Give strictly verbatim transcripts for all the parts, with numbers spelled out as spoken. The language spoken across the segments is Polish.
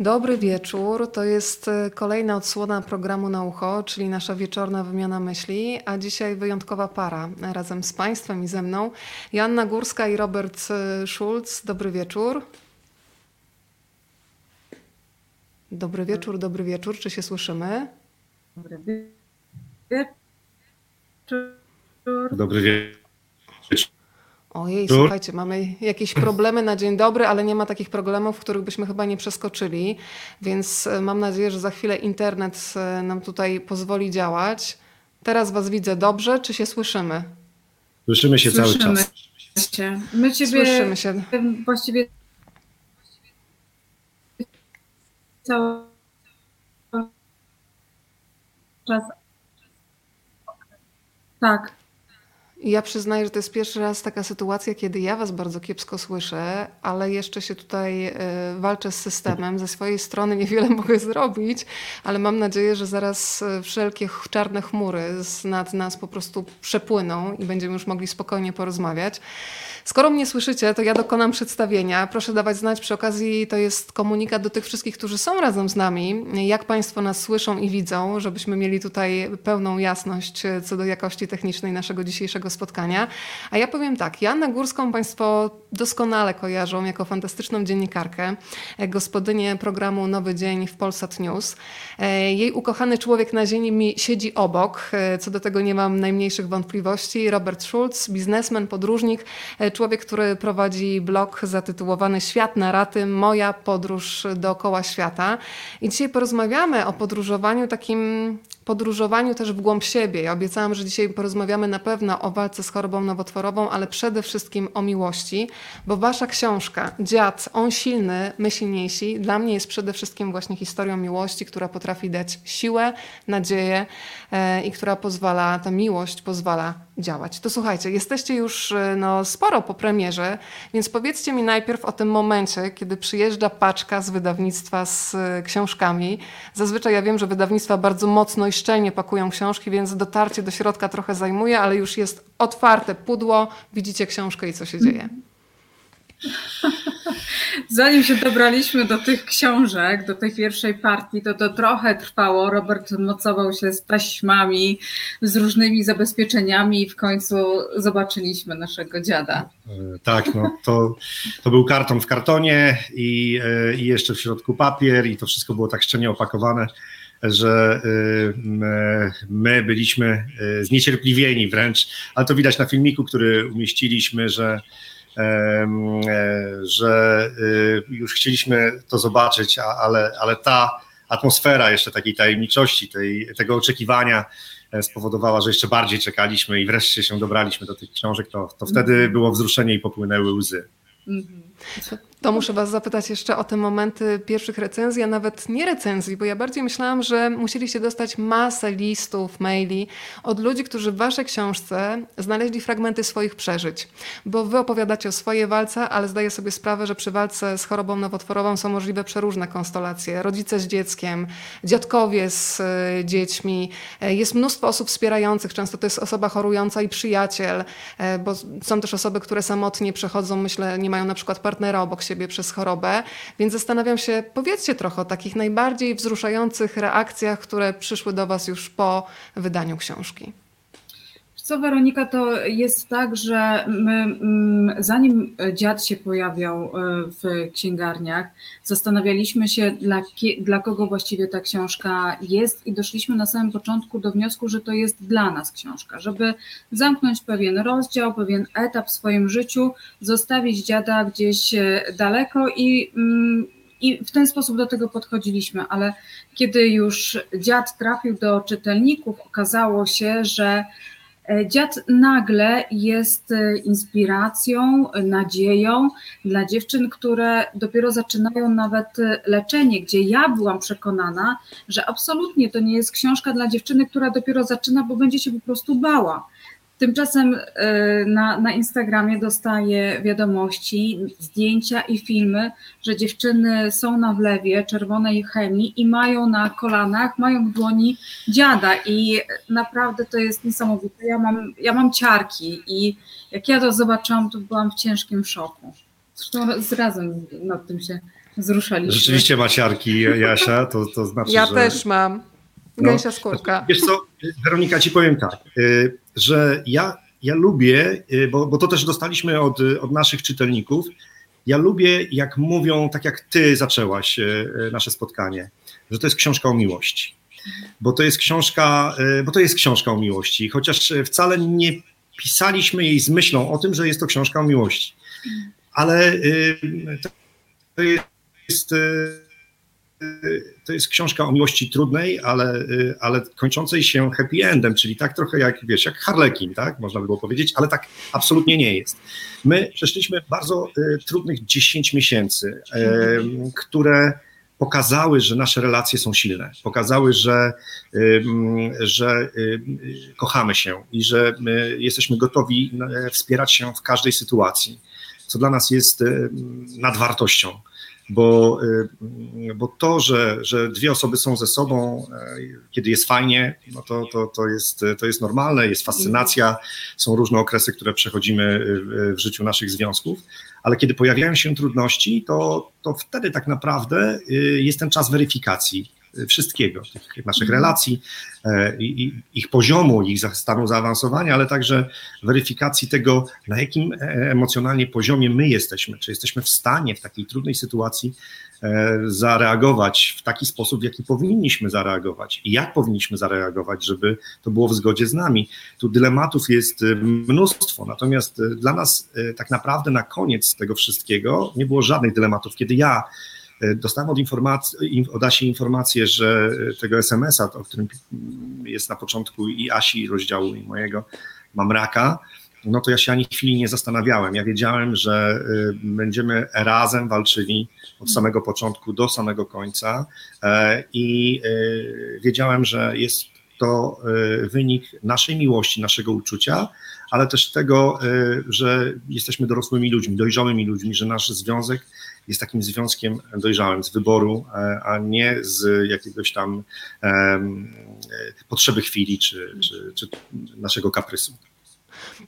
Dobry wieczór, to jest kolejna odsłona programu Naucho, czyli nasza wieczorna wymiana myśli, a dzisiaj wyjątkowa para razem z Państwem i ze mną. Joanna Górska i Robert Schulz, dobry wieczór. Dobry wieczór, dobry wieczór, czy się słyszymy? Dobry wieczór. Dobry wieczór. Ojej, słuchajcie, mamy jakieś problemy na dzień dobry, ale nie ma takich problemów, których byśmy chyba nie przeskoczyli, więc mam nadzieję, że za chwilę internet nam tutaj pozwoli działać. Teraz was widzę dobrze, czy się słyszymy? Słyszymy się słyszymy. cały czas. Słyszymy się. My ciebie słyszymy się. Właściwie cały czas. Tak. Ja przyznaję, że to jest pierwszy raz taka sytuacja, kiedy ja was bardzo kiepsko słyszę, ale jeszcze się tutaj walczę z systemem. Ze swojej strony niewiele mogę zrobić, ale mam nadzieję, że zaraz wszelkie czarne chmury nad nas po prostu przepłyną i będziemy już mogli spokojnie porozmawiać. Skoro mnie słyszycie, to ja dokonam przedstawienia. Proszę dawać znać przy okazji, to jest komunikat do tych wszystkich, którzy są razem z nami, jak Państwo nas słyszą i widzą, żebyśmy mieli tutaj pełną jasność co do jakości technicznej naszego dzisiejszego spotkania. A ja powiem tak, Joannę Górską Państwo doskonale kojarzą jako fantastyczną dziennikarkę, gospodynię programu Nowy Dzień w Polsat News. Jej ukochany człowiek na ziemi siedzi obok, co do tego nie mam najmniejszych wątpliwości. Robert Schulz, biznesmen, podróżnik, człowiek, który prowadzi blog zatytułowany Świat na raty, moja podróż dookoła świata. I dzisiaj porozmawiamy o podróżowaniu, takim podróżowaniu też w głąb siebie. Ja obiecałam, że dzisiaj porozmawiamy na pewno o walce z chorobą nowotworową, ale przede wszystkim o miłości, bo wasza książka Dziad, on silny, my silniejsi dla mnie jest przede wszystkim właśnie historią miłości, która potrafi dać siłę, nadzieję i która pozwala, ta miłość pozwala działać. To słuchajcie, jesteście już no, sporo po premierze, więc powiedzcie mi najpierw o tym momencie, kiedy przyjeżdża paczka z wydawnictwa z książkami. Zazwyczaj ja wiem, że wydawnictwa bardzo mocno i szczelnie pakują książki, więc dotarcie do środka trochę zajmuje, ale już jest otwarte pudło, widzicie książkę i co się dzieje. Zanim się dobraliśmy do tych książek, do tej pierwszej partii, to to trochę trwało. Robert mocował się z taśmami, z różnymi zabezpieczeniami i w końcu zobaczyliśmy naszego dziada. Tak, no to, to był karton w kartonie i, i jeszcze w środku papier i to wszystko było tak szczelnie opakowane, że my byliśmy zniecierpliwieni wręcz, ale to widać na filmiku, który umieściliśmy, że że już chcieliśmy to zobaczyć, ale, ale ta atmosfera jeszcze takiej tajemniczości, tej, tego oczekiwania spowodowała, że jeszcze bardziej czekaliśmy i wreszcie się dobraliśmy do tych książek, to, to wtedy było wzruszenie i popłynęły łzy. To muszę was zapytać jeszcze o te momenty pierwszych recenzji, a nawet nie recenzji, bo ja bardziej myślałam, że musieliście dostać masę listów, maili od ludzi, którzy w waszej książce znaleźli fragmenty swoich przeżyć, bo wy opowiadacie o swojej walce, ale zdaję sobie sprawę, że przy walce z chorobą nowotworową są możliwe przeróżne konstelacje. Rodzice z dzieckiem, dziadkowie z dziećmi, jest mnóstwo osób wspierających, często to jest osoba chorująca i przyjaciel, bo są też osoby, które samotnie przechodzą, myślę, nie mają na przykład partnera obok siebie, przez chorobę, więc zastanawiam się, powiedzcie trochę o takich najbardziej wzruszających reakcjach, które przyszły do was już po wydaniu książki. Co, Weronika, to jest tak, że my, zanim Dziad się pojawiał w księgarniach, zastanawialiśmy się, dla, dla kogo właściwie ta książka jest i doszliśmy na samym początku do wniosku, że to jest dla nas książka, żeby zamknąć pewien rozdział, pewien etap w swoim życiu, zostawić Dziada gdzieś daleko i... Mm, I w ten sposób do tego podchodziliśmy, ale kiedy już Dziad trafił do czytelników, okazało się, że Dziad nagle jest inspiracją, nadzieją dla dziewczyn, które dopiero zaczynają nawet leczenie, gdzie ja byłam przekonana, że absolutnie to nie jest książka dla dziewczyny, która dopiero zaczyna, bo będzie się po prostu bała. Tymczasem na, na Instagramie dostaję wiadomości, zdjęcia i filmy, że dziewczyny są na wlewie czerwonej chemii i mają na kolanach, mają w dłoni dziada i naprawdę to jest niesamowite. Ja mam, ja mam ciarki i jak ja to zobaczyłam, to byłam w ciężkim szoku. Zresztą razem nad tym się wzruszaliśmy. Rzeczywiście masz siarki, Jasia, to, to znaczy, ja że... też mam. Gęsia no, skórka. Wiesz co, Weronika, ci powiem tak, że ja, ja lubię, bo, bo to też dostaliśmy od, od naszych czytelników, ja lubię, jak mówią, tak jak ty zaczęłaś nasze spotkanie, że to jest książka o miłości. Bo to jest książka, bo to jest książka o miłości, chociaż wcale nie pisaliśmy jej z myślą o tym, że jest to książka o miłości. Ale to jest, to jest książka o miłości trudnej, ale, ale kończącej się happy endem, czyli tak trochę jak, wiesz, jak harlekin, tak? Można by było powiedzieć, ale tak absolutnie nie jest. My przeszliśmy bardzo trudnych dziesięć miesięcy, które pokazały, że nasze relacje są silne, pokazały, że, że kochamy się i że jesteśmy gotowi wspierać się w każdej sytuacji, co dla nas jest nadwartością, bo, bo to, że, że dwie osoby są ze sobą, kiedy jest fajnie, no to, to, to, jest, to jest normalne, jest fascynacja, są różne okresy, które przechodzimy w życiu naszych związków, ale kiedy pojawiają się trudności, to, to wtedy tak naprawdę jest ten czas weryfikacji wszystkiego, tych naszych relacji, ich poziomu, ich stanu zaawansowania, ale także weryfikacji tego, na jakim emocjonalnie poziomie my jesteśmy, czy jesteśmy w stanie w takiej trudnej sytuacji zareagować w taki sposób, w jaki powinniśmy zareagować i jak powinniśmy zareagować, żeby to było w zgodzie z nami. Tu dylematów jest mnóstwo, natomiast dla nas tak naprawdę na koniec tego wszystkiego nie było żadnych dylematów. Kiedy ja dostałem od, od Asi informację, że tego es em es a, o którym jest na początku i Asi rozdziału i mojego, mam raka, no to ja się ani chwili nie zastanawiałem. Ja wiedziałem, że będziemy razem walczyli od samego początku do samego końca i wiedziałem, że jest to wynik naszej miłości, naszego uczucia, ale też tego, że jesteśmy dorosłymi ludźmi, dojrzałymi ludźmi, że nasz związek jest takim związkiem dojrzałym z wyboru, a nie z jakiegoś tam um, potrzeby chwili czy, czy, czy naszego kaprysu.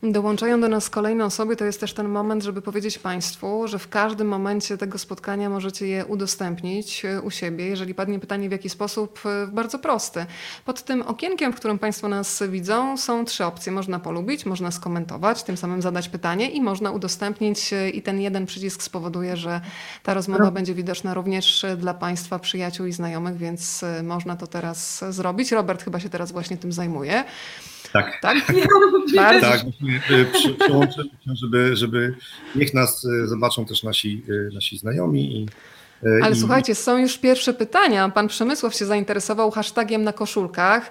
Dołączają do nas kolejne osoby, to jest też ten moment, żeby powiedzieć Państwu, że w każdym momencie tego spotkania możecie je udostępnić u siebie, jeżeli padnie pytanie w jaki sposób, bardzo prosty. Pod tym okienkiem, w którym Państwo nas widzą, są trzy opcje. Można polubić, można skomentować, tym samym zadać pytanie i można udostępnić i ten jeden przycisk spowoduje, że ta rozmowa no. będzie widoczna również dla Państwa, przyjaciół i znajomych, więc można to teraz zrobić. Robert chyba się teraz właśnie tym zajmuje. Tak, tak, tak, tak. Przyłączymy się, żeby, żeby niech nas zobaczą też nasi, nasi znajomi. I, Ale i... słuchajcie, są już pierwsze pytania. Pan Przemysław się zainteresował hashtagiem na koszulkach.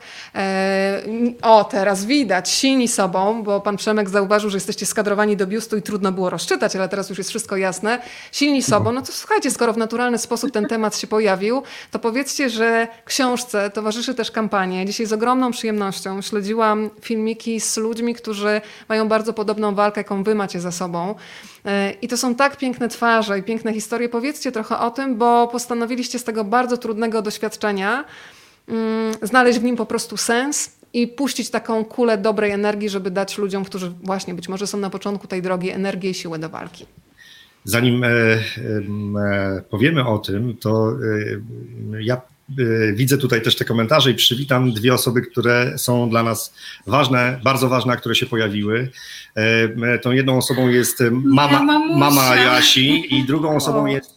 O, teraz widać, Silni Sobą, bo pan Przemek zauważył, że jesteście skadrowani do biustu i trudno było rozczytać, ale teraz już jest wszystko jasne. Silni Sobą, no to słuchajcie, skoro w naturalny sposób ten temat się pojawił, to powiedzcie, że książce towarzyszy też kampania. Dzisiaj z ogromną przyjemnością śledziłam filmiki z ludźmi, którzy mają bardzo podobną walkę, jaką wy macie za sobą. I to są tak piękne twarze i piękne historie. Powiedzcie trochę o tym, bo postanowiliście z tego bardzo trudnego doświadczenia mm, znaleźć w nim po prostu sens i puścić taką kulę dobrej energii, żeby dać ludziom, którzy właśnie być może są na początku tej drogi, energię i siłę do walki. Zanim e, e, powiemy o tym, to e, ja e, widzę tutaj też te komentarze i przywitam dwie osoby, które są dla nas ważne, bardzo ważne, które się pojawiły. E, tą jedną osobą jest mama, mama Joasi i drugą osobą jest...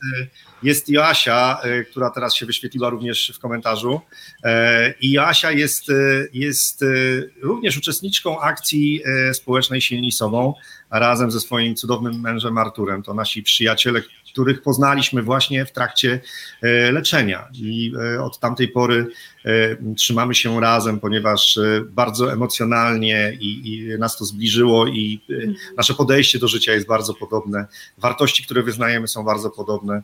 Jest Joasia, która teraz się wyświetliła również w komentarzu. I Joasia jest, jest również uczestniczką akcji społecznej Silni Sobą razem ze swoim cudownym mężem Arturem. To nasi przyjaciele, których poznaliśmy właśnie w trakcie leczenia. I od tamtej pory trzymamy się razem, ponieważ bardzo emocjonalnie i, i nas to zbliżyło i nasze podejście do życia jest bardzo podobne. Wartości, które wyznajemy, są bardzo podobne.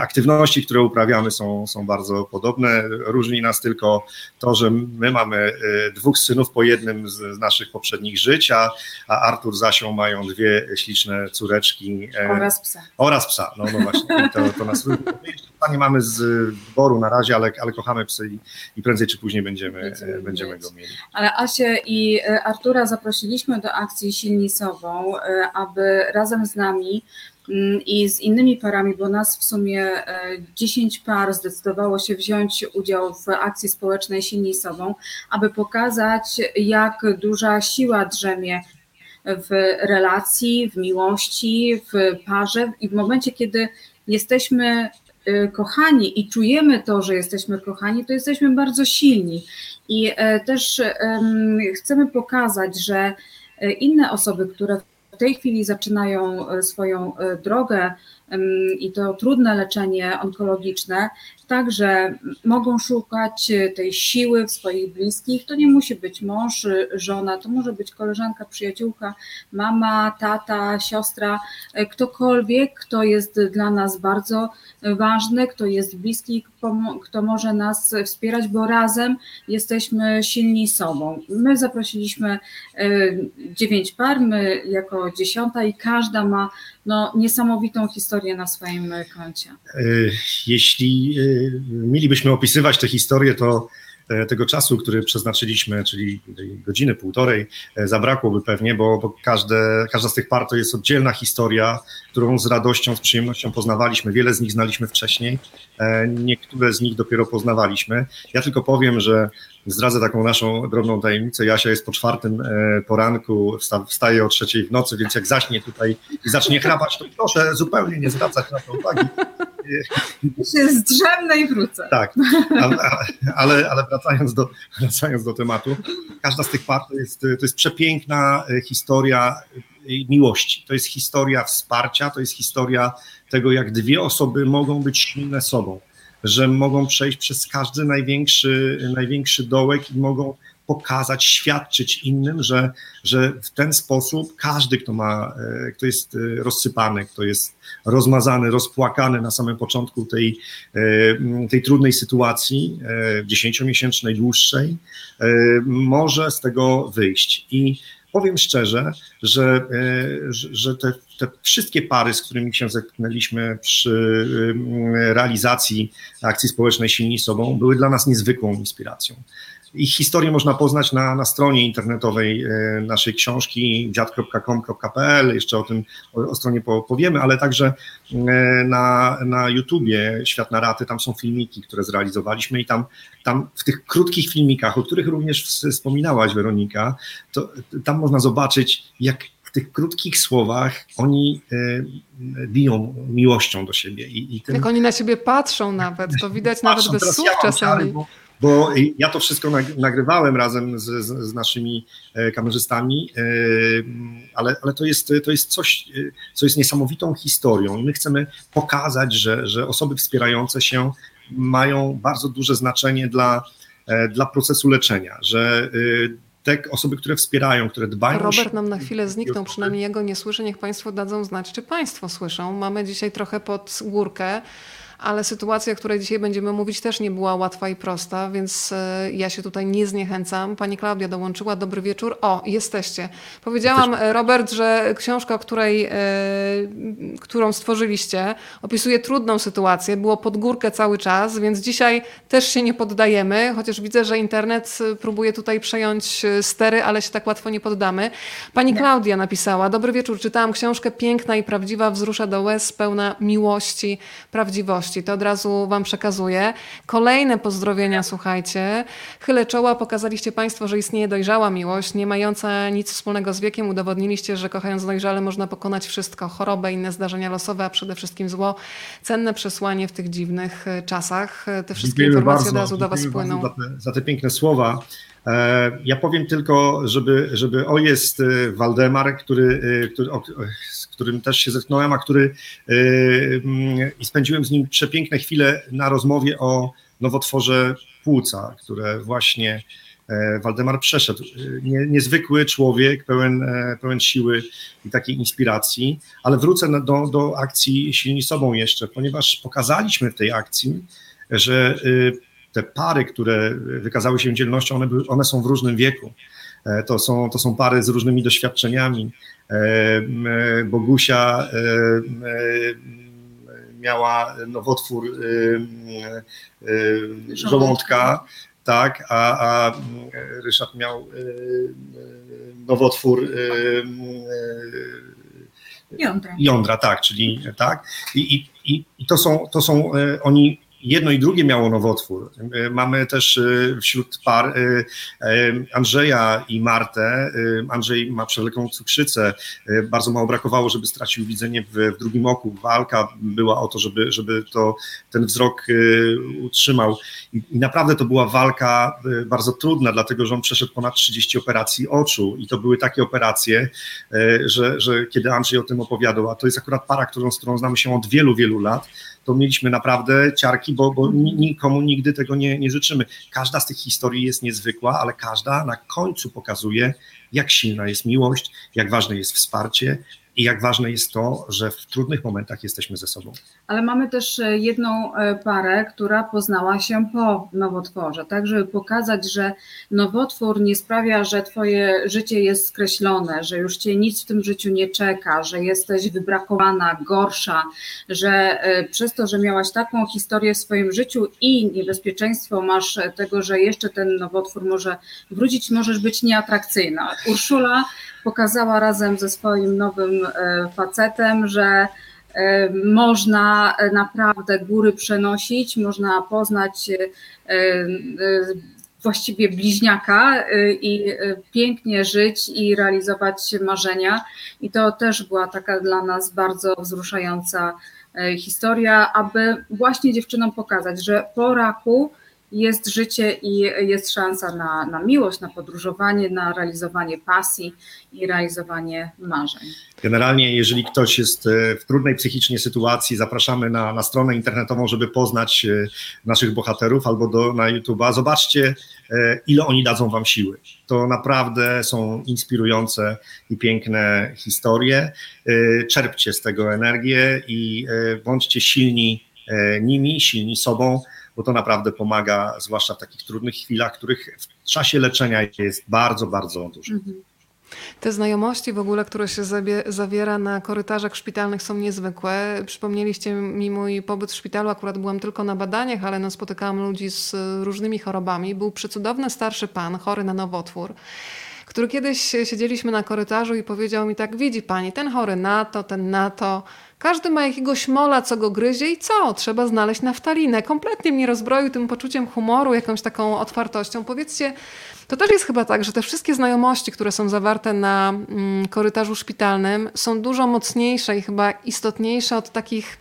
Aktywności, które uprawiamy, są, są bardzo podobne. Różni nas tylko to, że my mamy dwóch synów po jednym z naszych poprzednich żyć, a Artur z Asią mają dwie śliczne córeczki. Oraz psa. Oraz psa, no, no właśnie. To, to nas różni. Nie mamy z wyboru na razie, ale, ale kochamy psy i, i prędzej czy później będziemy, będziemy go mieli. Ale Asię i Artura zaprosiliśmy do akcji Silni Sobą, aby razem z nami i z innymi parami, bo nas w sumie dziesięć par zdecydowało się wziąć udział w akcji społecznej Silni Sobą, aby pokazać, jak duża siła drzemie w relacji, w miłości, w parze i w momencie, kiedy jesteśmy kochani i czujemy to, że jesteśmy kochani, to jesteśmy bardzo silni i też chcemy pokazać, że inne osoby, które w tej chwili zaczynają swoją drogę i to trudne leczenie onkologiczne, także mogą szukać tej siły w swoich bliskich. To nie musi być mąż, żona, to może być koleżanka, przyjaciółka, mama, tata, siostra, ktokolwiek, kto jest dla nas bardzo ważny, kto jest bliski, kto może nas wspierać, bo razem jesteśmy silni sobą. My zaprosiliśmy dziewięć par, my jako dziesiąta i każda ma no, niesamowitą historię na swoim koncie. Jeśli mielibyśmy opisywać tę historię, to tego czasu, który przeznaczyliśmy, czyli godziny, półtorej, zabrakłoby pewnie, bo, bo każde, każda z tych par to jest oddzielna historia, którą z radością, z przyjemnością poznawaliśmy. Wiele z nich znaliśmy wcześniej, niektóre z nich dopiero poznawaliśmy. Ja tylko powiem, że zdradzę taką naszą drobną tajemnicę. Jasia jest po czwartym poranku, wstaje o trzeciej w nocy, więc jak zaśnie tutaj i zacznie chrapać, to proszę zupełnie nie zwracać na to uwagi. Zdrzemnę i wrócę. Tak, ale, ale, ale wracając, do, wracając do tematu, każda z tych par to jest, to jest przepiękna historia miłości, to jest historia wsparcia, to jest historia tego, jak dwie osoby mogą być silne sobą, że mogą przejść przez każdy największy, największy dołek i mogą pokazać, świadczyć innym, że, że w ten sposób każdy, kto ma, kto jest rozsypany, kto jest rozmazany, rozpłakany na samym początku tej, tej trudnej sytuacji, dziesięciomiesięcznej, dłuższej, może z tego wyjść. I powiem szczerze, że, że te, te wszystkie pary, z którymi się zetknęliśmy przy realizacji akcji społecznej Silni Sobą, były dla nas niezwykłą inspiracją. Ich historię można poznać na, na stronie internetowej naszej książki dziad kropka com kropka pe el, jeszcze o tym o, o stronie powiemy, ale także na, na YouTubie Świat na raty, tam są filmiki, które zrealizowaliśmy i tam, tam w tych krótkich filmikach, o których również wspominałaś, Weronika, to tam można zobaczyć, jak w tych krótkich słowach oni y, biją miłością do siebie. I, i tym, jak oni na siebie patrzą nawet, to widać patrzą, nawet bez słów ja czasami. Bo ja to wszystko nagrywałem razem z, z naszymi kamerzystami, ale, ale to jest, to jest coś, co jest niesamowitą historią i my chcemy pokazać, że, że osoby wspierające się mają bardzo duże znaczenie dla, dla procesu leczenia, że te osoby, które wspierają, które dbają... Robert nam na chwilę zniknął, przynajmniej ja go nie słyszę, niech Państwo dadzą znać, czy Państwo słyszą. Mamy dzisiaj trochę pod górkę, ale sytuacja, o której dzisiaj będziemy mówić, też nie była łatwa i prosta, więc ja się tutaj nie zniechęcam. Pani Klaudia dołączyła. Dobry wieczór. O, jesteście. Powiedziałam, Robert, że książka, której, y, którą stworzyliście, opisuje trudną sytuację. Było pod górkę cały czas, więc dzisiaj też się nie poddajemy, chociaż widzę, że internet próbuje tutaj przejąć stery, ale się tak łatwo nie poddamy. Pani Klaudia napisała. Dobry wieczór. Czytałam książkę piękna i prawdziwa, wzrusza do łez, pełna miłości, prawdziwości. To od razu Wam przekazuję. Kolejne pozdrowienia, słuchajcie. Chylę czoła, pokazaliście Państwo, że istnieje dojrzała miłość, nie mająca nic wspólnego z wiekiem. Udowodniliście, że kochając dojrzale można pokonać wszystko, chorobę, inne zdarzenia losowe, a przede wszystkim zło. Cenne przesłanie w tych dziwnych czasach. Te wszystkie dziękujemy informacje bardzo, od razu do Was płyną. Za te, za te piękne słowa. Ja powiem tylko, żeby, żeby o jest Waldemar, który, który, z którym też się zetknąłem, a który i spędziłem z nim przepiękne chwile na rozmowie o nowotworze płuca, które właśnie Waldemar przeszedł. Niezwykły człowiek, pełen, pełen siły i takiej inspiracji, ale wrócę do, do akcji Silni Sobą jeszcze, ponieważ pokazaliśmy w tej akcji, że te pary, które wykazały się dzielnością, one, one są w różnym wieku. To są, to są pary z różnymi doświadczeniami. Bogusia miała nowotwór żołądka, tak, a, a Ryszard miał nowotwór Jądra. Jądra, tak, czyli tak. I, i, i to są, to są oni, jedno i drugie miało nowotwór. Mamy też wśród par Andrzeja i Martę. Andrzej ma przewlekłą cukrzycę. Bardzo mało brakowało, żeby stracił widzenie w drugim oku. Walka była o to, żeby, żeby to, ten wzrok utrzymał. I, I naprawdę to była walka bardzo trudna, dlatego że on przeszedł ponad trzydzieści operacji oczu. I to były takie operacje, że, że kiedy Andrzej o tym opowiadał, a to jest akurat para, którą, z którą znamy się od wielu, wielu lat, to mieliśmy naprawdę ciarki, bo, bo nikomu nigdy tego nie, nie życzymy. Każda z tych historii jest niezwykła, ale każda na końcu pokazuje, jak silna jest miłość, jak ważne jest wsparcie i jak ważne jest to, że w trudnych momentach jesteśmy ze sobą. Ale mamy też jedną parę, która poznała się po nowotworze, tak, żeby pokazać, że nowotwór nie sprawia, że twoje życie jest skreślone, że już cię nic w tym życiu nie czeka, że jesteś wybrakowana, gorsza, że przez to, że miałaś taką historię w swoim życiu i niebezpieczeństwo masz tego, że jeszcze ten nowotwór może wrócić, możesz być nieatrakcyjna. Urszula pokazała razem ze swoim nowym facetem, że można naprawdę góry przenosić, można poznać właściwie bliźniaka i pięknie żyć i realizować marzenia. I to też była taka dla nas bardzo wzruszająca historia, aby właśnie dziewczynom pokazać, że po raku jest życie i jest szansa na, na miłość, na podróżowanie, na realizowanie pasji i realizowanie marzeń. Generalnie, jeżeli ktoś jest w trudnej psychicznie sytuacji, zapraszamy na, na stronę internetową, żeby poznać naszych bohaterów, albo do, na YouTube'a. Zobaczcie, ile oni dadzą wam siły. To naprawdę są inspirujące i piękne historie. Czerpcie z tego energię i bądźcie silni nimi, silni sobą, bo to naprawdę pomaga, zwłaszcza w takich trudnych chwilach, których w czasie leczenia jest bardzo, bardzo dużo. Mhm. Te znajomości w ogóle, które się zawiera na korytarzach szpitalnych, są niezwykłe. Przypomnieliście mi mój pobyt w szpitalu, akurat byłam tylko na badaniach, ale no, spotykałam ludzi z różnymi chorobami. Był przecudowny starszy pan, chory na nowotwór, który kiedyś siedzieliśmy na korytarzu i powiedział mi tak: widzi pani, ten chory na to, ten na to, każdy ma jakiegoś mola, co go gryzie i co? Trzeba znaleźć naftalinę. Kompletnie mnie rozbroił tym poczuciem humoru, jakąś taką otwartością. Powiedzcie, to też jest chyba tak, że te wszystkie znajomości, które są zawarte na mm, korytarzu szpitalnym, są dużo mocniejsze i chyba istotniejsze od takich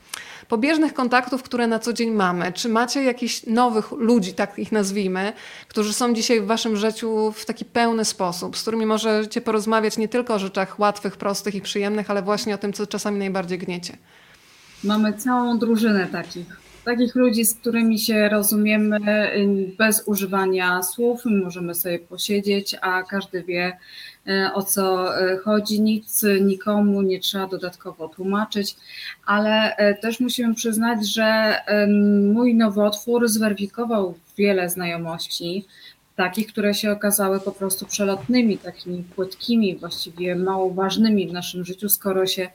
pobieżnych kontaktów, które na co dzień mamy. Czy macie jakichś nowych ludzi, tak ich nazwijmy, którzy są dzisiaj w waszym życiu w taki pełny sposób, z którymi możecie porozmawiać nie tylko o rzeczach łatwych, prostych i przyjemnych, ale właśnie o tym, co czasami najbardziej gniecie? Mamy całą drużynę takich. Takich ludzi, z którymi się rozumiemy bez używania słów, możemy sobie posiedzieć, a każdy wie, o co chodzi, nic nikomu nie trzeba dodatkowo tłumaczyć, ale też musimy przyznać, że mój nowotwór zweryfikował wiele znajomości, takich, które się okazały po prostu przelotnymi, takimi płytkimi, właściwie mało ważnymi w naszym życiu, skoro się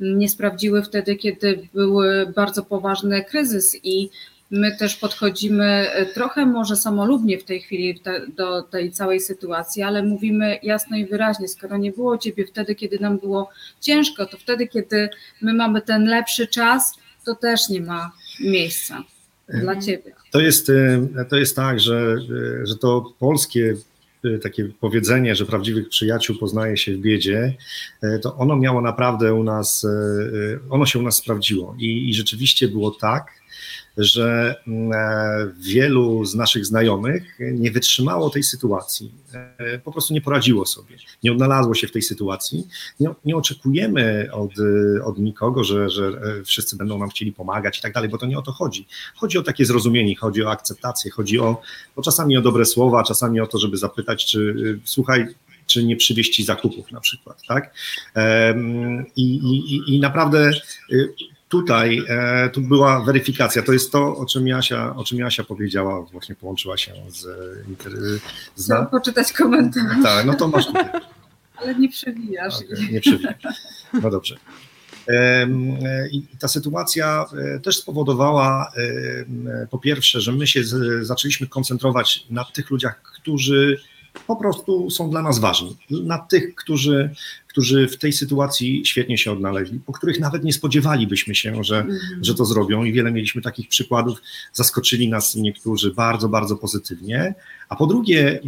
nie sprawdziły wtedy, kiedy były bardzo poważny kryzys i my też podchodzimy trochę może samolubnie w tej chwili do tej całej sytuacji, ale mówimy jasno i wyraźnie, skoro nie było ciebie wtedy, kiedy nam było ciężko, to wtedy, kiedy my mamy ten lepszy czas, to też nie ma miejsca dla ciebie. To jest, to jest tak, że, że to polskie takie powiedzenie, że prawdziwych przyjaciół poznaje się w biedzie, to ono miało naprawdę u nas, ono się u nas sprawdziło i, i rzeczywiście było tak, że wielu z naszych znajomych nie wytrzymało tej sytuacji, po prostu nie poradziło sobie, nie odnalazło się w tej sytuacji. Nie, nie oczekujemy od, od nikogo, że, że wszyscy będą nam chcieli pomagać i tak dalej, bo to nie o to chodzi. Chodzi o takie zrozumienie, chodzi o akceptację, chodzi o, bo czasami o dobre słowa, czasami o to, żeby zapytać, czy słuchaj, czy nie przywieźć ci zakupów na przykład, tak? I, i, i naprawdę... Tutaj e, tu była weryfikacja, to jest to, o czym Jasia, o czym Jasia powiedziała, właśnie połączyła się z... z Chcę poczytać komentarz. Tak, no to masz tutaj. Ale nie przewijasz. Okay, nie przewijasz, no dobrze. I ta sytuacja też spowodowała po pierwsze, że my się z, zaczęliśmy koncentrować na tych ludziach, którzy po prostu są dla nas ważni, na tych, którzy, którzy w tej sytuacji świetnie się odnaleźli, po których nawet nie spodziewalibyśmy się, że, mm. że to zrobią i wiele mieliśmy takich przykładów. Zaskoczyli nas niektórzy bardzo, bardzo pozytywnie, a po drugie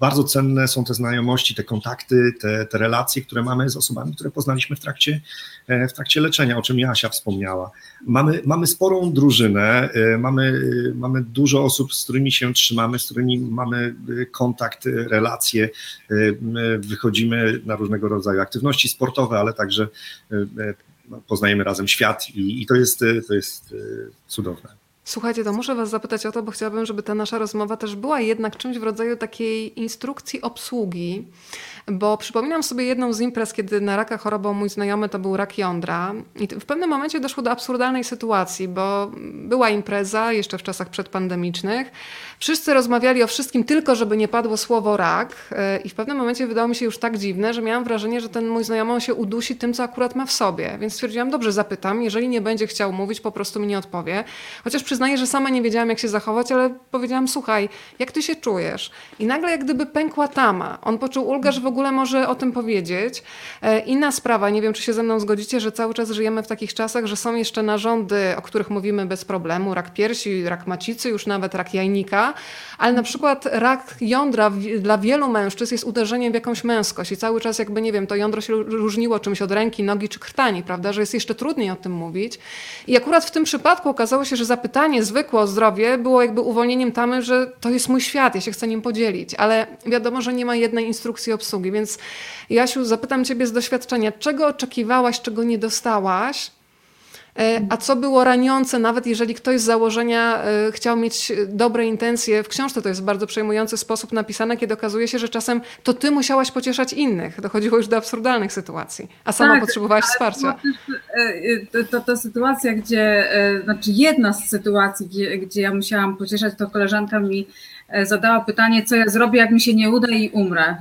bardzo cenne są te znajomości, te kontakty, te, te relacje, które mamy z osobami, które poznaliśmy w trakcie, w trakcie leczenia, o czym Joasia wspomniała. Mamy, mamy sporą drużynę, mamy, mamy dużo osób, z którymi się trzymamy, z którymi mamy kontakt, relacje, wychodzimy na różnego rodzaju aktywności sportowe, ale także poznajemy razem świat i, i to jest, to jest cudowne. Słuchajcie, to muszę was zapytać o to, bo chciałabym, żeby ta nasza rozmowa też była jednak czymś w rodzaju takiej instrukcji obsługi, bo przypominam sobie jedną z imprez, kiedy na raka chorował mój znajomy, to był rak jądra i w pewnym momencie doszło do absurdalnej sytuacji, bo była impreza jeszcze w czasach przedpandemicznych, wszyscy rozmawiali o wszystkim tylko, żeby nie padło słowo rak i w pewnym momencie wydało mi się już tak dziwne, że miałam wrażenie, że ten mój znajomy się udusi tym, co akurat ma w sobie, więc stwierdziłam, dobrze, zapytam, jeżeli nie będzie chciał mówić, po prostu mi nie odpowie, chociaż przy Znaję, że sama nie wiedziałam, jak się zachować, ale powiedziałam, słuchaj, jak ty się czujesz? I nagle jak gdyby pękła tama. On poczuł ulgę, że w ogóle może o tym powiedzieć. E, inna sprawa, nie wiem, czy się ze mną zgodzicie, że cały czas żyjemy w takich czasach, że są jeszcze narządy, o których mówimy bez problemu. Rak piersi, rak macicy, już nawet rak jajnika. Ale na przykład rak jądra w, dla wielu mężczyzn jest uderzeniem w jakąś męskość. I cały czas jakby, nie wiem, to jądro się różniło czymś od ręki, nogi czy krtani, prawda? Że jest jeszcze trudniej o tym mówić. I akurat w tym przypadku okazało się, że zapytanie niezwykłe o zdrowie było jakby uwolnieniem tamy, że to jest mój świat, ja się chcę nim podzielić, ale wiadomo, że nie ma jednej instrukcji obsługi, więc Jasiu, zapytam ciebie z doświadczenia, czego oczekiwałaś, czego nie dostałaś, a co było raniące, nawet jeżeli ktoś z założenia chciał mieć dobre intencje. W książce to jest w bardzo przejmujący sposób napisane, kiedy okazuje się, że czasem to ty musiałaś pocieszać innych. Dochodziło już do absurdalnych sytuacji, a sama tak, potrzebowałaś wsparcia. To, to, to sytuacja, gdzie, znaczy jedna z sytuacji, gdzie, gdzie ja musiałam pocieszać, to koleżanka mi zadała pytanie, co ja zrobię, jak mi się nie uda i umrę.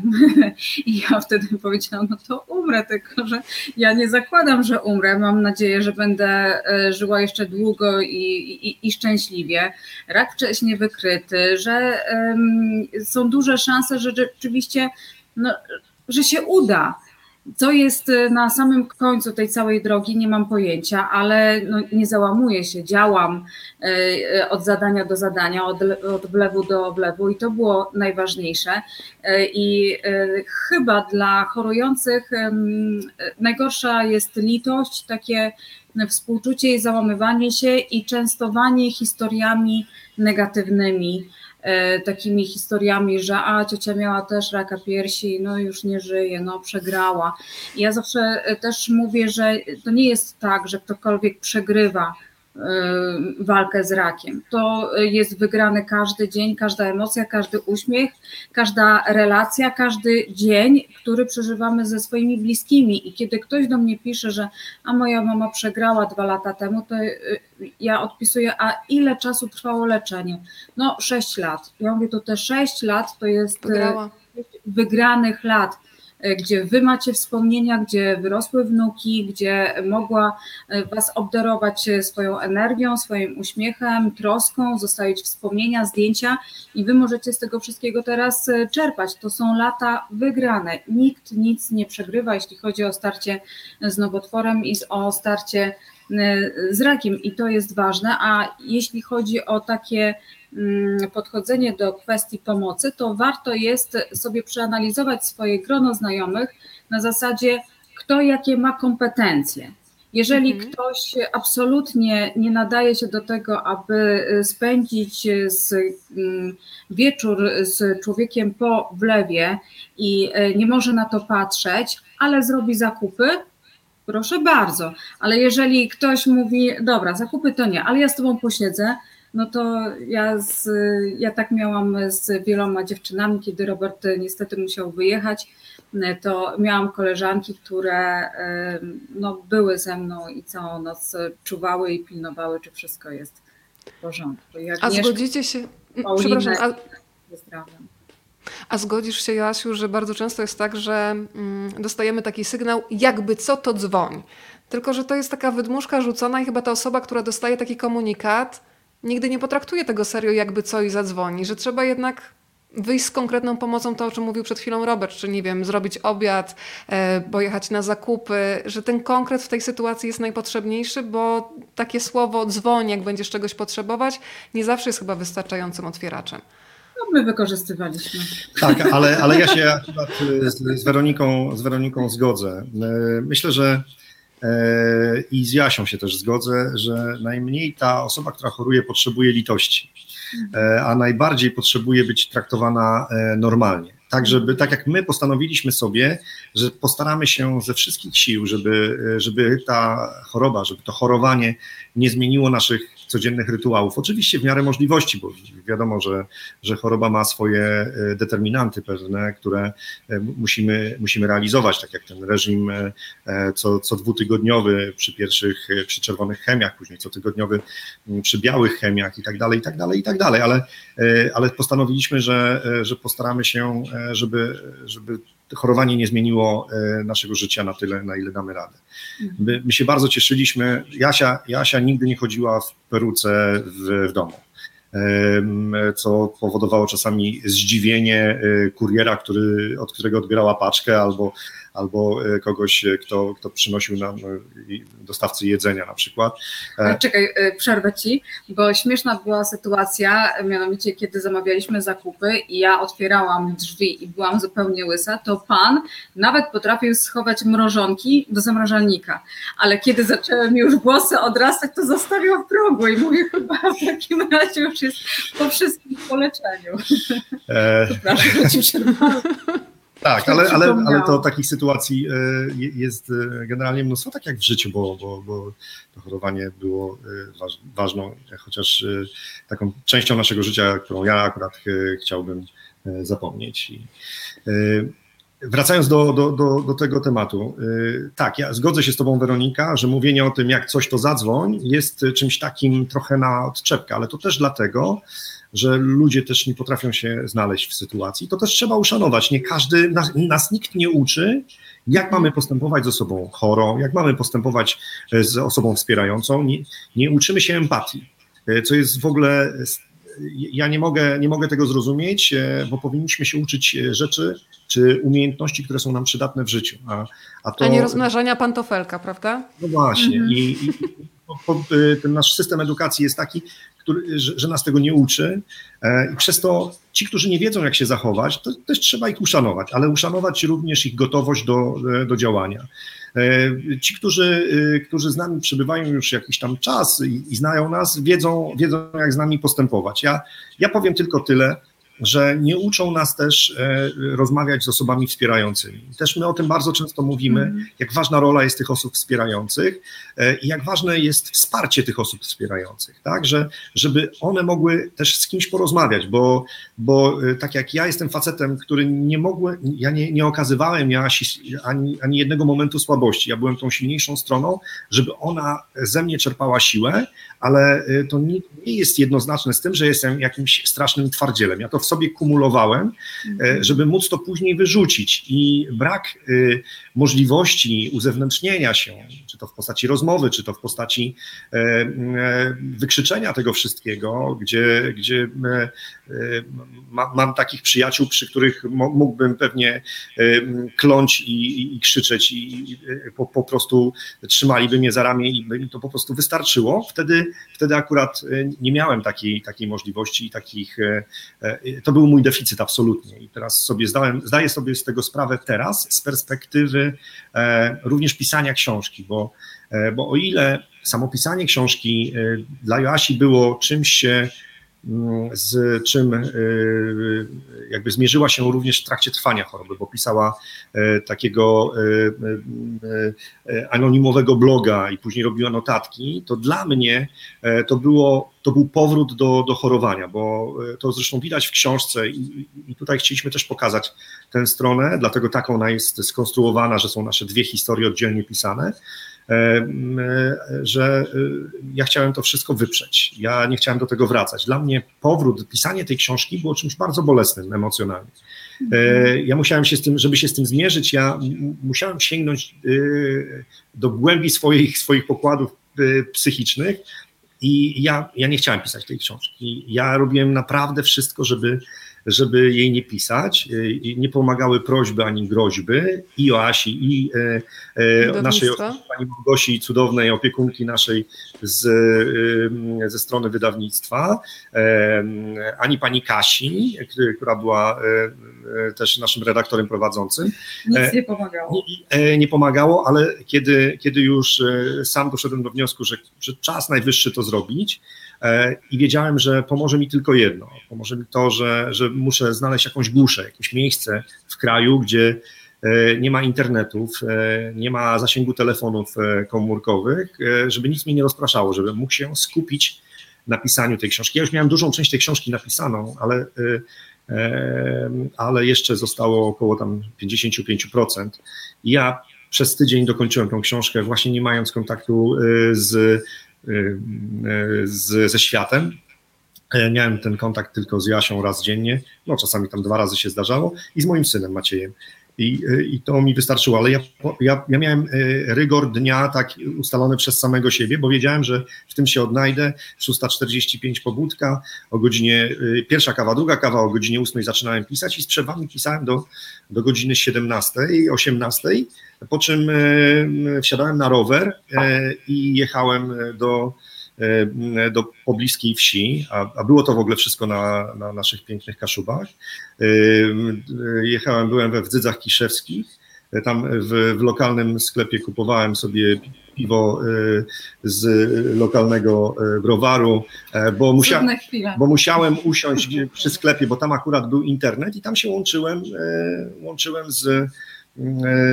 I ja wtedy powiedziałam, no to umrę, tylko że ja nie zakładam, że umrę. Mam nadzieję, że będę żyła jeszcze długo i, i, i szczęśliwie. Rak wcześniej wykryty, że um, są duże szanse, że rzeczywiście, no, że się uda. Co jest na samym końcu tej całej drogi, nie mam pojęcia, ale no nie załamuję się, działam od zadania do zadania, od, od wlewu do wlewu i to było najważniejsze. I chyba dla chorujących najgorsza jest litość, takie współczucie i załamywanie się i częstowanie historiami negatywnymi. Takimi historiami, że a ciocia miała też raka piersi, no już nie żyje, no przegrała. I ja zawsze też mówię, że to nie jest tak, że ktokolwiek przegrywa y, walkę z rakiem. To jest wygrany każdy dzień, każda emocja, każdy uśmiech, każda relacja, każdy dzień, który przeżywamy ze swoimi bliskimi. I kiedy ktoś do mnie pisze, że a moja mama przegrała dwa lata temu, to y, ja odpisuję, a ile czasu trwało leczenie? No sześć lat. Ja mówię, to te sześć lat to jest Wygrała. wygranych lat, gdzie wy macie wspomnienia, gdzie wyrosły wnuki, gdzie mogła was obdarować swoją energią, swoim uśmiechem, troską, zostawić wspomnienia, zdjęcia i wy możecie z tego wszystkiego teraz czerpać. To są lata wygrane. Nikt nic nie przegrywa, jeśli chodzi o starcie z nowotworem i o starcie z rakiem i to jest ważne, a jeśli chodzi o takie podchodzenie do kwestii pomocy, to warto jest sobie przeanalizować swoje grono znajomych na zasadzie, kto jakie ma kompetencje. Jeżeli mhm. ktoś absolutnie nie nadaje się do tego, aby spędzić z, wieczór z człowiekiem po wlewie i nie może na to patrzeć, ale zrobi zakupy, proszę bardzo, ale jeżeli ktoś mówi, dobra, zakupy to nie, ale ja z tobą posiedzę, no to ja, z, ja tak miałam z wieloma dziewczynami, kiedy Robert niestety musiał wyjechać, to miałam koleżanki, które no, były ze mną i całą noc czuwały i pilnowały, czy wszystko jest w porządku. I Agnieszka, a zgodzicie się... Paulina, przepraszam, a... A zgodzisz się, Joasiu, że bardzo często jest tak, że dostajemy taki sygnał, jakby co, to dzwoń. Tylko że to jest taka wydmuszka rzucona i chyba ta osoba, która dostaje taki komunikat, nigdy nie potraktuje tego serio, jakby co i zadzwoni, że trzeba jednak wyjść z konkretną pomocą, to o czym mówił przed chwilą Robert, czy nie wiem, zrobić obiad, pojechać na zakupy, że ten konkret w tej sytuacji jest najpotrzebniejszy, bo takie słowo dzwoń, jak będziesz czegoś potrzebować, nie zawsze jest chyba wystarczającym otwieraczem. No my wykorzystywaliśmy. Tak, ale, ale ja się akurat z, z, Weroniką, z Weroniką zgodzę. Myślę, że i z Jasią się też zgodzę, że najmniej ta osoba, która choruje, potrzebuje litości, a najbardziej potrzebuje być traktowana normalnie. Tak, żeby, tak jak my postanowiliśmy sobie, że postaramy się ze wszystkich sił, żeby, żeby ta choroba, żeby to chorowanie nie zmieniło naszych codziennych rytuałów. Oczywiście w miarę możliwości, bo wiadomo, że, że choroba ma swoje determinanty pewne, które musimy, musimy realizować, tak jak ten reżim co, co dwutygodniowy przy pierwszych, przy czerwonych chemiach, później co tygodniowy przy białych chemiach i tak dalej, i tak dalej, i tak dalej, ale, ale postanowiliśmy, że, że postaramy się, żeby, żeby chorowanie nie zmieniło naszego życia na tyle, na ile damy radę. My, my się bardzo cieszyliśmy. Jasia, Jasia nigdy nie chodziła w peruce w, w domu, co powodowało czasami zdziwienie kuriera, który, od którego odbierała paczkę, albo, albo kogoś, kto, kto przynosił nam dostawcy jedzenia na przykład. A czekaj, przerwę ci, bo śmieszna była sytuacja, mianowicie kiedy zamawialiśmy zakupy i ja otwierałam drzwi i byłam zupełnie łysa, to pan nawet potrafił schować mrożonki do zamrażalnika, ale kiedy zaczęły już włosy odrastać, to zostawił w progu i mówię, chyba w takim razie już jest po wszystkim po leczeniu. E... Przepraszam, że ci przerwałam. Tak, ale, ale, ale to takich sytuacji jest generalnie mnóstwo, tak jak w życiu, bo, bo, bo to chorowanie było ważną, chociaż taką częścią naszego życia, którą ja akurat chciałbym zapomnieć. I wracając do, do, do, do tego tematu, tak, ja zgodzę się z tobą, Weronika, że mówienie o tym, jak coś to zadzwoń, jest czymś takim trochę na odczepkę, ale to też dlatego, że ludzie też nie potrafią się znaleźć w sytuacji, to też trzeba uszanować. Nie każdy, nas, nas nikt nie uczy, jak mamy postępować z osobą chorą, jak mamy postępować z osobą wspierającą. Nie, nie uczymy się empatii, co jest w ogóle, ja nie mogę, nie mogę tego zrozumieć, bo powinniśmy się uczyć rzeczy czy umiejętności, które są nam przydatne w życiu. A, a, to, a nie rozmnażania pantofelka, prawda? No właśnie. Mhm. I, i, ten nasz system edukacji jest taki, który, że, że nas tego nie uczy i przez to ci, którzy nie wiedzą, jak się zachować, to też trzeba ich uszanować, ale uszanować również ich gotowość do, do działania. Ci, którzy, którzy z nami przebywają już jakiś tam czas i, i znają nas, wiedzą, wiedzą, jak z nami postępować. Ja, ja powiem tylko tyle, że nie uczą nas też rozmawiać z osobami wspierającymi. Też my o tym bardzo często mówimy, jak ważna rola jest tych osób wspierających i jak ważne jest wsparcie tych osób wspierających, tak, że, żeby one mogły też z kimś porozmawiać, bo, bo tak jak ja jestem facetem, który nie mogłem, ja nie, nie okazywałem ja ani, ani jednego momentu słabości, ja byłem tą silniejszą stroną, żeby ona ze mnie czerpała siłę, ale to nie, nie jest jednoznaczne z tym, że jestem jakimś strasznym twardzielem. Ja to w sobie kumulowałem, żeby móc to później wyrzucić i brak y, możliwości uzewnętrznienia się, czy to w postaci rozmowy, czy to w postaci y, y, wykrzyczenia tego wszystkiego, gdzie, gdzie y, y, ma, mam takich przyjaciół, przy których mógłbym pewnie y, kląć i, i, i krzyczeć i, i po, po prostu trzymaliby mnie za ramię i by to po prostu wystarczyło. Wtedy, wtedy akurat nie miałem takiej, takiej możliwości i takich y, y, to był mój deficyt absolutnie i teraz sobie zdałem, zdaję sobie z tego sprawę teraz z perspektywy e, również pisania książki, bo, e, bo o ile samo pisanie książki e, dla Joasi było czymś, e, z czym e, jakby zmierzyła się również w trakcie trwania choroby, bo pisała e, takiego e, e, anonimowego bloga i później robiła notatki, to dla mnie e, to było To był powrót do, do chorowania, bo to zresztą widać w książce i, i tutaj chcieliśmy też pokazać tę stronę, dlatego tak ona jest skonstruowana, że są nasze dwie historie oddzielnie pisane, że ja chciałem to wszystko wyprzeć, ja nie chciałem do tego wracać. Dla mnie powrót, pisanie tej książki było czymś bardzo bolesnym emocjonalnie. Ja musiałem się z tym, żeby się z tym zmierzyć, ja musiałem sięgnąć do głębi swoich, swoich pokładów psychicznych, I ja, ja nie chciałem pisać tej książki. Ja robiłem naprawdę wszystko, żeby, żeby jej nie pisać. Nie pomagały prośby ani groźby i Joasi, i e, naszej pani Bogusi, cudownej opiekunki naszej z, e, ze strony wydawnictwa, e, ani pani Kasi, która była e, też naszym redaktorem prowadzącym. Nic nie pomagało. E, e, nie pomagało, ale kiedy, kiedy już sam doszedłem do wniosku, że, że czas najwyższy to zrobić, i wiedziałem, że pomoże mi tylko jedno. Pomoże mi to, że, że muszę znaleźć jakąś guszę, jakieś miejsce w kraju, gdzie nie ma internetów, nie ma zasięgu telefonów komórkowych, żeby nic mnie nie rozpraszało, żebym mógł się skupić na pisaniu tej książki. Ja już miałem dużą część tej książki napisaną, ale, ale jeszcze zostało około tam pięćdziesiąt pięć procent. I ja przez tydzień dokończyłem tą książkę, właśnie nie mając kontaktu z Z, ze światem. Miałem ten kontakt tylko z Joasią raz dziennie, no czasami tam dwa razy się zdarzało, i z moim synem Maciejem. I, i to mi wystarczyło, ale ja, ja, ja miałem rygor dnia tak ustalony przez samego siebie, bo wiedziałem, że w tym się odnajdę. szósta czterdzieści pięć pobudka, o godzinie pierwsza kawa, druga kawa, o godzinie ósmej zaczynałem pisać i z przerwami pisałem do, do godziny siedemnastej, osiemnastej, po czym wsiadałem na rower i jechałem do, do pobliskiej wsi, a, a było to w ogóle wszystko na, na naszych pięknych Kaszubach. Jechałem, byłem we Wdzydzach Kiszewskich, tam w, w lokalnym sklepie kupowałem sobie piwo z lokalnego browaru, bo, musia, bo musiałem usiąść przy sklepie, bo tam akurat był internet i tam się łączyłem, łączyłem z...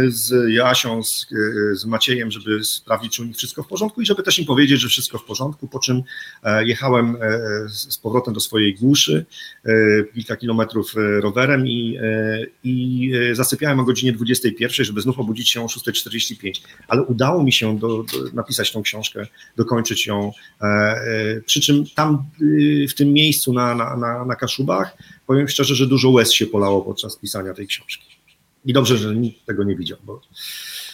z Joasią, z, z Maciejem, żeby sprawdzić, czy u nich wszystko w porządku i żeby też im powiedzieć, że wszystko w porządku, po czym jechałem z powrotem do swojej głuszy kilka kilometrów rowerem i, i zasypiałem o godzinie dwudziestej pierwszej, żeby znów obudzić się o szósta czterdzieści pięć, ale udało mi się do, do, napisać tą książkę, dokończyć ją, przy czym tam w tym miejscu na, na, na, na Kaszubach powiem szczerze, że dużo łez się polało podczas pisania tej książki. I dobrze, że nikt tego nie widział. Bo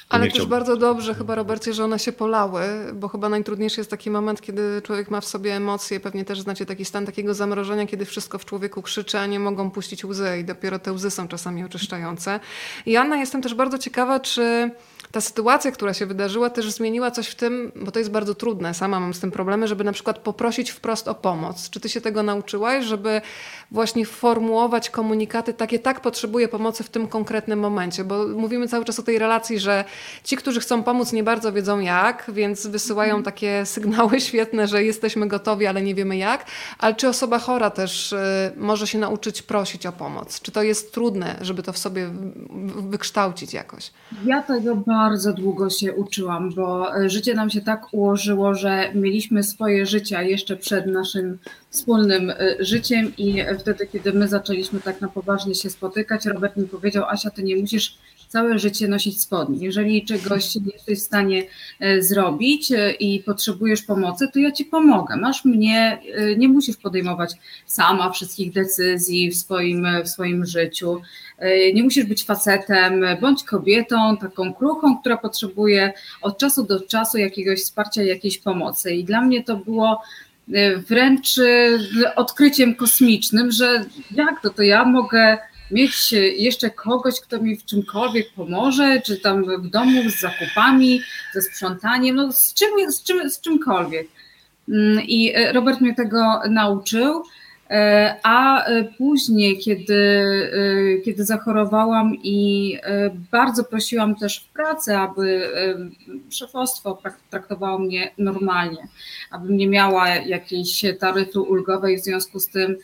Ale nie też bardzo dobrze chyba, Robercie, że one się polały, bo chyba najtrudniejszy jest taki moment, kiedy człowiek ma w sobie emocje, pewnie też znacie taki stan takiego zamrożenia, kiedy wszystko w człowieku krzyczy, a nie mogą puścić łzy i dopiero te łzy są czasami oczyszczające. I Anna, jestem też bardzo ciekawa, czy ta sytuacja, która się wydarzyła, też zmieniła coś w tym, bo to jest bardzo trudne, sama mam z tym problemy, żeby na przykład poprosić wprost o pomoc. Czy ty się tego nauczyłaś, żeby właśnie formułować komunikaty takie, tak, potrzebuję pomocy w tym konkretnym momencie, bo mówimy cały czas o tej relacji, że ci, którzy chcą pomóc, nie bardzo wiedzą jak, więc wysyłają takie sygnały świetne, że jesteśmy gotowi, ale nie wiemy jak. Ale czy osoba chora też może się nauczyć prosić o pomoc? Czy to jest trudne, żeby to w sobie wykształcić jakoś? Ja tego bardzo długo się uczyłam, bo życie nam się tak ułożyło, że mieliśmy swoje życia jeszcze przed naszym wspólnym życiem i wtedy, kiedy my zaczęliśmy tak na poważnie się spotykać, Robert mi powiedział: Asia, ty nie musisz całe życie nosić spodnie. Jeżeli czegoś nie jesteś w stanie zrobić i potrzebujesz pomocy, to ja ci pomogę. Masz mnie, nie musisz podejmować sama wszystkich decyzji w swoim, w swoim życiu. Nie musisz być facetem, bądź kobietą, taką kruchą, która potrzebuje od czasu do czasu jakiegoś wsparcia, jakiejś pomocy. I dla mnie to było wręcz odkryciem kosmicznym, że jak to, to ja mogę mieć jeszcze kogoś, kto mi w czymkolwiek pomoże, czy tam w domu z zakupami, ze sprzątaniem, no z, czym, z, czym, z czymkolwiek. I Robert mnie tego nauczył, a później, kiedy, kiedy zachorowałam i bardzo prosiłam też w pracy, aby szefostwo traktowało mnie normalnie, abym nie miała jakiejś taryfy ulgowej w związku z tym,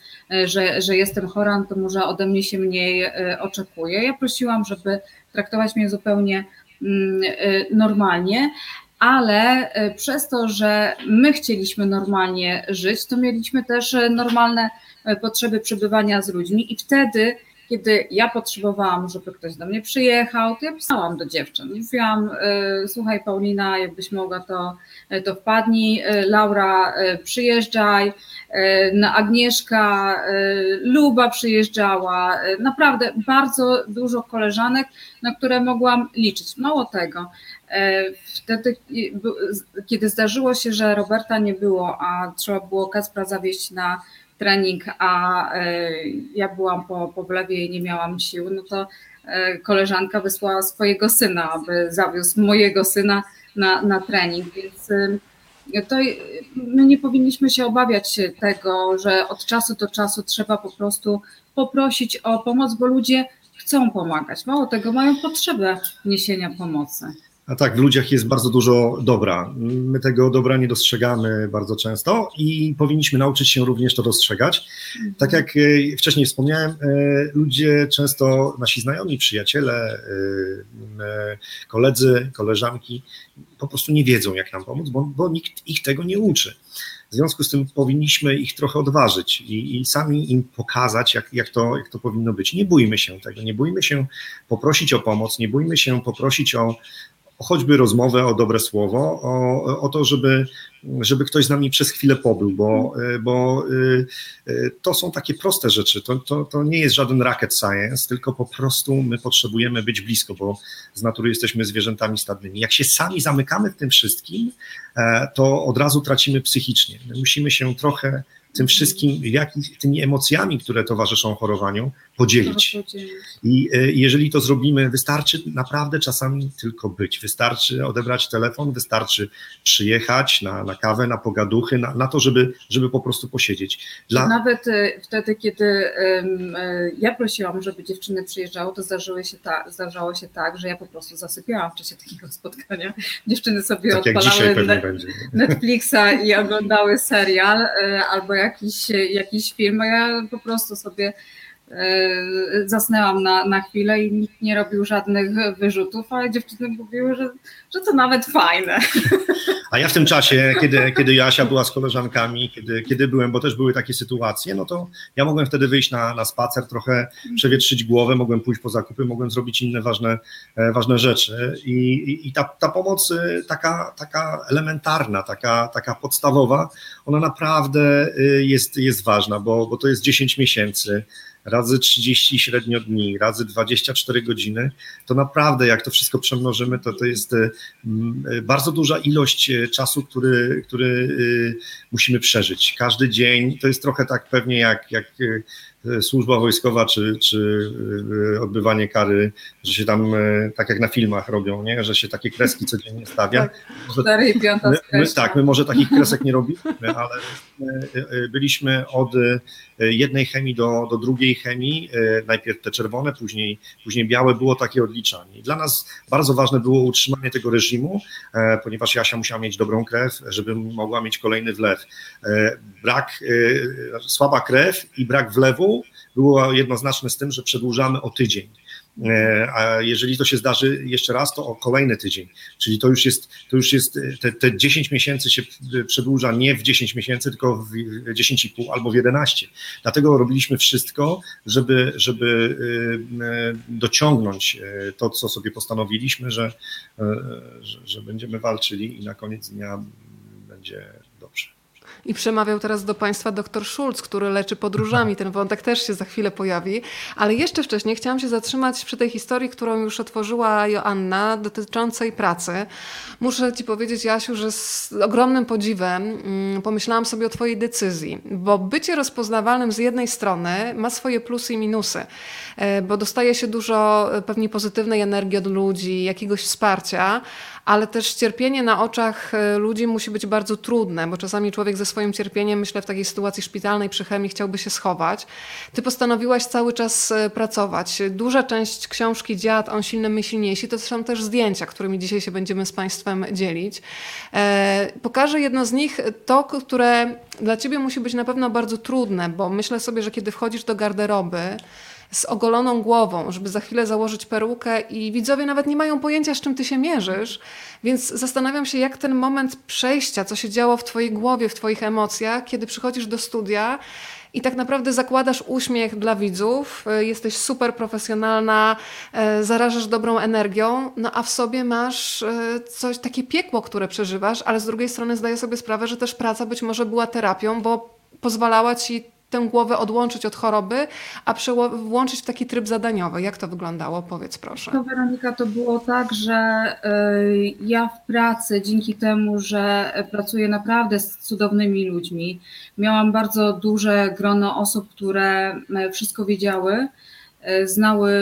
że, że jestem chora, to może ode mnie się mniej oczekuje. Ja prosiłam, żeby traktować mnie zupełnie normalnie, ale przez to, że my chcieliśmy normalnie żyć, to mieliśmy też normalne potrzeby przebywania z ludźmi i wtedy, kiedy ja potrzebowałam, żeby ktoś do mnie przyjechał, to ja pisałam do dziewczyn. Mówiłam: słuchaj Paulina, jakbyś mogła, to, to wpadnij, Laura, przyjeżdżaj, Agnieszka, Luba przyjeżdżała. Naprawdę bardzo dużo koleżanek, na które mogłam liczyć. Mało tego, wtedy, kiedy zdarzyło się, że Roberta nie było, a trzeba było Kacpra zawieźć na trening, a ja byłam po, po wlewie i nie miałam sił, no to koleżanka wysłała swojego syna, aby zawiózł mojego syna na, na trening, więc to my nie powinniśmy się obawiać tego, że od czasu do czasu trzeba po prostu poprosić o pomoc, bo ludzie chcą pomagać, mało tego, mają potrzebę niesienia pomocy. A tak, w ludziach jest bardzo dużo dobra. My tego dobra nie dostrzegamy bardzo często i powinniśmy nauczyć się również to dostrzegać. Tak jak wcześniej wspomniałem, ludzie często, nasi znajomi, przyjaciele, koledzy, koleżanki po prostu nie wiedzą, jak nam pomóc, bo, bo nikt ich tego nie uczy. W związku z tym powinniśmy ich trochę odważyć i, i sami im pokazać, jak, jak, to, jak to powinno być. Nie bójmy się tego, nie bójmy się poprosić o pomoc, nie bójmy się poprosić o choćby rozmowę, o dobre słowo, o, o to, żeby, żeby ktoś z nami przez chwilę pobył, bo, bo to są takie proste rzeczy, to, to, to nie jest żaden rocket science, tylko po prostu my potrzebujemy być blisko, bo z natury jesteśmy zwierzętami stadnymi. Jak się sami zamykamy w tym wszystkim, to od razu tracimy psychicznie. My musimy się trochę tym wszystkim, jak, tymi emocjami, które towarzyszą chorowaniu, podzielić. I jeżeli to zrobimy, wystarczy naprawdę czasami tylko być. Wystarczy odebrać telefon, wystarczy przyjechać na, na kawę, na pogaduchy, na, na to, żeby, żeby po prostu posiedzieć. Dla... Nawet wtedy, kiedy um, ja prosiłam, żeby dziewczyny przyjeżdżały, to zdarzyło się, ta, zdarzało się tak, że ja po prostu zasypiałam w czasie takiego spotkania. Dziewczyny sobie tak odpalały ne- Netflixa i oglądały serial albo jakiś, jakiś film, a ja po prostu sobie zasnęłam na, na chwilę i nikt nie robił żadnych wyrzutów, a dziewczyny mówiły, że, że to nawet fajne. A ja w tym czasie, kiedy, kiedy Joasia była z koleżankami, kiedy, kiedy byłem, bo też były takie sytuacje, no to ja mogłem wtedy wyjść na, na spacer, trochę przewietrzyć głowę, mogłem pójść po zakupy, mogłem zrobić inne ważne, ważne rzeczy i, i, i ta, ta pomoc taka, taka elementarna, taka, taka podstawowa, ona naprawdę jest, jest ważna, bo, bo to jest dziesięć miesięcy, razy trzydzieści średnio dni, razy dwadzieścia cztery godziny, to naprawdę jak to wszystko przemnożymy, to to jest bardzo duża ilość czasu, który, który musimy przeżyć. Każdy dzień to jest trochę tak pewnie jak, jak służba wojskowa czy, czy odbywanie kary, że się tam tak jak na filmach robią, nie? Że się takie kreski codziennie stawia. Cztery i piąta skreśla. Tak, my może takich kresek nie robiliśmy, ale byliśmy od jednej chemii do, do drugiej chemii, najpierw te czerwone, później, później białe, było takie odliczanie. Dla nas bardzo ważne było utrzymanie tego reżimu, ponieważ Jasia musiała mieć dobrą krew, żeby mogła mieć kolejny wlew. Brak, słaba krew i brak wlewu było jednoznaczne z tym, że przedłużamy o tydzień. A jeżeli to się zdarzy jeszcze raz, to o kolejny tydzień, czyli to już jest, to już jest te, te dziesięć miesięcy się przedłuża nie w dziesięć miesięcy, tylko w dziesięć i pół albo w jedenaście. Dlatego robiliśmy wszystko, żeby, żeby dociągnąć to, co sobie postanowiliśmy, że, że, że będziemy walczyli i na koniec dnia będzie dobrze. I przemawiał teraz do Państwa doktor Schulz, który leczy podróżami. Ten wątek też się za chwilę pojawi. Ale jeszcze wcześniej chciałam się zatrzymać przy tej historii, którą już otworzyła Joanna, dotyczącej pracy. Muszę Ci powiedzieć, Jasiu, że z ogromnym podziwem pomyślałam sobie o Twojej decyzji, bo bycie rozpoznawalnym z jednej strony ma swoje plusy i minusy, bo dostaje się dużo pewnie pozytywnej energii od ludzi, jakiegoś wsparcia, ale też cierpienie na oczach ludzi musi być bardzo trudne, bo czasami człowiek ze swoim cierpieniem, myślę, w takiej sytuacji szpitalnej przy chemii chciałby się schować. Ty postanowiłaś cały czas pracować. Duża część książki Dziad, on silny, my silniejsi, to są też zdjęcia, którymi dzisiaj się będziemy z Państwem dzielić. Pokażę jedno z nich, to, które dla Ciebie musi być na pewno bardzo trudne, bo myślę sobie, że kiedy wchodzisz do garderoby z ogoloną głową, żeby za chwilę założyć perukę i widzowie nawet nie mają pojęcia, z czym ty się mierzysz, więc zastanawiam się, jak ten moment przejścia, co się działo w twojej głowie, w twoich emocjach, kiedy przychodzisz do studia i tak naprawdę zakładasz uśmiech dla widzów, jesteś super profesjonalna, zarażasz dobrą energią, no a w sobie masz coś, takie piekło, które przeżywasz, ale z drugiej strony zdaję sobie sprawę, że też praca być może była terapią, bo pozwalała ci tę głowę odłączyć od choroby, a włączyć w taki tryb zadaniowy. Jak to wyglądało? Powiedz proszę. To, Weronika, to było tak, że y, ja w pracy, dzięki temu, że pracuję naprawdę z cudownymi ludźmi, miałam bardzo duże grono osób, które wszystko wiedziały, y, znały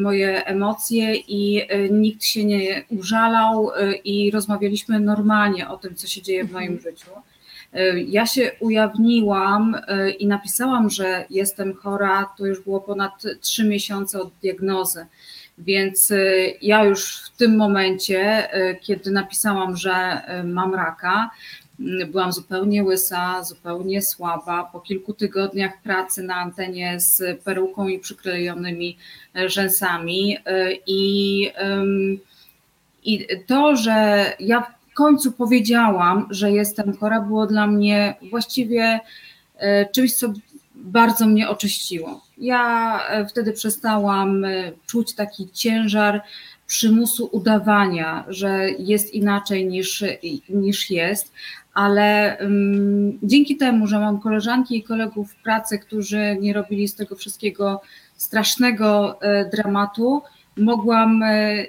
moje emocje i y, nikt się nie użalał y, i rozmawialiśmy normalnie o tym, co się dzieje w moim mhm. życiu. Ja się ujawniłam i napisałam, że jestem chora, to już było ponad trzy miesiące od diagnozy, więc ja już w tym momencie, kiedy napisałam, że mam raka, byłam zupełnie łysa, zupełnie słaba, po kilku tygodniach pracy na antenie z peruką i przyklejonymi rzęsami i, i to, że ja w końcu powiedziałam, że jestem chora, było dla mnie właściwie czymś, co bardzo mnie oczyściło. Ja wtedy przestałam czuć taki ciężar przymusu udawania, że jest inaczej niż, niż jest, ale um, dzięki temu, że mam koleżanki i kolegów w pracy, którzy nie robili z tego wszystkiego strasznego e, dramatu, mogłam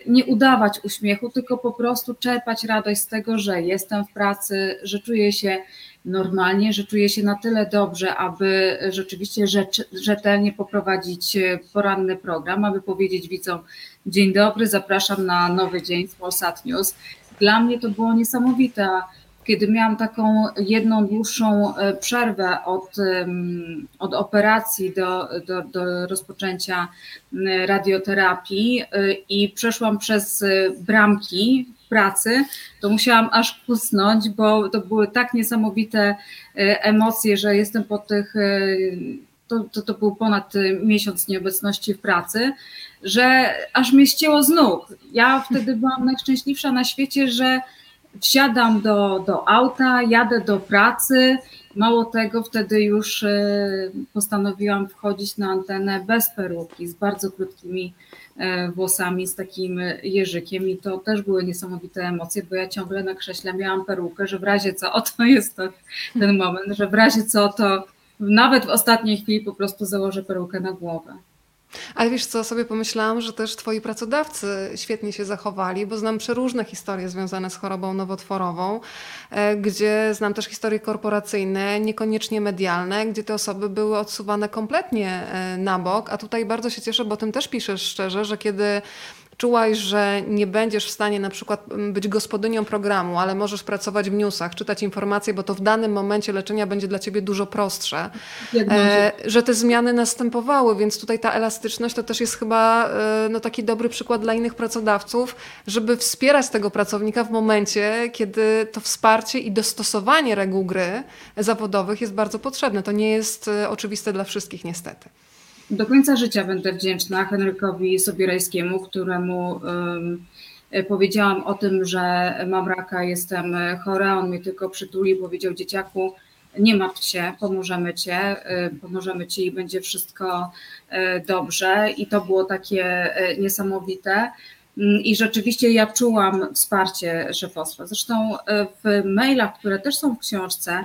nie udawać uśmiechu, tylko po prostu czerpać radość z tego, że jestem w pracy, że czuję się normalnie, że czuję się na tyle dobrze, aby rzeczywiście rzecz, rzetelnie poprowadzić poranny program, aby powiedzieć widzom: dzień dobry, zapraszam na Nowy Dzień z Polsat News. Dla mnie to było niesamowite, kiedy miałam taką jedną dłuższą przerwę od, od operacji do, do, do rozpoczęcia radioterapii i przeszłam przez bramki pracy, to musiałam aż kusnąć, bo to były tak niesamowite emocje, że jestem po tych, to, to, to był ponad miesiąc nieobecności w pracy, że aż mnie ścięło z nóg. Ja wtedy byłam najszczęśliwsza na świecie, że wsiadam do, do auta, jadę do pracy. Mało tego, wtedy już postanowiłam wchodzić na antenę bez peruki, z bardzo krótkimi włosami, z takim jeżykiem i to też były niesamowite emocje, bo ja ciągle na krześle miałam perukę, że w razie co, o to jest to, ten moment, że w razie co, to nawet w ostatniej chwili po prostu założę perukę na głowę. Ale wiesz co, sobie pomyślałam, że też twoi pracodawcy świetnie się zachowali, bo znam przeróżne historie związane z chorobą nowotworową, gdzie znam też historie korporacyjne, niekoniecznie medialne, gdzie te osoby były odsuwane kompletnie na bok, a tutaj bardzo się cieszę, bo o tym też piszesz szczerze, że kiedy czułaś, że nie będziesz w stanie na przykład być gospodynią programu, ale możesz pracować w newsach, czytać informacje, bo to w danym momencie leczenia będzie dla ciebie dużo prostsze, e, że te zmiany następowały, więc tutaj ta elastyczność to też jest chyba e, no, taki dobry przykład dla innych pracodawców, żeby wspierać tego pracownika w momencie, kiedy to wsparcie i dostosowanie reguł gry zawodowych jest bardzo potrzebne. To nie jest e, oczywiste dla wszystkich niestety. Do końca życia będę wdzięczna Henrykowi Sobierajskiemu, któremu um, powiedziałam o tym, że mam raka, jestem chora. On mnie tylko przytulił, powiedział: dzieciaku, nie martw się, pomożemy cię, pomożemy ci i będzie wszystko dobrze. I to było takie niesamowite. I rzeczywiście ja czułam wsparcie szefostwa. Zresztą w mailach, które też są w książce,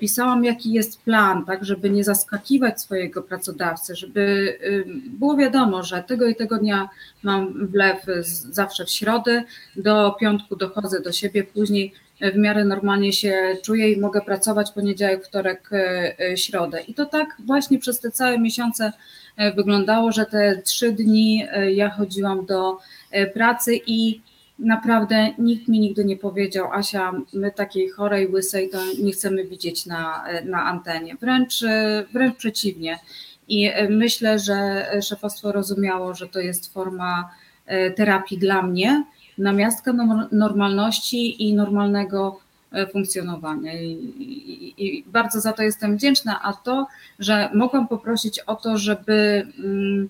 pisałam, jaki jest plan, tak, żeby nie zaskakiwać swojego pracodawcy, żeby było wiadomo, że tego i tego dnia mam wlew zawsze w środę, do piątku dochodzę do siebie, później w miarę normalnie się czuję i mogę pracować poniedziałek, wtorek, środę. I to tak właśnie przez te całe miesiące wyglądało, że te trzy dni ja chodziłam do pracy i naprawdę nikt mi nigdy nie powiedział: Asia, my takiej chorej, łysej to nie chcemy widzieć na, na antenie. Wręcz, wręcz przeciwnie. I myślę, że szefostwo rozumiało, że to jest forma terapii dla mnie, namiastka normalności i normalnego funkcjonowania. I, i, i bardzo za to jestem wdzięczna, a to, że mogłam poprosić o to, żeby mm,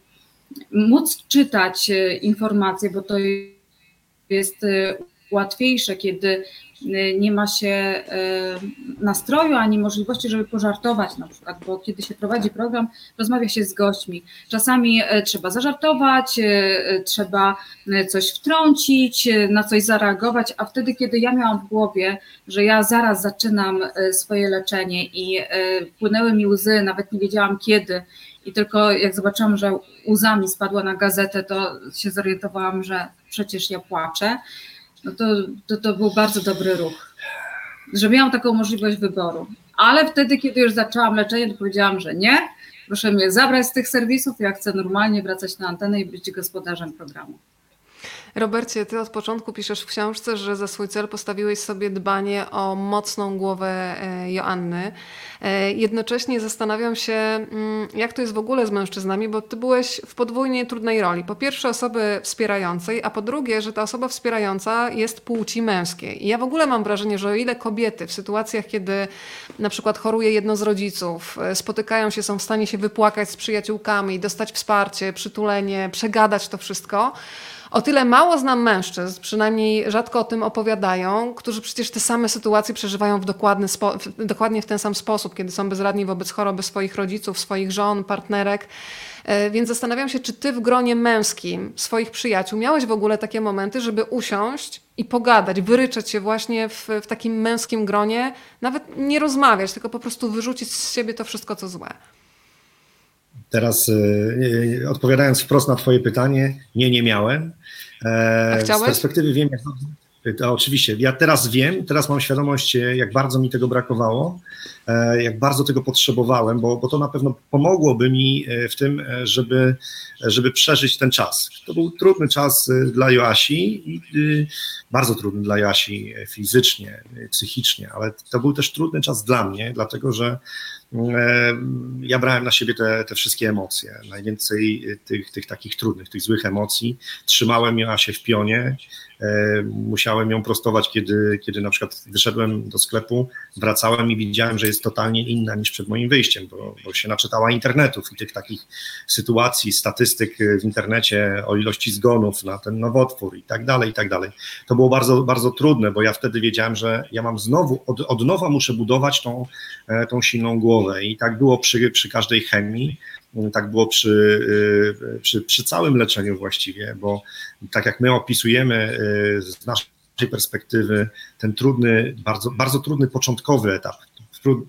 móc czytać informacje, bo to jest łatwiejsze, kiedy nie ma się nastroju ani możliwości, żeby pożartować na przykład, bo kiedy się prowadzi program, rozmawia się z gośćmi. Czasami trzeba zażartować, trzeba coś wtrącić, na coś zareagować, a wtedy, kiedy ja miałam w głowie, że ja zaraz zaczynam swoje leczenie i płynęły mi łzy, nawet nie wiedziałam kiedy, i tylko jak zobaczyłam, że łza mi spadła na gazetę, to się zorientowałam, że przecież ja płaczę. No to, to, to był bardzo dobry ruch, że miałam taką możliwość wyboru. Ale wtedy, kiedy już zaczęłam leczenie, to powiedziałam, że nie, proszę mnie zabrać z tych serwisów, ja chcę normalnie wracać na antenę i być gospodarzem programu. Robercie, ty od początku piszesz w książce, że za swój cel postawiłeś sobie dbanie o mocną głowę Joanny. Jednocześnie zastanawiam się, jak to jest w ogóle z mężczyznami, bo ty byłeś w podwójnie trudnej roli. Po pierwsze osoby wspierającej, a po drugie, że ta osoba wspierająca jest płci męskiej. I ja w ogóle mam wrażenie, że o ile kobiety w sytuacjach, kiedy na przykład choruje jedno z rodziców, spotykają się, są w stanie się wypłakać z przyjaciółkami, dostać wsparcie, przytulenie, przegadać to wszystko, o tyle mało znam mężczyzn, przynajmniej rzadko o tym opowiadają, którzy przecież te same sytuacje przeżywają w dokładny spo- w, dokładnie w ten sam sposób, kiedy są bezradni wobec choroby swoich rodziców, swoich żon, partnerek. E, więc zastanawiam się, czy ty w gronie męskim swoich przyjaciół miałeś w ogóle takie momenty, żeby usiąść i pogadać, wyryczeć się właśnie w, w takim męskim gronie, nawet nie rozmawiać, tylko po prostu wyrzucić z siebie to wszystko, co złe. Teraz yy, odpowiadając wprost na twoje pytanie, nie, nie miałem. E, z perspektywy wiem, jak to, oczywiście, ja teraz wiem, teraz mam świadomość, jak bardzo mi tego brakowało, e, jak bardzo tego potrzebowałem, bo, bo to na pewno pomogłoby mi w tym, żeby, żeby przeżyć ten czas. To był trudny czas dla Joasi, i, y, bardzo trudny dla Joasi fizycznie, psychicznie, ale to był też trudny czas dla mnie, dlatego że ja brałem na siebie te, te wszystkie emocje, najwięcej tych, tych takich trudnych, tych złych emocji. Trzymałem Joasię w pionie, musiałem ją prostować, kiedy, kiedy na przykład wyszedłem do sklepu, wracałem i widziałem, że jest totalnie inna niż przed moim wyjściem, bo, bo się naczytała internetów i tych takich sytuacji, statystyk w internecie o ilości zgonów na ten nowotwór i tak dalej, i tak dalej. To było bardzo, bardzo trudne, bo ja wtedy wiedziałem, że ja mam znowu, od, od nowa muszę budować tą, tą silną głowę. I tak było przy, przy każdej chemii, tak było przy, przy, przy całym leczeniu właściwie, bo tak jak my opisujemy z naszej perspektywy ten trudny, bardzo, bardzo trudny początkowy etap,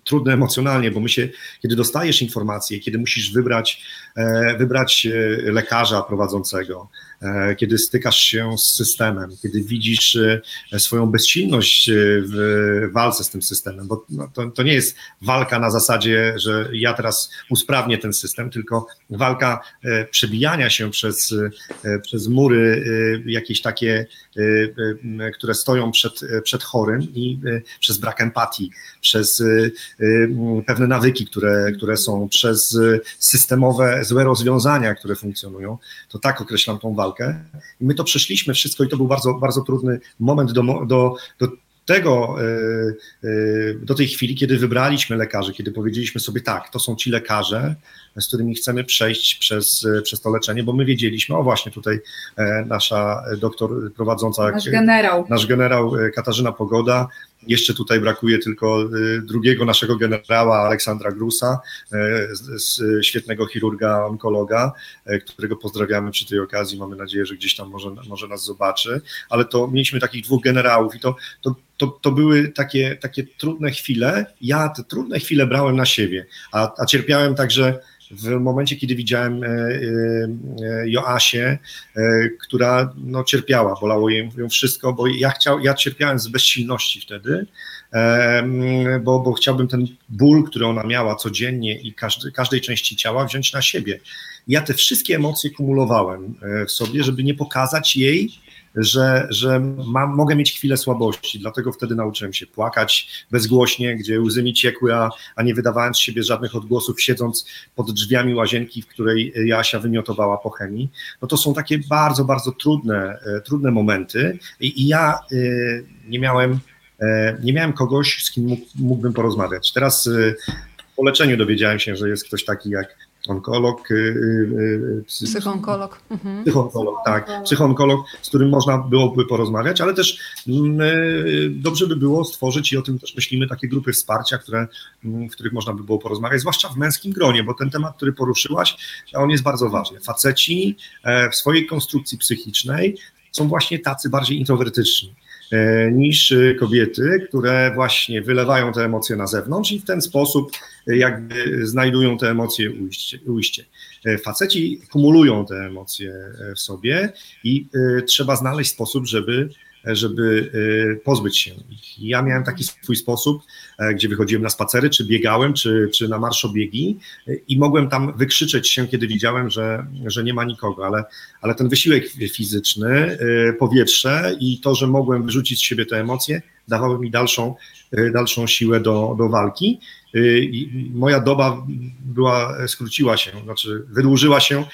trudny emocjonalnie, bo my się, kiedy dostajesz informacje, kiedy musisz wybrać, wybrać lekarza prowadzącego, kiedy stykasz się z systemem, kiedy widzisz swoją bezsilność w walce z tym systemem, bo to, to nie jest walka na zasadzie, że ja teraz usprawnię ten system, tylko walka przebijania się przez, przez mury jakieś takie, które stoją przed, przed chorym i przez brak empatii, przez pewne nawyki, które, które są, przez systemowe złe rozwiązania, które funkcjonują, to tak określam tą walkę. I my to przeszliśmy wszystko i to był bardzo, bardzo trudny moment do, do, do tego, do tej chwili, kiedy wybraliśmy lekarzy, kiedy powiedzieliśmy sobie tak, to są ci lekarze, z którymi chcemy przejść przez, przez to leczenie, bo my wiedzieliśmy, o właśnie tutaj nasza doktor prowadząca, nasz generał, nasz generał Katarzyna Pogoda. Jeszcze tutaj brakuje tylko drugiego naszego generała, Aleksandra Grusa, świetnego chirurga, onkologa, którego pozdrawiamy przy tej okazji, mamy nadzieję, że gdzieś tam może, może nas zobaczy, ale to mieliśmy takich dwóch generałów i to, to, to, to były takie, takie trudne chwile, ja te trudne chwile brałem na siebie, a, a cierpiałem także w momencie, kiedy widziałem Joasię, która no, cierpiała, bolało ją wszystko, bo ja, chciał, ja cierpiałem z bezsilności wtedy, bo, bo chciałbym ten ból, który ona miała codziennie i każdy, każdej części ciała wziąć na siebie. Ja te wszystkie emocje kumulowałem w sobie, żeby nie pokazać jej, że, że mam, mogę mieć chwilę słabości, dlatego wtedy nauczyłem się płakać bezgłośnie, gdzie łzy mi ciekły, a, a nie wydawałem z siebie żadnych odgłosów, siedząc pod drzwiami łazienki, w której Joasia wymiotowała po chemii. No to są takie bardzo, bardzo trudne, e, trudne momenty i, i ja e, nie miałem, e, nie miałem kogoś, z kim mógłbym porozmawiać. Teraz e, po leczeniu dowiedziałem się, że jest ktoś taki jak onkolog, psychonkolog, psychonkolog, tak, psychonkolog, z którym można byłoby porozmawiać, ale też dobrze by było stworzyć, i o tym też myślimy, takie grupy wsparcia, które, w których można by było porozmawiać, zwłaszcza w męskim gronie, bo ten temat, który poruszyłaś, on jest bardzo ważny. Faceci w swojej konstrukcji psychicznej są właśnie tacy bardziej introwertyczni niż kobiety, które właśnie wylewają te emocje na zewnątrz i w ten sposób jakby znajdują te emocje ujście. ujście. Faceci kumulują te emocje w sobie i trzeba znaleźć sposób, żeby, żeby pozbyć się ich. Ja miałem taki swój sposób, gdzie wychodziłem na spacery, czy biegałem, czy, czy na marszobiegi i mogłem tam wykrzyczeć się, kiedy widziałem, że, że nie ma nikogo, ale, ale ten wysiłek fizyczny, powietrze i to, że mogłem wyrzucić z siebie te emocje, dawały mi dalszą, dalszą siłę do, do walki. I moja doba była, skróciła się, znaczy wydłużyła się,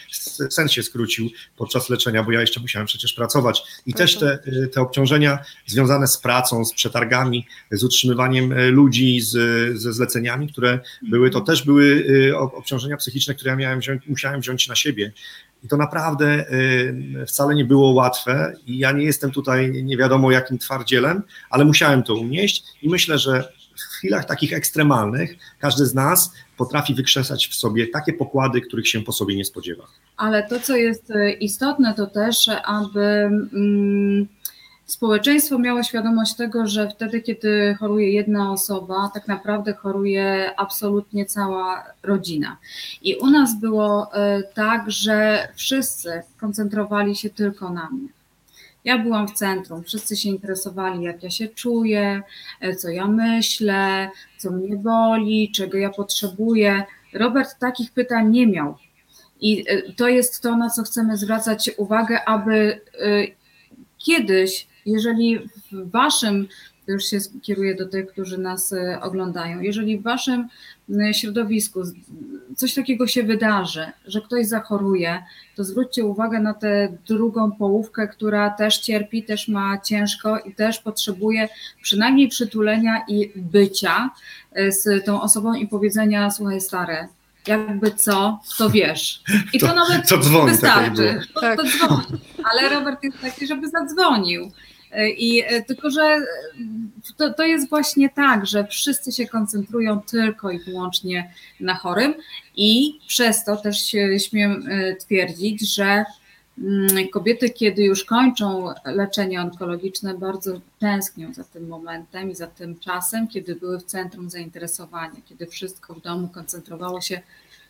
sen się skrócił podczas leczenia, bo ja jeszcze musiałem przecież pracować. I też te, te obciążenia związane z pracą, z przetargami, z utrzymywaniem ludzi, z, ze zleceniami, które były, to też były obciążenia psychiczne, które ja miałem wziąć, musiałem wziąć na siebie. I to naprawdę wcale nie było łatwe i ja nie jestem tutaj nie wiadomo jakim twardzielem, ale musiałem to unieść i myślę, że w chwilach takich ekstremalnych każdy z nas potrafi wykrzesać w sobie takie pokłady, których się po sobie nie spodziewa. Ale to, co jest istotne, to też, aby mm, społeczeństwo miało świadomość tego, że wtedy, kiedy choruje jedna osoba, tak naprawdę choruje absolutnie cała rodzina. I u nas było tak, że wszyscy koncentrowali się tylko na mnie. Ja byłam w centrum, wszyscy się interesowali, jak ja się czuję, co ja myślę, co mnie boli, czego ja potrzebuję. Robert takich pytań nie miał i to jest to, na co chcemy zwracać uwagę, aby kiedyś, jeżeli w waszym, już się kieruję do tych, którzy nas oglądają, jeżeli w waszym środowisku coś takiego się wydarzy, że ktoś zachoruje, to zwróćcie uwagę na tę drugą połówkę, która też cierpi, też ma ciężko i też potrzebuje przynajmniej przytulenia i bycia z tą osobą i powiedzenia: słuchaj stary, jakby co, to wiesz. I to, to nawet to dzwoni, wystarczy, to, tak. to dzwoni. Ale Robert jest taki, żeby zadzwonił. I tylko, że to, to jest właśnie tak, że wszyscy się koncentrują tylko i wyłącznie na chorym i przez to też się śmiem twierdzić, że kobiety, kiedy już kończą leczenie onkologiczne, bardzo tęsknią za tym momentem i za tym czasem, kiedy były w centrum zainteresowania, kiedy wszystko w domu koncentrowało się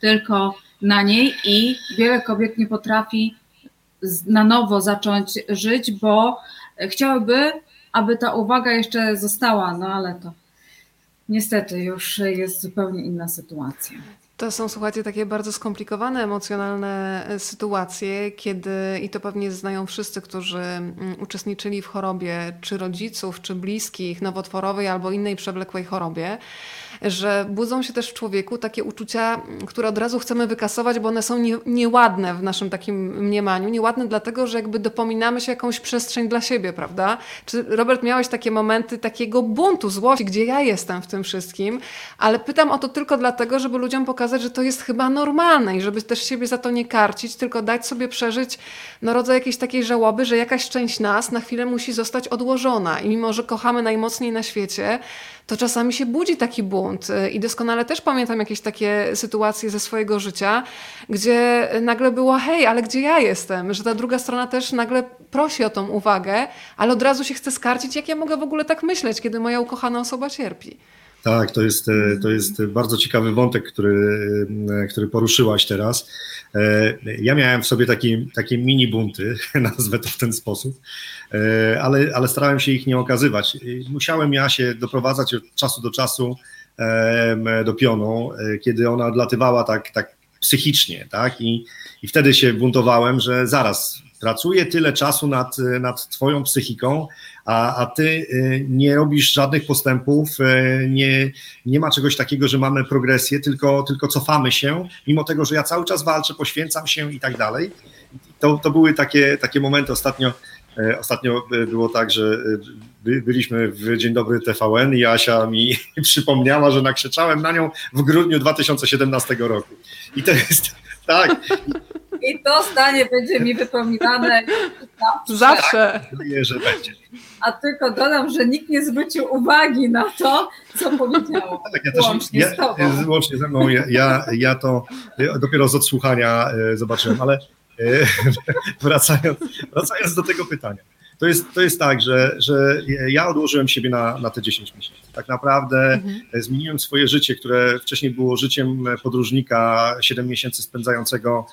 tylko na niej i wiele kobiet nie potrafi na nowo zacząć żyć, bo chciałyby, aby ta uwaga jeszcze została, no ale to niestety już jest zupełnie inna sytuacja. To są, słuchajcie, takie bardzo skomplikowane emocjonalne sytuacje, kiedy, i to pewnie znają wszyscy, którzy uczestniczyli w chorobie czy rodziców, czy bliskich, nowotworowej albo innej przewlekłej chorobie, że budzą się też w człowieku takie uczucia, które od razu chcemy wykasować, bo one są nie, nieładne w naszym takim mniemaniu. Nieładne dlatego, że jakby dopominamy się jakąś przestrzeń dla siebie, prawda? Czy, Robert, miałeś takie momenty takiego buntu, złości, gdzie ja jestem w tym wszystkim, ale pytam o to tylko dlatego, żeby ludziom pokazać, że to jest chyba normalne i żeby też siebie za to nie karcić, tylko dać sobie przeżyć no, rodzaj jakiejś takiej żałoby, że jakaś część nas na chwilę musi zostać odłożona i mimo, że kochamy najmocniej na świecie, to czasami się budzi taki bunt i doskonale też pamiętam jakieś takie sytuacje ze swojego życia, gdzie nagle było hej, ale gdzie ja jestem? Że ta druga strona też nagle prosi o tą uwagę, ale od razu się chce skarcić, jak ja mogę w ogóle tak myśleć, kiedy moja ukochana osoba cierpi. Tak, to jest, to jest bardzo ciekawy wątek, który, który poruszyłaś teraz. Ja miałem w sobie taki, takie mini bunty, nazwę to w ten sposób, ale, ale starałem się ich nie okazywać. Musiałem ja się doprowadzać od czasu do czasu do pionu, kiedy ona odlatywała tak, tak psychicznie, tak? I, i wtedy się buntowałem, że zaraz pracuję tyle czasu nad, nad twoją psychiką, A, a ty nie robisz żadnych postępów, nie, nie ma czegoś takiego, że mamy progresję, tylko, tylko cofamy się, mimo tego, że ja cały czas walczę, poświęcam się i tak dalej. To, to były takie, takie momenty. Ostatnio Ostatnio było tak, że byliśmy w Dzień Dobry T V N i Asia mi przypomniała, że nakrzyczałem na nią w grudniu dwa tysiące siedemnastego roku. I to jest tak. I to zdanie będzie mi wypominane zawsze. zawsze. Tak, że będzie. A tylko dodam, że nikt nie zwrócił uwagi na to, co powiedziało. Tak, ja też, łącznie ja, z tobą. Łącznie ze mną. Ja, ja, ja to dopiero z odsłuchania zobaczyłem, ale wracając, wracając do tego pytania. To jest, to jest tak, że, że ja odłożyłem siebie na, na te dziesięć miesięcy. Tak naprawdę mhm. zmieniłem swoje życie, które wcześniej było życiem podróżnika, siedem miesięcy spędzającego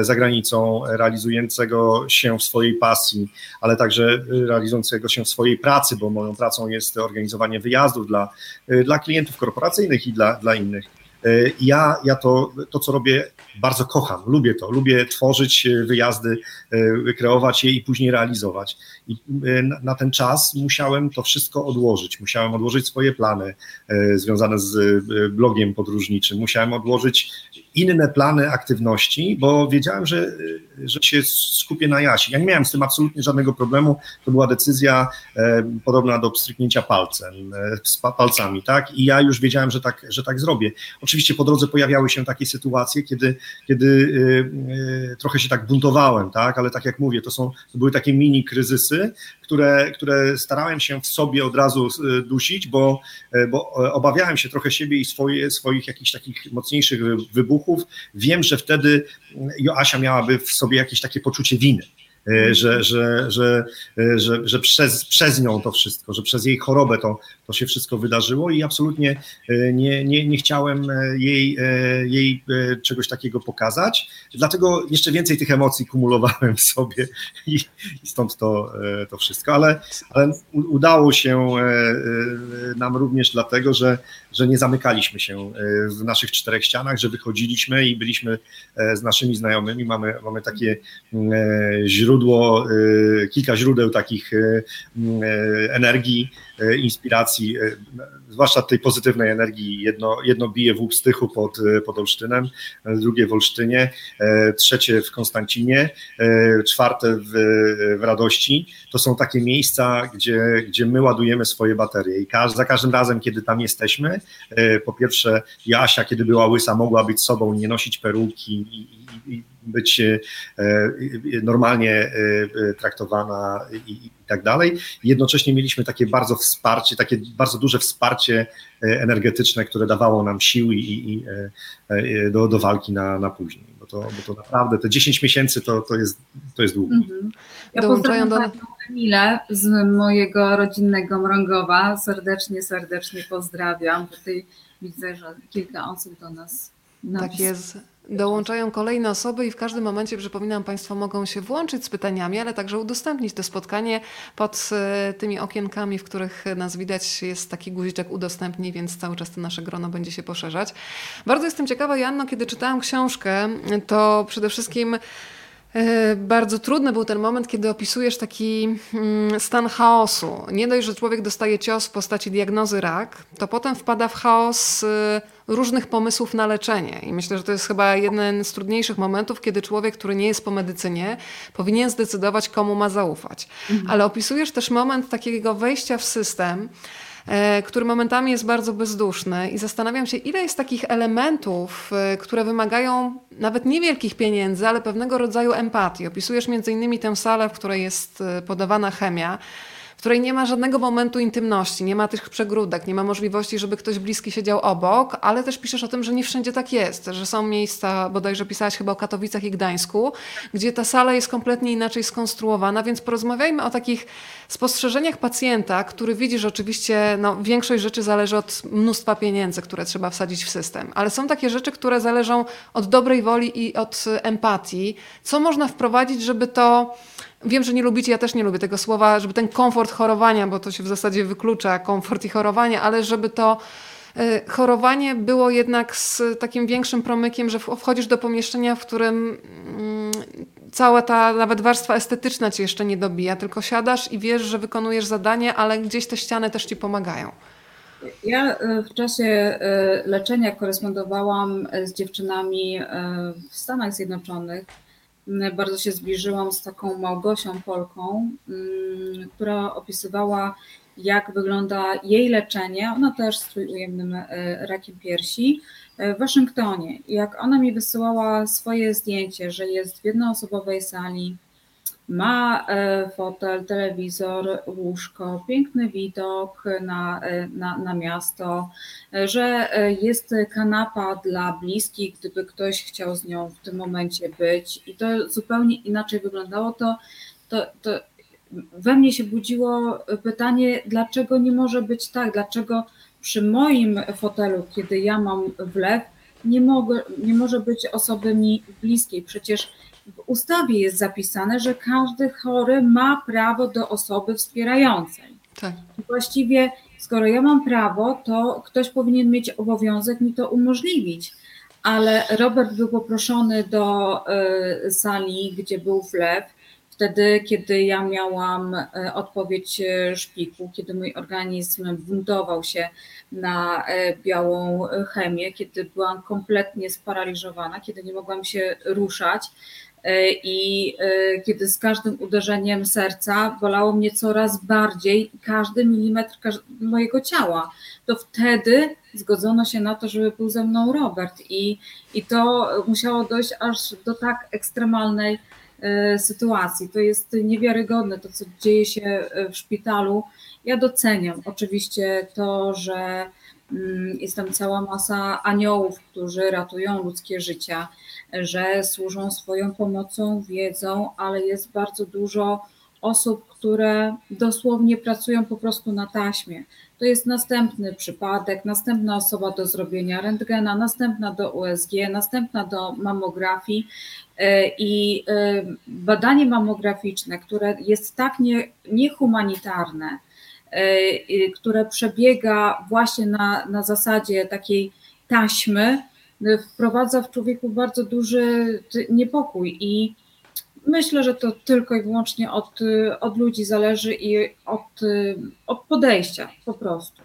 za granicą, realizującego się w swojej pasji, ale także realizującego się w swojej pracy, bo moją pracą jest organizowanie wyjazdów dla, dla klientów korporacyjnych i dla, dla innych. Ja, ja to, to, co robię, bardzo kocham, lubię to, lubię tworzyć wyjazdy, kreować je i później realizować. I na ten czas musiałem to wszystko odłożyć, musiałem odłożyć swoje plany związane z blogiem podróżniczym, musiałem odłożyć inne plany aktywności, bo wiedziałem, że, że się skupię na Jasi. Ja nie miałem z tym absolutnie żadnego problemu, to była decyzja podobna do pstryknięcia palcem, z palcami, tak? I ja już wiedziałem, że tak, że tak zrobię. Oczywiście po drodze pojawiały się takie sytuacje, kiedy, kiedy yy, trochę się tak buntowałem, tak? Ale tak jak mówię, to, są, to były takie mini kryzysy, które, które starałem się w sobie od razu dusić, bo, bo obawiałem się trochę siebie i swoje, swoich jakichś takich mocniejszych wybuchów. Wiem, że wtedy Joasia miałaby w sobie jakieś takie poczucie winy. Że, że, że, że, że przez, przez nią to wszystko, że przez jej chorobę to, to się wszystko wydarzyło i absolutnie nie, nie, nie chciałem jej, jej czegoś takiego pokazać, dlatego jeszcze więcej tych emocji kumulowałem w sobie i, i stąd to, to wszystko, ale, ale udało się nam również dlatego, że, że nie zamykaliśmy się w naszych czterech ścianach, że wychodziliśmy i byliśmy z naszymi znajomymi, mamy, mamy takie źródło, Źródło, kilka źródeł takich energii, inspiracji, zwłaszcza tej pozytywnej energii. Jedno, jedno bije w Łupstychu pod, pod Olsztynem, drugie w Olsztynie, trzecie w Konstancinie, czwarte w, w Radości. To są takie miejsca, gdzie, gdzie my ładujemy swoje baterie i każ, za każdym razem, kiedy tam jesteśmy, po pierwsze Jasia, kiedy była łysa, mogła być sobą, nie nosić peruki i, i, i być normalnie traktowana i tak dalej. Jednocześnie mieliśmy takie bardzo wsparcie, takie bardzo duże wsparcie energetyczne, które dawało nam siły i, i do, do walki na, na później. Bo to, bo to naprawdę te dziesięć miesięcy to, to, jest, to jest długo. Mhm. Ja pozdrawiam do... Emilę z mojego rodzinnego Mrągowa. Serdecznie, serdecznie pozdrawiam. Tutaj widzę, że kilka osób do nas napisuje. Tak jest. Dołączają kolejne osoby i w każdym momencie, przypominam, Państwo mogą się włączyć z pytaniami, ale także udostępnić to spotkanie. Pod tymi okienkami, w których nas widać, jest taki guziczek udostępnij, więc cały czas to nasze grono będzie się poszerzać. Bardzo jestem ciekawa, Joanno, kiedy czytałam książkę, to przede wszystkim bardzo trudny był ten moment, kiedy opisujesz taki stan chaosu. Nie dość, że człowiek dostaje cios w postaci diagnozy rak, to potem wpada w chaos różnych pomysłów na leczenie. I myślę, że to jest chyba jeden z trudniejszych momentów, kiedy człowiek, który nie jest po medycynie, powinien zdecydować, komu ma zaufać. Mhm. Ale opisujesz też moment takiego wejścia w system, który momentami jest bardzo bezduszny i zastanawiam się, ile jest takich elementów, które wymagają nawet niewielkich pieniędzy, ale pewnego rodzaju empatii. Opisujesz między innymi tę salę, w której jest podawana chemia, w której nie ma żadnego momentu intymności, nie ma tych przegródek, nie ma możliwości, żeby ktoś bliski siedział obok, ale też piszesz o tym, że nie wszędzie tak jest, że są miejsca, bodajże pisałaś chyba o Katowicach i Gdańsku, gdzie ta sala jest kompletnie inaczej skonstruowana, więc porozmawiajmy o takich spostrzeżeniach pacjenta, który widzi, że oczywiście no, większość rzeczy zależy od mnóstwa pieniędzy, które trzeba wsadzić w system, ale są takie rzeczy, które zależą od dobrej woli i od empatii. Co można wprowadzić, żeby to... Wiem, że nie lubicie, ja też nie lubię tego słowa, żeby ten komfort chorowania, bo to się w zasadzie wyklucza, komfort i chorowanie, ale żeby to chorowanie było jednak z takim większym promykiem, że wchodzisz do pomieszczenia, w którym cała ta nawet warstwa estetyczna cię jeszcze nie dobija, tylko siadasz i wiesz, że wykonujesz zadanie, ale gdzieś te ściany też ci pomagają. Ja w czasie leczenia korespondowałam z dziewczynami w Stanach Zjednoczonych, bardzo się zbliżyłam z taką Małgosią Polką, która opisywała, jak wygląda jej leczenie, ona też z trójujemnym rakiem piersi, w Waszyngtonie. Jak ona mi wysyłała swoje zdjęcie, że jest w jednoosobowej sali, ma fotel, telewizor, łóżko, piękny widok na, na, na miasto, że jest kanapa dla bliskich, gdyby ktoś chciał z nią w tym momencie być i to zupełnie inaczej wyglądało, to, to, to we mnie się budziło pytanie, dlaczego nie może być tak, dlaczego przy moim fotelu, kiedy ja mam wlew, nie, mogę, nie może być osoby mi bliskiej. Przecież w ustawie jest zapisane, że każdy chory ma prawo do osoby wspierającej. Tak. Właściwie skoro ja mam prawo, to ktoś powinien mieć obowiązek mi to umożliwić. Ale Robert był poproszony do y, sali, gdzie był wlew, wtedy, kiedy ja miałam odpowiedź szpiku, kiedy mój organizm buntował się na białą chemię, kiedy byłam kompletnie sparaliżowana, kiedy nie mogłam się ruszać i kiedy z każdym uderzeniem serca bolało mnie coraz bardziej każdy milimetr mojego ciała, to wtedy zgodzono się na to, żeby był ze mną Robert i, i to musiało dojść aż do tak ekstremalnej sytuacji. To jest niewiarygodne to, co dzieje się w szpitalu. Ja doceniam oczywiście to, że jest tam cała masa aniołów, którzy ratują ludzkie życia, że służą swoją pomocą, wiedzą, ale jest bardzo dużo osób, które dosłownie pracują po prostu na taśmie. To jest następny przypadek, następna osoba do zrobienia rentgena, następna do U S G, następna do mamografii i badanie mammograficzne, które jest tak nie, niehumanitarne, które przebiega właśnie na, na zasadzie takiej taśmy, wprowadza w człowieku bardzo duży niepokój i myślę, że to tylko i wyłącznie od, od ludzi zależy i od, od podejścia po prostu,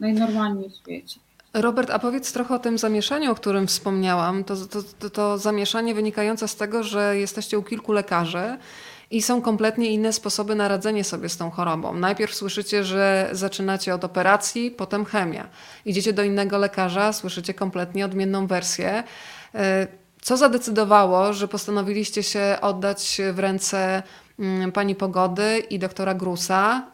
najnormalniej w świecie. Robert, a powiedz trochę o tym zamieszaniu, o którym wspomniałam. To, to, to, to zamieszanie wynikające z tego, że jesteście u kilku lekarzy i są kompletnie inne sposoby na radzenie sobie z tą chorobą. Najpierw słyszycie, że zaczynacie od operacji, potem chemia. Idziecie do innego lekarza, słyszycie kompletnie odmienną wersję. Co zadecydowało, że postanowiliście się oddać w ręce pani Pogody i doktora Grusa?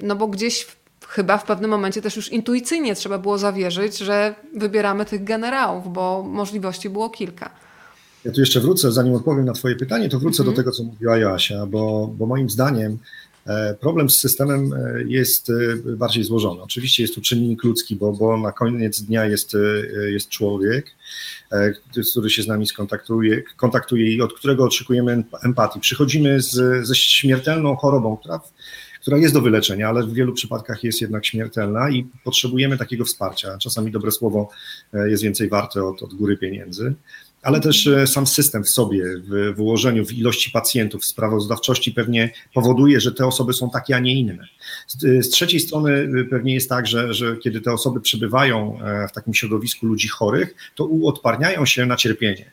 No bo gdzieś w, chyba w pewnym momencie też już intuicyjnie trzeba było zawierzyć, że wybieramy tych generałów, bo możliwości było kilka. Ja tu jeszcze wrócę, zanim odpowiem na twoje pytanie, to wrócę mhm. do tego, co mówiła Joasia, bo, bo moim zdaniem problem z systemem jest bardziej złożony. Oczywiście jest tu czynnik ludzki, bo, bo na koniec dnia jest, jest człowiek, który się z nami skontaktuje kontaktuje i od którego oczekujemy empatii. Przychodzimy z, ze śmiertelną chorobą, która, która jest do wyleczenia, ale w wielu przypadkach jest jednak śmiertelna i potrzebujemy takiego wsparcia. Czasami dobre słowo jest więcej warte od, od góry pieniędzy. Ale też sam system w sobie, w ułożeniu, w ilości pacjentów, w sprawozdawczości pewnie powoduje, że te osoby są takie, a nie inne. Z, z trzeciej strony pewnie jest tak, że, że kiedy te osoby przebywają w takim środowisku ludzi chorych, to uodparniają się na cierpienie.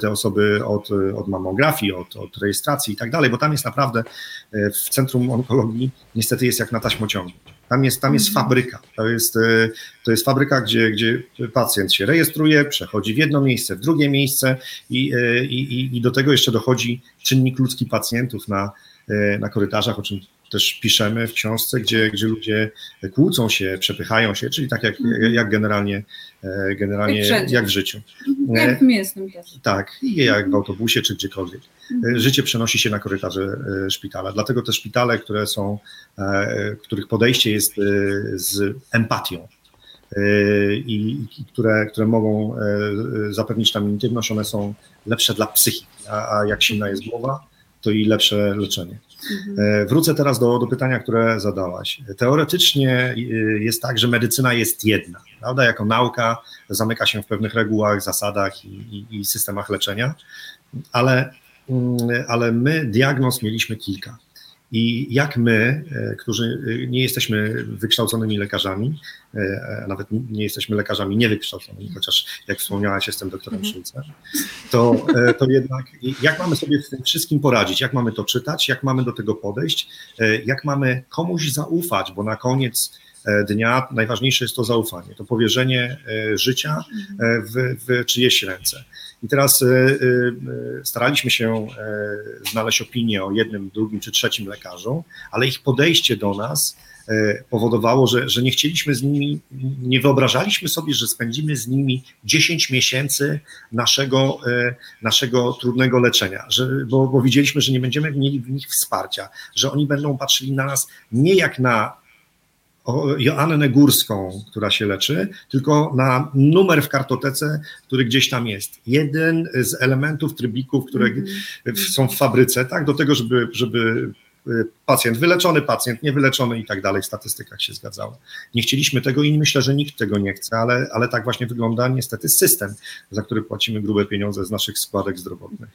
Te osoby od, od mamografii, od, od rejestracji i tak dalej, bo tam jest naprawdę w centrum onkologii niestety jest jak na taśmociągu. Tam jest, tam jest fabryka, to jest, to jest fabryka, gdzie, gdzie pacjent się rejestruje, przechodzi w jedno miejsce, w drugie miejsce i, i, i do tego jeszcze dochodzi czynnik ludzki pacjentów na, na korytarzach, o czym też piszemy w książce, gdzie, gdzie ludzie kłócą się, przepychają się, czyli tak jak, mhm. jak generalnie, generalnie jak, jak w życiu. Jak w mięsnym też. Tak, jak w autobusie czy gdziekolwiek. Mhm. Życie przenosi się na korytarze szpitala, dlatego te szpitale, które są, których podejście jest z empatią i, i które, które mogą zapewnić nam intymność, one są lepsze dla psychiki, a, a jak silna jest głowa, to i lepsze leczenie. Mhm. Wrócę teraz do, do pytania, które zadałaś. Teoretycznie jest tak, że medycyna jest jedna, prawda? Jako nauka zamyka się w pewnych regułach, zasadach i, i, i systemach leczenia, ale, ale my diagnoz mieliśmy kilka I jak my, którzy nie jesteśmy wykształconymi lekarzami, a nawet nie jesteśmy lekarzami niewykształconymi, chociaż jak wspomniałaś, jestem doktorem Schulzem, to, to jednak jak mamy sobie z tym wszystkim poradzić, jak mamy to czytać, jak mamy do tego podejść, jak mamy komuś zaufać, bo na koniec dnia najważniejsze jest to zaufanie, to powierzenie życia w, w czyjeś ręce. I teraz staraliśmy się znaleźć opinię o jednym, drugim czy trzecim lekarzu, ale ich podejście do nas powodowało, że, że nie chcieliśmy z nimi, nie wyobrażaliśmy sobie, że spędzimy z nimi dziesięć miesięcy naszego, naszego trudnego leczenia, że, bo, bo widzieliśmy, że nie będziemy mieli w nich wsparcia, że oni będą patrzyli na nas nie jak na Joannę Górską, która się leczy, tylko na numer w kartotece, który gdzieś tam jest. Jeden z elementów, trybików, które mm. są w fabryce, tak, do tego, żeby, żeby pacjent wyleczony, pacjent niewyleczony i tak dalej, w statystykach się zgadzało. Nie chcieliśmy tego i myślę, że nikt tego nie chce, ale, ale tak właśnie wygląda niestety system, za który płacimy grube pieniądze z naszych składek zdrowotnych.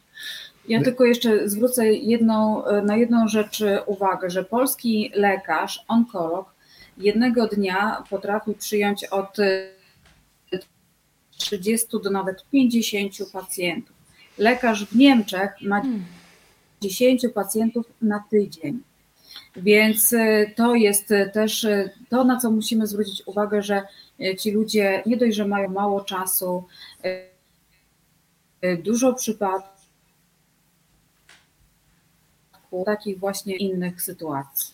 Ja tylko jeszcze zwrócę jedną, na jedną rzecz uwagę, że polski lekarz, onkolog, jednego dnia potrafi przyjąć od trzydziestu do nawet pięćdziesięciu pacjentów. Lekarz w Niemczech ma dziesięciu pacjentów na tydzień. Więc to jest też to, na co musimy zwrócić uwagę, że ci ludzie nie dość, że mają mało czasu, dużo przypadków, takich właśnie innych sytuacji.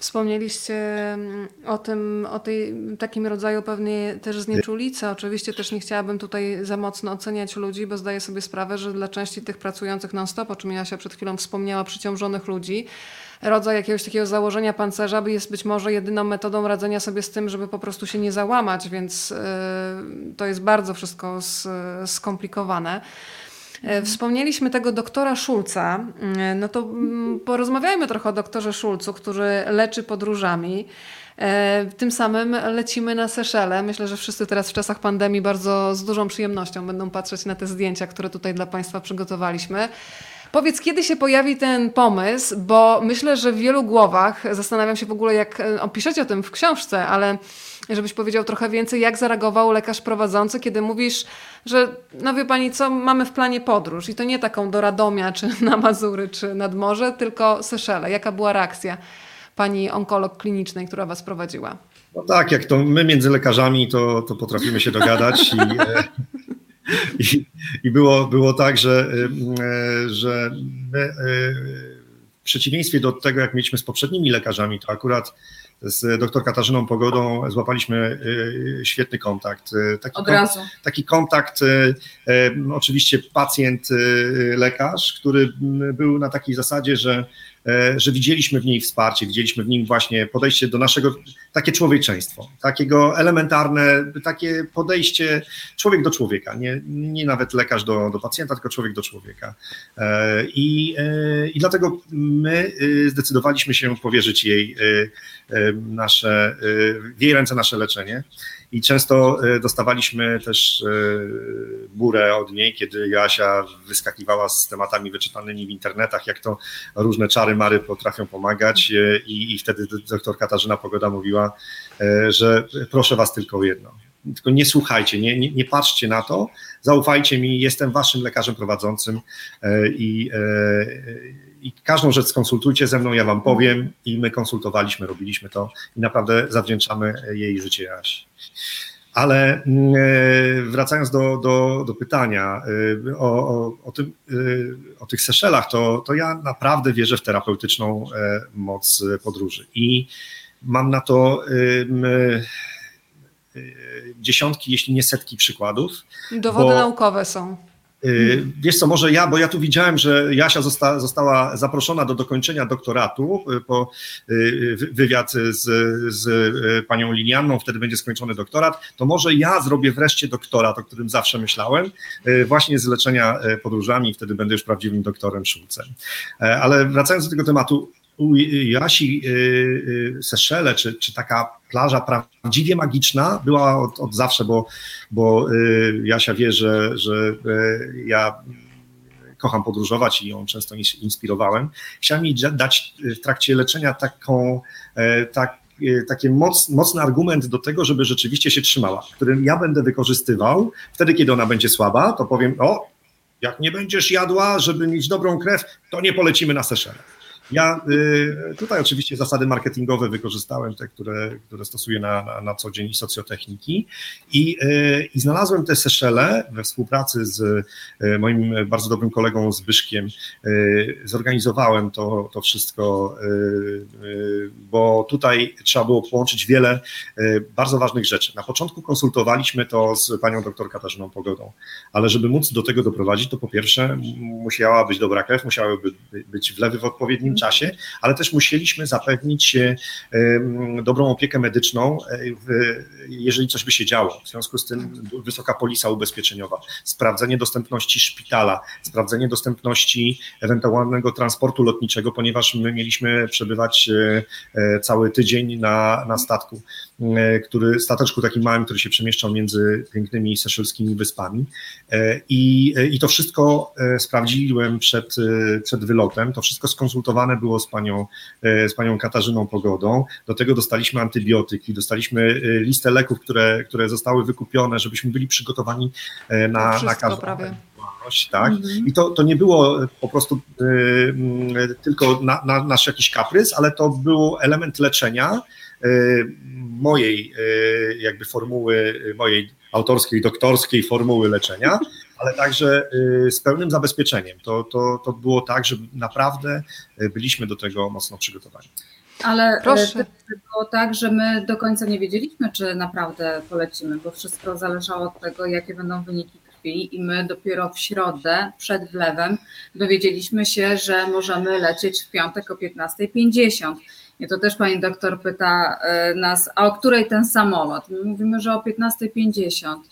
Wspomnieliście o tym, o tej, takim rodzaju pewnie też znieczulica. Oczywiście też nie chciałabym tutaj za mocno oceniać ludzi, bo zdaję sobie sprawę, że dla części tych pracujących non-stop, o czym Joasia przed chwilą wspomniała, przyciążonych ludzi, rodzaj jakiegoś takiego założenia pancerza jest być może jedyną metodą radzenia sobie z tym, żeby po prostu się nie załamać, więc yy, to jest bardzo wszystko z, skomplikowane. Wspomnieliśmy tego doktora Schulza, no to porozmawiajmy trochę o doktorze Schulzu, który leczy podróżami. Tym samym lecimy na Seszele. Myślę, że wszyscy teraz w czasach pandemii bardzo z dużą przyjemnością będą patrzeć na te zdjęcia, które tutaj dla Państwa przygotowaliśmy. Powiedz, kiedy się pojawi ten pomysł, bo myślę, że w wielu głowach, zastanawiam się w ogóle, jak opiszecie o tym w książce, ale żebyś powiedział trochę więcej, jak zareagował lekarz prowadzący, kiedy mówisz, że no wie pani co, mamy w planie podróż i to nie taką do Radomia, czy na Mazury, czy nad morze, tylko Seszele. Jaka była reakcja pani onkolog klinicznej, która was prowadziła? No tak, jak to my między lekarzami, to, to potrafimy się dogadać i... I, i było, było tak, że, że my, w przeciwieństwie do tego, jak mieliśmy z poprzednimi lekarzami, to akurat z dr Katarzyną Pogodą złapaliśmy świetny kontakt. Taki Od razu. Kontakt, taki kontakt, oczywiście pacjent-lekarz, który był na takiej zasadzie, że że widzieliśmy w niej wsparcie, widzieliśmy w nim właśnie podejście do naszego, takie człowieczeństwo, takiego elementarne, takie podejście człowiek do człowieka, nie, nie nawet lekarz do, do pacjenta, tylko człowiek do człowieka. I, i dlatego my zdecydowaliśmy się powierzyć jej nasze, w jej ręce nasze leczenie. I często dostawaliśmy też burę od niej, kiedy Joasia wyskakiwała z tematami wyczytanymi w internetach, jak to różne czary mary potrafią pomagać i, i wtedy doktor Katarzyna Pogoda mówiła, że proszę was tylko o jedno. Tylko nie słuchajcie, nie, nie, nie patrzcie na to, zaufajcie mi, jestem waszym lekarzem prowadzącym i, i każdą rzecz skonsultujcie ze mną, ja wam powiem i my konsultowaliśmy, robiliśmy to i naprawdę zawdzięczamy jej życie Joasi. Ale wracając do, do, do pytania o, o, o, tym, o tych Seszelach, to, to ja naprawdę wierzę w terapeutyczną moc podróży i mam na to dziesiątki, jeśli nie setki przykładów. Dowody bo, naukowe są. Wiesz co, może ja, bo ja tu widziałem, że Joasia zosta, została zaproszona do dokończenia doktoratu, po wywiad z, z panią Linianną, wtedy będzie skończony doktorat, to może ja zrobię wreszcie doktorat, o którym zawsze myślałem, właśnie z leczenia podróżami, wtedy będę już prawdziwym doktorem Schulzem. Ale wracając do tego tematu, u Joasi Seszele, czy, czy taka plaża prawdziwie magiczna była od, od zawsze, bo, bo Joasia wie, że, że ja kocham podróżować i ją często inspirowałem, chciałem jej dać w trakcie leczenia taką, tak, taki moc, mocny argument do tego, żeby rzeczywiście się trzymała, którym ja będę wykorzystywał wtedy, kiedy ona będzie słaba, to powiem, o, jak nie będziesz jadła, żeby mieć dobrą krew, to nie polecimy na Seszele. Ja y, tutaj oczywiście zasady marketingowe wykorzystałem, te, które, które stosuję na, na, na co dzień i socjotechniki i, y, i znalazłem te Seszele we współpracy z y, moim bardzo dobrym kolegą Zbyszkiem. Y, zorganizowałem to, to wszystko, y, y, bo tutaj trzeba było połączyć wiele y, bardzo ważnych rzeczy. Na początku konsultowaliśmy to z panią doktor Katarzyną Pogodą, ale żeby móc do tego doprowadzić, to po pierwsze musiała być dobra krew, musiały by, być wlewy w odpowiednim czasie, ale też musieliśmy zapewnić dobrą opiekę medyczną, jeżeli coś by się działo. W związku z tym wysoka polisa ubezpieczeniowa, sprawdzenie dostępności szpitala, sprawdzenie dostępności ewentualnego transportu lotniczego, ponieważ my mieliśmy przebywać cały tydzień na, na statku, który, stateczku takim małym, który się przemieszczał między pięknymi seszelskimi wyspami. I, i to wszystko sprawdziłem przed, przed wylotem, to wszystko skonsultowałem było z panią, z panią Katarzyną Pogodą. Do tego dostaliśmy antybiotyki, dostaliśmy listę leków, które, które zostały wykupione, żebyśmy byli przygotowani na, na każdą ewentualność. Tak? Mm-hmm. I to, to nie było po prostu y, y, tylko na, na, nasz jakiś kaprys, ale to był element leczenia y, mojej y, jakby formuły, mojej autorskiej, doktorskiej formuły leczenia, ale także z pełnym zabezpieczeniem. To, to, to było tak, że naprawdę byliśmy do tego mocno przygotowani. Ale Proszę. Było tak, że my do końca nie wiedzieliśmy, czy naprawdę polecimy, bo wszystko zależało od tego, jakie będą wyniki krwi i my dopiero w środę przed wlewem dowiedzieliśmy się, że możemy lecieć w piątek o piętnasta pięćdziesiąt. I to też pani doktor pyta nas, a o której ten samolot? My mówimy, że o piętnasta pięćdziesiąt.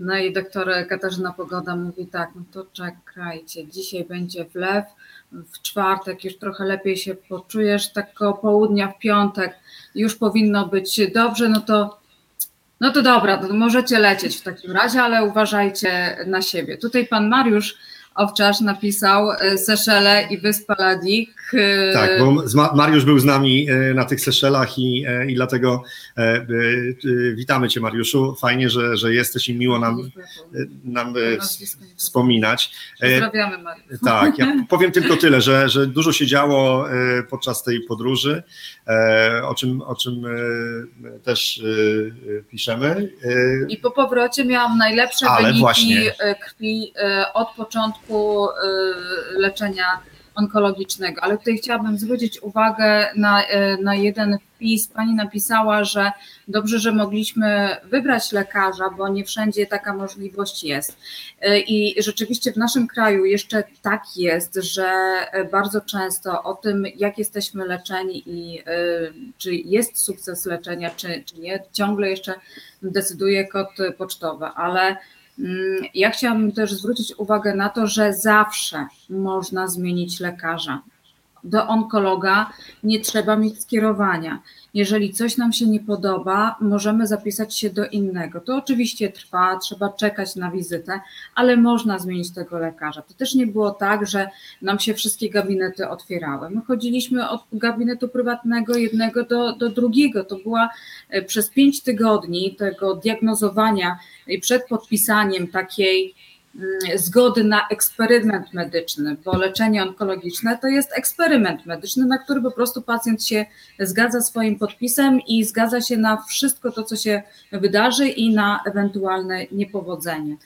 No i doktor Katarzyna Pogoda mówi tak, no to czekajcie, dzisiaj będzie wlew, w czwartek już trochę lepiej się poczujesz, tak koło południa, w piątek już powinno być dobrze, no to, no to dobra, to możecie lecieć w takim razie, ale uważajcie na siebie. Tutaj pan Mariusz Owczarz napisał Seszele i Wyspę Ladik. Tak, bo Mariusz był z nami na tych Seszelach i, i dlatego witamy Cię, Mariuszu. Fajnie, że, że jesteś i miło nam, nam wspominać. Pozdrawiamy, Mariusz. Tak, ja powiem tylko tyle, że, że dużo się działo podczas tej podróży, o czym, o czym też piszemy. I po powrocie miałam najlepsze Ale wyniki właśnie. krwi od początku leczenia onkologicznego, ale tutaj chciałabym zwrócić uwagę na, na jeden wpis. Pani napisała, że dobrze, że mogliśmy wybrać lekarza, bo nie wszędzie taka możliwość jest. I rzeczywiście w naszym kraju jeszcze tak jest, że bardzo często o tym, jak jesteśmy leczeni i czy jest sukces leczenia, czy, czy nie, ciągle jeszcze decyduje kod pocztowy, ale ja chciałabym też zwrócić uwagę na to, że zawsze można zmienić lekarza. Do onkologa nie trzeba mieć skierowania. Jeżeli coś nam się nie podoba, możemy zapisać się do innego. To oczywiście trwa, trzeba czekać na wizytę, ale można zmienić tego lekarza. To też nie było tak, że nam się wszystkie gabinety otwierały. My chodziliśmy od gabinetu prywatnego jednego do, do drugiego. To była przez pięć tygodni tego diagnozowania i przed podpisaniem takiej zgody na eksperyment medyczny, bo leczenie onkologiczne to jest eksperyment medyczny, na który po prostu pacjent się zgadza swoim podpisem i zgadza się na wszystko to, co się wydarzy i na ewentualne niepowodzenie.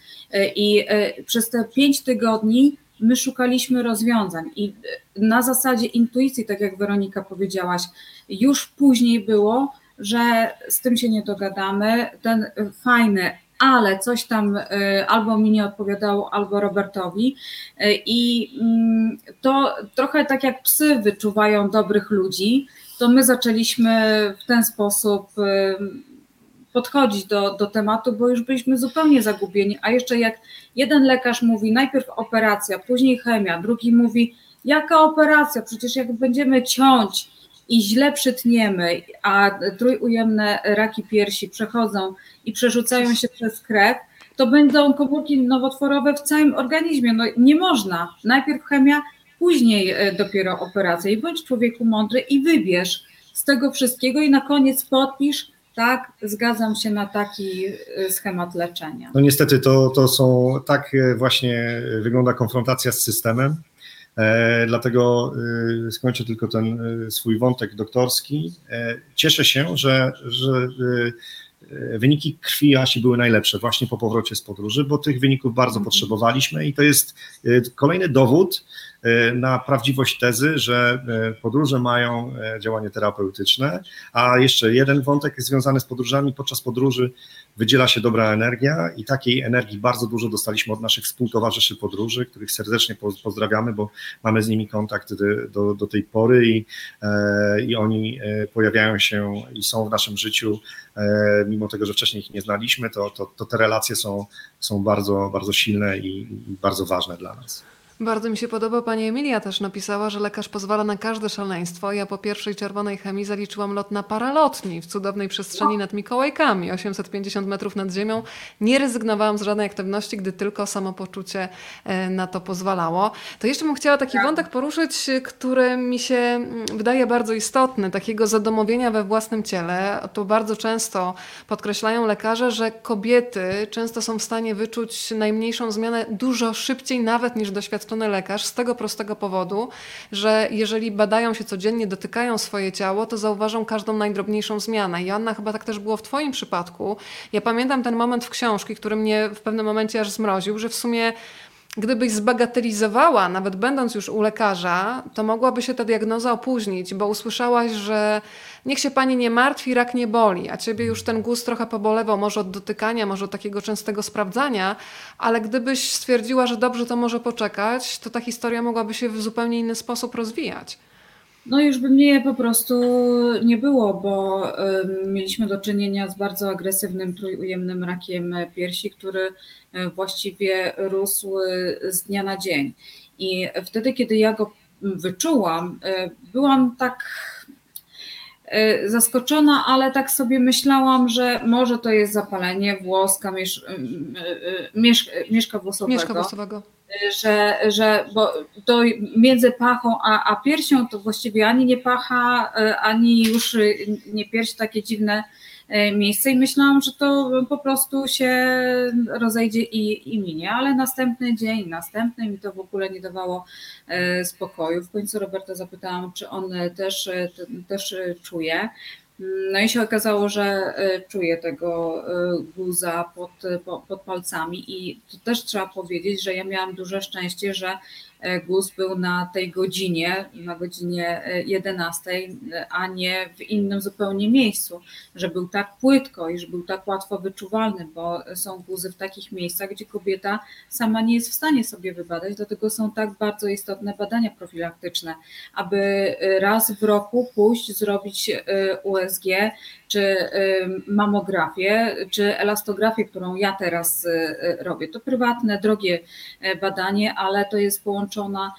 I przez te pięć tygodni my szukaliśmy rozwiązań i na zasadzie intuicji, tak jak Weronika powiedziałaś, już później było, że z tym się nie dogadamy, ten fajny, ale coś tam albo mi nie odpowiadało, albo Robertowi i to trochę tak jak psy wyczuwają dobrych ludzi, to my zaczęliśmy w ten sposób podchodzić do, do tematu, bo już byliśmy zupełnie zagubieni, a jeszcze jak jeden lekarz mówi najpierw operacja, później chemia, drugi mówi jaka operacja, przecież jak będziemy ciąć i źle przytniemy, a trójujemne raki piersi przechodzą i przerzucają się przez krew, to będą komórki nowotworowe w całym organizmie. No nie można. Najpierw chemia, później dopiero operacja. I bądź człowieku mądry i wybierz z tego wszystkiego i na koniec podpisz, tak, zgadzam się na taki schemat leczenia. No niestety to, to są, tak właśnie wygląda konfrontacja z systemem. E, dlatego e, skończę tylko ten e, swój wątek doktorski. E, cieszę się, że, że e, wyniki krwi Asi były najlepsze właśnie po powrocie z podróży, bo tych wyników bardzo mm. potrzebowaliśmy i to jest e, kolejny dowód e, na prawdziwość tezy, że e, podróże mają e, działanie terapeutyczne, a jeszcze jeden wątek jest związany z podróżami. Podczas podróży wydziela się dobra energia i takiej energii bardzo dużo dostaliśmy od naszych współtowarzyszy podróży, których serdecznie pozdrawiamy, bo mamy z nimi kontakt do, do tej pory i, i oni pojawiają się i są w naszym życiu, mimo tego, że wcześniej ich nie znaliśmy, to, to, to te relacje są, są bardzo, bardzo silne i, i bardzo ważne dla nas. Bardzo mi się podoba, pani Emilia też napisała, że lekarz pozwala na każde szaleństwo. Ja po pierwszej czerwonej chemii zaliczyłam lot na paralotni w cudownej przestrzeni nad Mikołajkami, osiemset pięćdziesiąt metrów nad ziemią. Nie rezygnowałam z żadnej aktywności, gdy tylko samopoczucie na to pozwalało. To jeszcze bym chciała taki wątek poruszyć, który mi się wydaje bardzo istotny, takiego zadomowienia we własnym ciele. To bardzo często podkreślają lekarze, że kobiety często są w stanie wyczuć najmniejszą zmianę dużo szybciej nawet niż doświadczenie lekarz, z tego prostego powodu, że jeżeli badają się codziennie, dotykają swoje ciało, to zauważą każdą najdrobniejszą zmianę. I Anna, chyba tak też było w twoim przypadku. Ja pamiętam ten moment w książki, który mnie w pewnym momencie aż zmroził, że w sumie gdybyś zbagatelizowała, nawet będąc już u lekarza, to mogłaby się ta diagnoza opóźnić, bo usłyszałaś, że niech się pani nie martwi, rak nie boli, a ciebie już ten guz trochę pobolewał, może od dotykania, może od takiego częstego sprawdzania, ale gdybyś stwierdziła, że dobrze, to może poczekać, to ta historia mogłaby się w zupełnie inny sposób rozwijać. No już by mnie po prostu nie było, bo y, mieliśmy do czynienia z bardzo agresywnym, trójujemnym rakiem piersi, który właściwie rósł z dnia na dzień. I wtedy, kiedy ja go wyczułam, y, byłam tak y, zaskoczona, ale tak sobie myślałam, że może to jest zapalenie włoska, miesz, y, y, miesz, mieszka włosowego. Mieszka włosowego. Że, że bo to między pachą a, a piersią to właściwie ani nie pacha, ani już nie pierś, takie dziwne miejsce i myślałam, że to po prostu się rozejdzie i, i minie, ale następny dzień, następny mi to w ogóle nie dawało spokoju. W końcu Roberta zapytałam, czy on też, też czuje. No i się okazało, że czuję tego guza pod, pod palcami i to też trzeba powiedzieć, że ja miałam duże szczęście, że guz był na tej godzinie, na godzinie jedenastej, a nie w innym zupełnie miejscu, że był tak płytko i że był tak łatwo wyczuwalny, bo są guzy w takich miejscach, gdzie kobieta sama nie jest w stanie sobie wybadać, dlatego są tak bardzo istotne badania profilaktyczne, aby raz w roku pójść zrobić U S G, czy mamografię, czy elastografię, którą ja teraz robię. To prywatne, drogie badanie, ale to jest połączona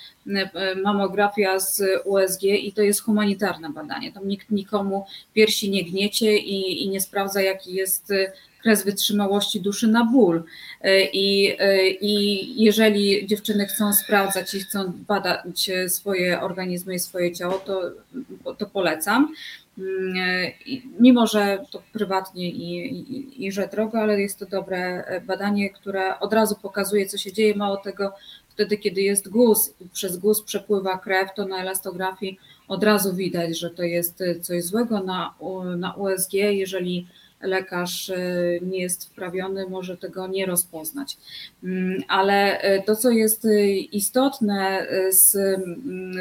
mamografia z U S G i to jest humanitarne badanie. Tam nikt nikomu piersi nie gniecie i, i nie sprawdza, jaki jest kres wytrzymałości duszy na ból. I, i jeżeli dziewczyny chcą sprawdzać i chcą badać swoje organizmy i swoje ciało, to, to polecam. Mimo, że to prywatnie i, i, i że drogo, ale jest to dobre badanie, które od razu pokazuje, co się dzieje. Mało tego, wtedy kiedy jest guz, przez guz przepływa krew, to na elastografii od razu widać, że to jest coś złego. Na, na U S G, jeżeli lekarz nie jest wprawiony, może tego nie rozpoznać. Ale to, co jest istotne z,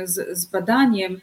z, z badaniem,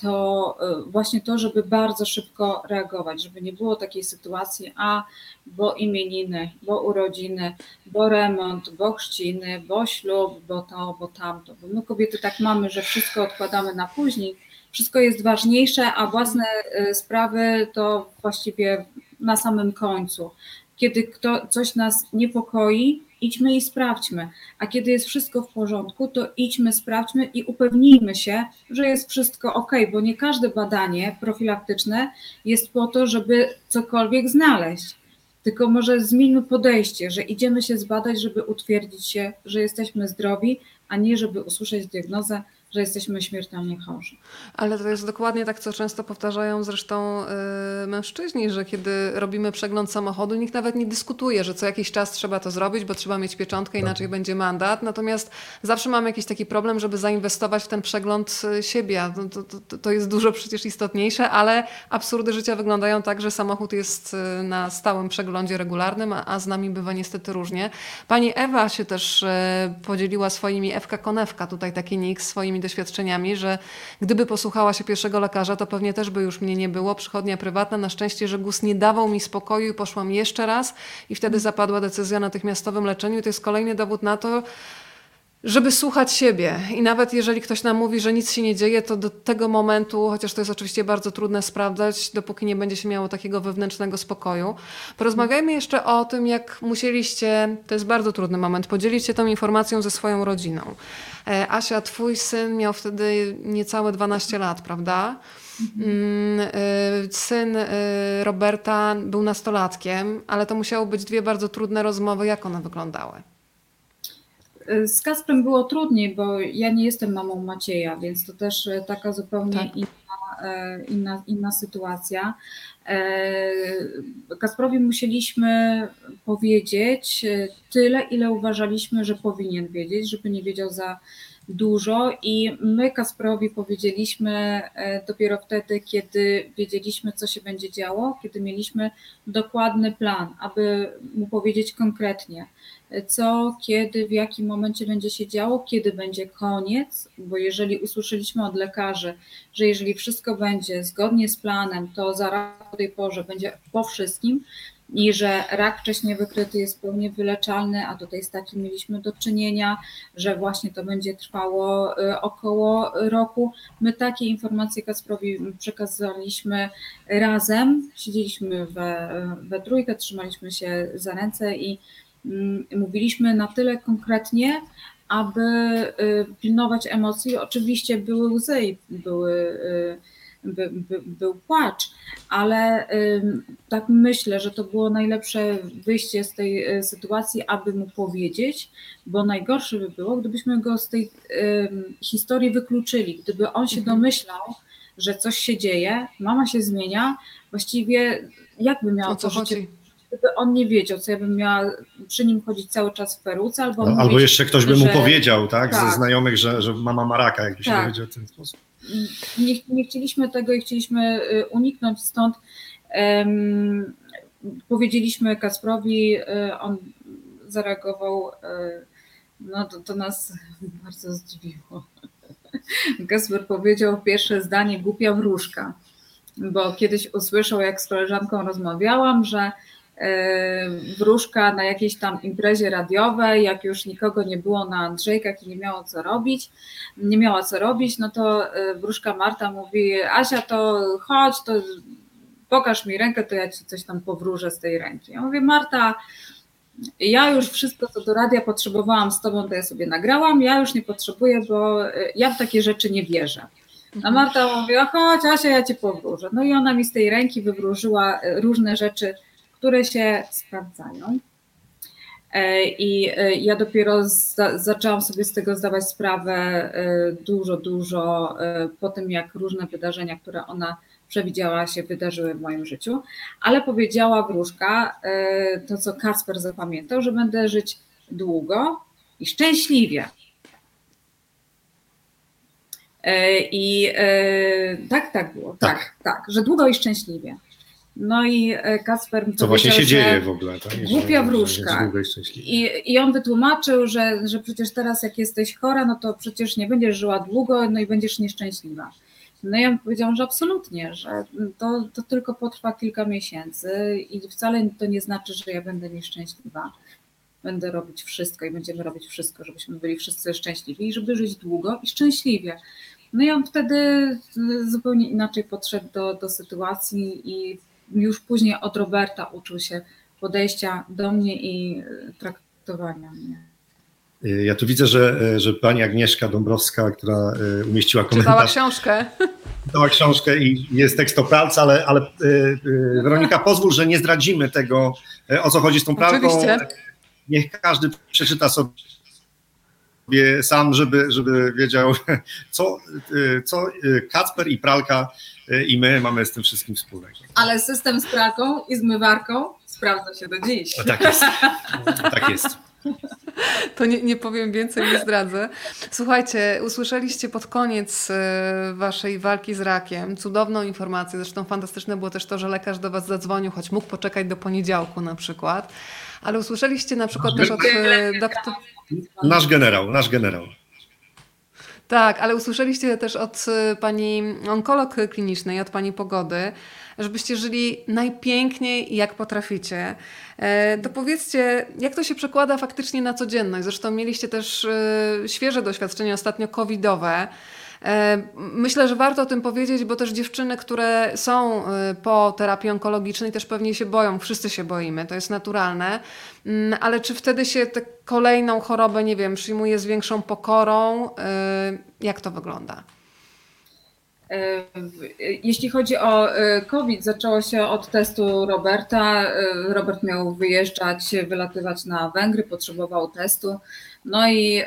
to właśnie to, żeby bardzo szybko reagować, żeby nie było takiej sytuacji, a bo imieniny, bo urodziny, bo remont, bo chrzciny, bo ślub, bo to, bo tamto. Bo my kobiety tak mamy, że wszystko odkładamy na później, wszystko jest ważniejsze, a własne sprawy to właściwie na samym końcu. Kiedy kto, coś nas niepokoi, idźmy i sprawdźmy, a kiedy jest wszystko w porządku, to idźmy, sprawdźmy i upewnijmy się, że jest wszystko ok, bo nie każde badanie profilaktyczne jest po to, żeby cokolwiek znaleźć. Tylko może zmieńmy podejście, że idziemy się zbadać, żeby utwierdzić się, że jesteśmy zdrowi, a nie żeby usłyszeć diagnozę, że jesteśmy śmiertelnie chorzy. Ale to jest dokładnie tak, co często powtarzają zresztą yy, mężczyźni, że kiedy robimy przegląd samochodu, nikt nawet nie dyskutuje, że co jakiś czas trzeba to zrobić, bo trzeba mieć pieczątkę, inaczej tak. będzie mandat. Natomiast zawsze mamy jakiś taki problem, żeby zainwestować w ten przegląd siebie. To, to, to jest dużo przecież istotniejsze, ale absurdy życia wyglądają tak, że samochód jest na stałym przeglądzie regularnym, a, a z nami bywa niestety różnie. Pani Ewa się też podzieliła swoimi, Ewka Konewka, tutaj taki nick, swoimi doświadczeniami, że gdyby posłuchała się pierwszego lekarza, to pewnie też by już mnie nie było. Przychodnia prywatna, na szczęście, że G U S nie dawał mi spokoju i poszłam jeszcze raz i wtedy zapadła decyzja o natychmiastowym leczeniu. I to jest kolejny dowód na to, żeby słuchać siebie. I nawet jeżeli ktoś nam mówi, że nic się nie dzieje, to do tego momentu, chociaż to jest oczywiście bardzo trudne sprawdzać, dopóki nie będzie się miało takiego wewnętrznego spokoju. Porozmawiajmy jeszcze o tym, jak musieliście, to jest bardzo trudny moment, podzielić się tą informacją ze swoją rodziną. Asia, twój syn miał wtedy niecałe dwanaście lat, prawda? Syn Roberta był nastolatkiem, ale to musiały być dwie bardzo trudne rozmowy. Jak one wyglądały? Z Kasprem było trudniej, bo ja nie jestem mamą Macieja, więc to też taka zupełnie tak. inna, inna, inna sytuacja. Kasprowi musieliśmy powiedzieć tyle, ile uważaliśmy, że powinien wiedzieć, żeby nie wiedział za dużo, i my Kasprowi powiedzieliśmy dopiero wtedy, kiedy wiedzieliśmy, co się będzie działo, kiedy mieliśmy dokładny plan, aby mu powiedzieć konkretnie, co, kiedy, w jakim momencie będzie się działo, kiedy będzie koniec, bo jeżeli usłyszeliśmy od lekarzy, że jeżeli wszystko będzie zgodnie z planem, to zaraz po tej porze będzie po wszystkim i że rak wcześniej wykryty jest pełnie wyleczalny, a tutaj z takim mieliśmy do czynienia, że właśnie to będzie trwało około roku. My takie informacje Kacprowi przekazaliśmy razem, siedzieliśmy we, we trójkę, trzymaliśmy się za ręce i mówiliśmy na tyle konkretnie, aby pilnować emocji. Oczywiście były łzy i były, by, by, był płacz, ale tak myślę, że to było najlepsze wyjście z tej sytuacji, aby mu powiedzieć, bo najgorsze by było, gdybyśmy go z tej historii wykluczyli, gdyby on się domyślał, że coś się dzieje, mama się zmienia, właściwie jakby miało to życie. Gdyby on nie wiedział, co ja bym miała przy nim chodzić cały czas w peruce. Albo, no, albo jeszcze ktoś by mu że... powiedział, tak, tak, ze znajomych, że, że mama ma raka, jakby się tak. dowiedział w ten sposób. Nie, nie chcieliśmy tego i chcieliśmy uniknąć, stąd um, powiedzieliśmy Kacprowi, on zareagował, no to, to nas bardzo zdziwiło. Kacper powiedział pierwsze zdanie: głupia wróżka. Bo kiedyś usłyszał, jak z koleżanką rozmawiałam, że wróżka na jakiejś tam imprezie radiowej, jak już nikogo nie było na Andrzejkach i nie miało co robić, nie miała co robić, no to wróżka Marta mówi: Asia, to chodź, to pokaż mi rękę, to ja ci coś tam powróżę z tej ręki. Ja mówię: Marta, ja już wszystko, co do radia potrzebowałam z tobą, to ja sobie nagrałam, ja już nie potrzebuję, bo ja w takie rzeczy nie wierzę. A Marta mówi: o chodź Asia, ja cię powróżę. No i ona mi z tej ręki wywróżyła różne rzeczy, które się sprawdzają. I ja dopiero za- zaczęłam sobie z tego zdawać sprawę dużo, dużo po tym, jak różne wydarzenia, które ona przewidziała, się wydarzyły w moim życiu. Ale powiedziała wróżka to, co Kacper zapamiętał, że będę żyć długo i szczęśliwie. I tak, tak było, tak. tak, tak, że długo i szczęśliwie. No i Kacper to właśnie się dzieje w ogóle, tak? Głupia wróżka. I, I on wytłumaczył, że, że przecież teraz jak jesteś chora, no to przecież nie będziesz żyła długo, no i będziesz nieszczęśliwa. No ja mu powiedziałam, że absolutnie, że to, to tylko potrwa kilka miesięcy i wcale to nie znaczy, że ja będę nieszczęśliwa. Będę robić wszystko i będziemy robić wszystko, żebyśmy byli wszyscy szczęśliwi i żeby żyć długo i szczęśliwie. No i on wtedy zupełnie inaczej podszedł do, do sytuacji i już później od Roberta uczył się podejścia do mnie i traktowania mnie. Ja tu widzę, że, że pani Agnieszka Dąbrowska, która umieściła komentarz... Dała książkę. Dała książkę i jest tekst o pralce, ale, ale Weronika, pozwól, że nie zdradzimy tego, o co chodzi z tą pralką. Oczywiście. Niech każdy przeczyta sobie sam, żeby, żeby wiedział, co, co Kacper i pralka i my mamy z tym wszystkim wspólnego. Ale system z pralką i zmywarką sprawdza się do dziś. Tak jest. Tak jest. To nie, nie powiem więcej, nie zdradzę. Słuchajcie, usłyszeliście pod koniec waszej walki z rakiem cudowną informację, zresztą fantastyczne było też to, że lekarz do was zadzwonił, choć mógł poczekać do poniedziałku na przykład, ale usłyszeliście na przykład też od doktora... Nasz generał, nasz generał. Tak, ale usłyszeliście też od pani onkolog klinicznej, od pani Pogody, żebyście żyli najpiękniej jak potraficie. To powiedzcie, jak to się przekłada faktycznie na codzienność? Zresztą mieliście też świeże doświadczenia ostatnio covidowe. Myślę, że warto o tym powiedzieć, bo też dziewczyny, które są po terapii onkologicznej, też pewnie się boją. Wszyscy się boimy, to jest naturalne. Ale czy wtedy się tę kolejną chorobę, nie wiem, przyjmuje z większą pokorą? Jak to wygląda? Jeśli chodzi o COVID, zaczęło się od testu Roberta. Robert miał wyjeżdżać, wylatywać na Węgry, potrzebował testu. No i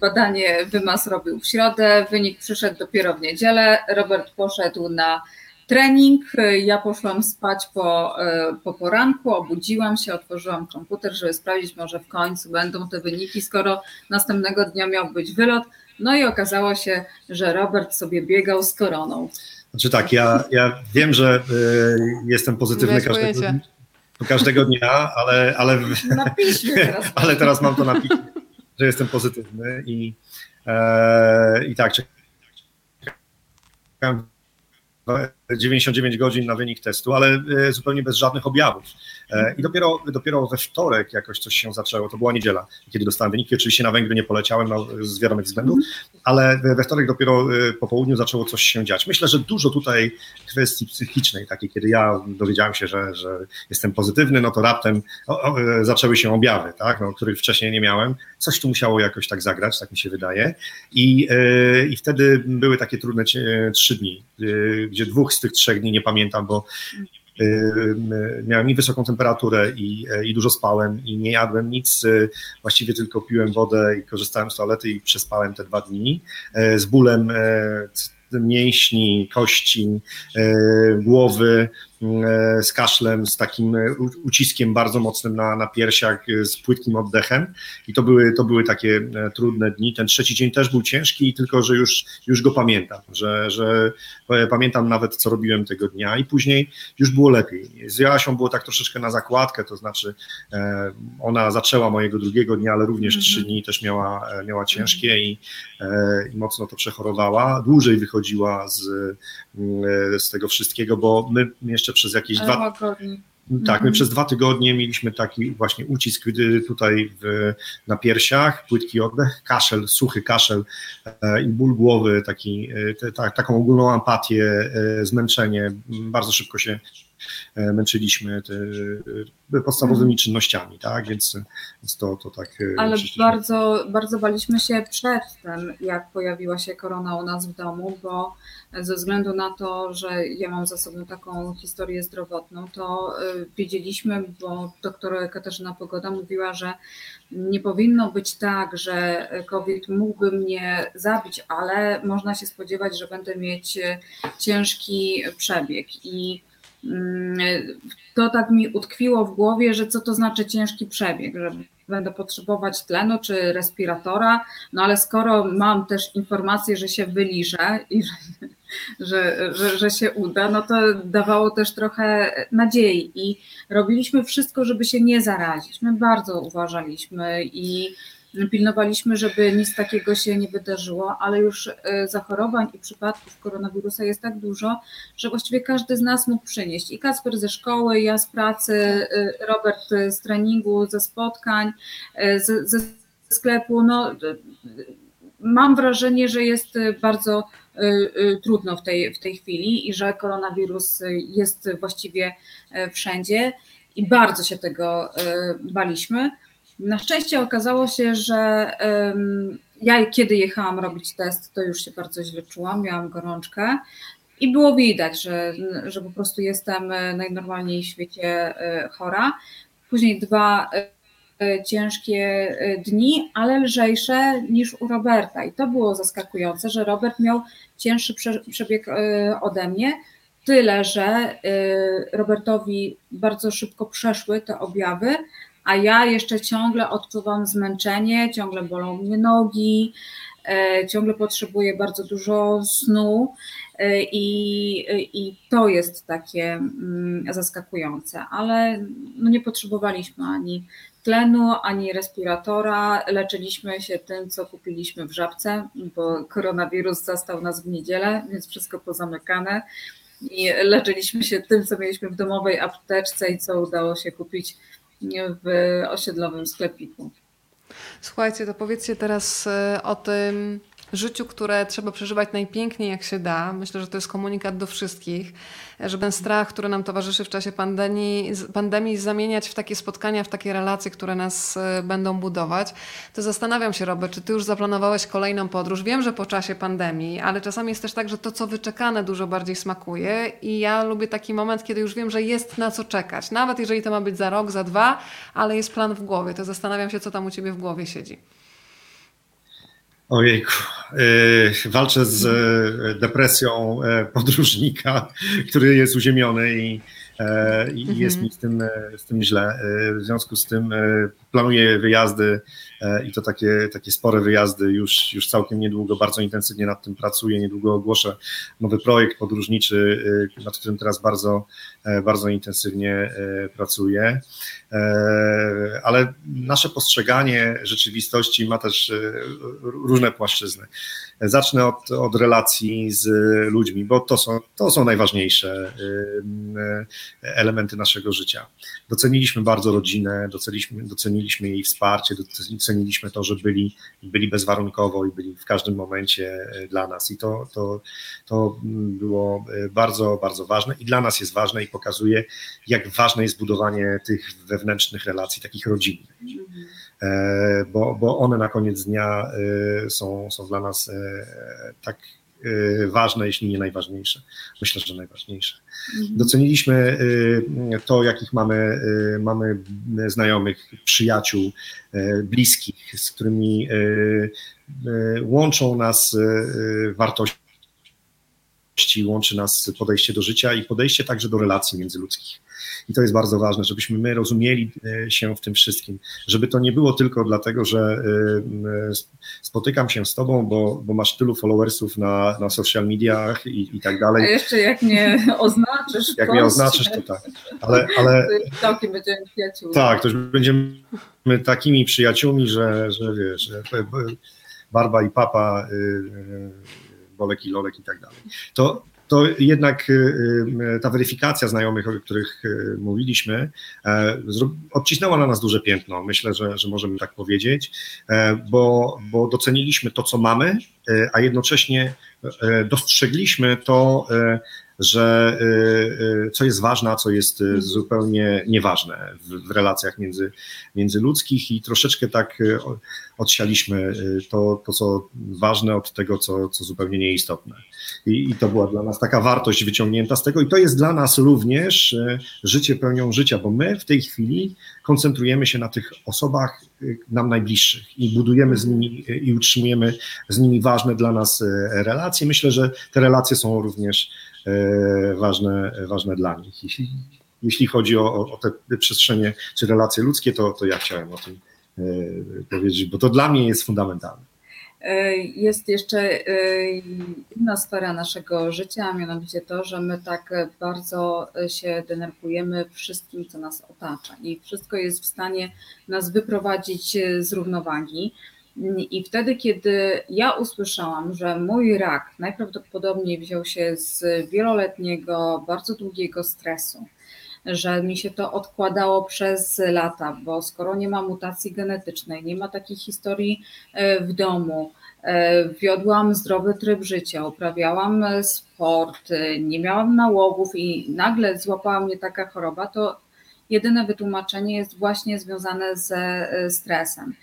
badanie wymaz robił w środę, wynik przyszedł dopiero w niedzielę. Robert poszedł na trening, ja poszłam spać po, po poranku, obudziłam się, otworzyłam komputer, żeby sprawdzić, może w końcu będą te wyniki, skoro następnego dnia miał być wylot. No i okazało się, że Robert sobie biegał z koroną. Znaczy tak, ja, ja wiem, że y, jestem pozytywny każdego, każdego dnia, ale, ale, na piśmie teraz. ale teraz mam to na piśmie, że jestem pozytywny i, e, i tak czekam dziewięćdziesiąt dziewięć godzin na wynik testu, ale zupełnie bez żadnych objawów. I dopiero, dopiero we wtorek jakoś coś się zaczęło, to była niedziela, kiedy dostałem wyniki. Oczywiście na Węgry nie poleciałem no, z wiadomych względów, ale we wtorek dopiero po południu zaczęło coś się dziać. Myślę, że dużo tutaj kwestii psychicznej, takiej, kiedy ja dowiedziałem się, że, że jestem pozytywny, no to raptem o, o, zaczęły się objawy, tak, no, których wcześniej nie miałem. Coś tu musiało jakoś tak zagrać, tak mi się wydaje. I, i wtedy były takie trudne trzy dni, gdzie dwóch z tych trzech dni nie pamiętam, bo y, miałem i wysoką temperaturę i, i dużo spałem i nie jadłem nic, y, właściwie tylko piłem wodę i korzystałem z toalety i przespałem te dwa dni y, z bólem y, mięśni, kości, y, głowy, y, z kaszlem, z takim uciskiem bardzo mocnym na, na piersiach, y, z płytkim oddechem i to były, to były takie y, trudne dni. Ten trzeci dzień też był ciężki, tylko że już, już go pamiętam, że, że pamiętam nawet, co robiłem tego dnia i później już było lepiej. Z Joasią było tak troszeczkę na zakładkę, to znaczy y, ona zaczęła mojego drugiego dnia, ale również mm-hmm. trzy dni też miała, miała ciężkie mm-hmm. i, y, i mocno to przechorowała. Dłużej wychodziła chodziła z, z tego wszystkiego, bo my jeszcze przez jakieś dwa tygodnie. Tak, my mm-hmm. przez dwa tygodnie mieliśmy taki właśnie ucisk tutaj w, na piersiach, płytki oddech, kaszel, suchy kaszel e, i ból głowy, taki, te, ta, taką ogólną apatię, e, zmęczenie. Bardzo szybko się e, męczyliśmy te, e, podstawowymi mm-hmm. czynnościami, tak, więc, więc to, to tak... E, Ale bardzo, bardzo baliśmy się przed tym, jak pojawiła się korona u nas w domu, bo ze względu na to, że ja mam za sobą taką historię zdrowotną, to wiedzieliśmy, bo doktor Katarzyna Pogoda mówiła, że nie powinno być tak, że COVID mógłby mnie zabić, ale można się spodziewać, że będę mieć ciężki przebieg. I to tak mi utkwiło w głowie, że co to znaczy ciężki przebieg, że będę potrzebować tlenu czy respiratora, no ale skoro mam też informację, że się wyliżę i że, że, że, że się uda, no to dawało też trochę nadziei i robiliśmy wszystko, żeby się nie zarazić. My bardzo uważaliśmy i pilnowaliśmy, żeby nic takiego się nie wydarzyło, ale już zachorowań i przypadków koronawirusa jest tak dużo, że właściwie każdy z nas mógł przynieść. I Kacper ze szkoły, ja z pracy, Robert z treningu, ze spotkań, ze sklepu. No, mam wrażenie, że jest bardzo trudno w tej, w tej chwili i że koronawirus jest właściwie wszędzie i bardzo się tego baliśmy. Na szczęście okazało się, że um, ja kiedy jechałam robić test, to już się bardzo źle czułam, miałam gorączkę i było widać, że, że po prostu jestem najnormalniej w świecie chora. Później dwa ciężkie dni, ale lżejsze niż u Roberta i to było zaskakujące, że Robert miał cięższy przebieg ode mnie, tyle, że Robertowi bardzo szybko przeszły te objawy, a ja jeszcze ciągle odczuwam zmęczenie, ciągle bolą mnie nogi, ciągle potrzebuję bardzo dużo snu i, i to jest takie zaskakujące, ale no nie potrzebowaliśmy ani tlenu, ani respiratora, leczyliśmy się tym, co kupiliśmy w Żabce, bo koronawirus zastał nas w niedzielę, więc wszystko pozamykane i leczyliśmy się tym, co mieliśmy w domowej apteczce i co udało się kupić w osiedlowym sklepiku. Słuchajcie, to powiedzcie teraz o tym życiu, które trzeba przeżywać najpiękniej jak się da. Myślę, że to jest komunikat do wszystkich, żeby ten strach, który nam towarzyszy w czasie pandemii, pandemii zamieniać w takie spotkania, w takie relacje, które nas będą budować. To zastanawiam się, Robert, czy ty już zaplanowałeś kolejną podróż? Wiem, że po czasie pandemii, ale czasami jest też tak, że to, co wyczekane, dużo bardziej smakuje i ja lubię taki moment, kiedy już wiem, że jest na co czekać. Nawet jeżeli to ma być za rok, za dwa, ale jest plan w głowie. To zastanawiam się, co tam u ciebie w głowie siedzi. Ojejku, walczę z depresją podróżnika, który jest uziemiony i, i jest mi z tym, z tym źle. W związku z tym planuję wyjazdy i to takie, takie spore wyjazdy już, już całkiem niedługo, bardzo intensywnie nad tym pracuję, niedługo ogłoszę nowy projekt podróżniczy, nad którym teraz bardzo, bardzo intensywnie pracuję, ale nasze postrzeganie rzeczywistości ma też różne płaszczyzny. Zacznę od, od relacji z ludźmi, bo to są, to są najważniejsze elementy naszego życia. Doceniliśmy bardzo rodzinę, doceniliśmy, doceniliśmy jej wsparcie, doceniliśmy to, że byli, byli bezwarunkowo i byli w każdym momencie dla nas. I to, to, to było bardzo, bardzo ważne i dla nas jest ważne i pokazuje, jak ważne jest budowanie tych wewnętrznych relacji, takich rodzinnych. Bo, bo one na koniec dnia są, są dla nas tak ważne, jeśli nie najważniejsze. Myślę, że najważniejsze. Doceniliśmy to, jakich mamy, mamy znajomych, przyjaciół, bliskich, z którymi łączą nas wartości, łączy nas podejście do życia i podejście także do relacji międzyludzkich. I to jest bardzo ważne, żebyśmy my rozumieli się w tym wszystkim, żeby to nie było tylko dlatego, że spotykam się z tobą, bo, bo masz tylu followersów na, na social mediach i, i tak dalej. A jeszcze jak mnie oznaczysz. Jak mnie oznaczysz, to tak. Ale, ale całkiem będziemy przyjaciółmi. Tak, to już będziemy takimi przyjaciółmi, że, że wiesz, że Barba i Papa, Bolek i Lolek i tak dalej. To to jednak ta weryfikacja znajomych, o których mówiliśmy, odcisnęła na nas duże piętno. Myślę, że, że możemy tak powiedzieć, bo, bo doceniliśmy to, co mamy, a jednocześnie dostrzegliśmy to, że co jest ważne, a co jest zupełnie nieważne w, w relacjach między, międzyludzkich i troszeczkę tak odsialiśmy to, to co ważne od tego, co, co zupełnie nieistotne. I, I to była dla nas taka wartość wyciągnięta z tego i to jest dla nas również życie pełnią życia, bo my w tej chwili koncentrujemy się na tych osobach nam najbliższych i budujemy z nimi i utrzymujemy z nimi ważne dla nas relacje. Myślę, że te relacje są również ważne, ważne dla nich. Jeśli, jeśli chodzi o, o te przestrzenie czy relacje ludzkie, to, to ja chciałem o tym powiedzieć, bo to dla mnie jest fundamentalne. Jest jeszcze inna sfera naszego życia, a mianowicie to, że my tak bardzo się denerwujemy wszystkim, co nas otacza i wszystko jest w stanie nas wyprowadzić z równowagi. I wtedy, kiedy ja usłyszałam, że mój rak najprawdopodobniej wziął się z wieloletniego, bardzo długiego stresu, że mi się to odkładało przez lata, bo skoro nie ma mutacji genetycznej, nie ma takich historii w domu, wiodłam zdrowy tryb życia, uprawiałam sport, nie miałam nałogów i nagle złapała mnie taka choroba, to jedyne wytłumaczenie jest właśnie związane ze stresem.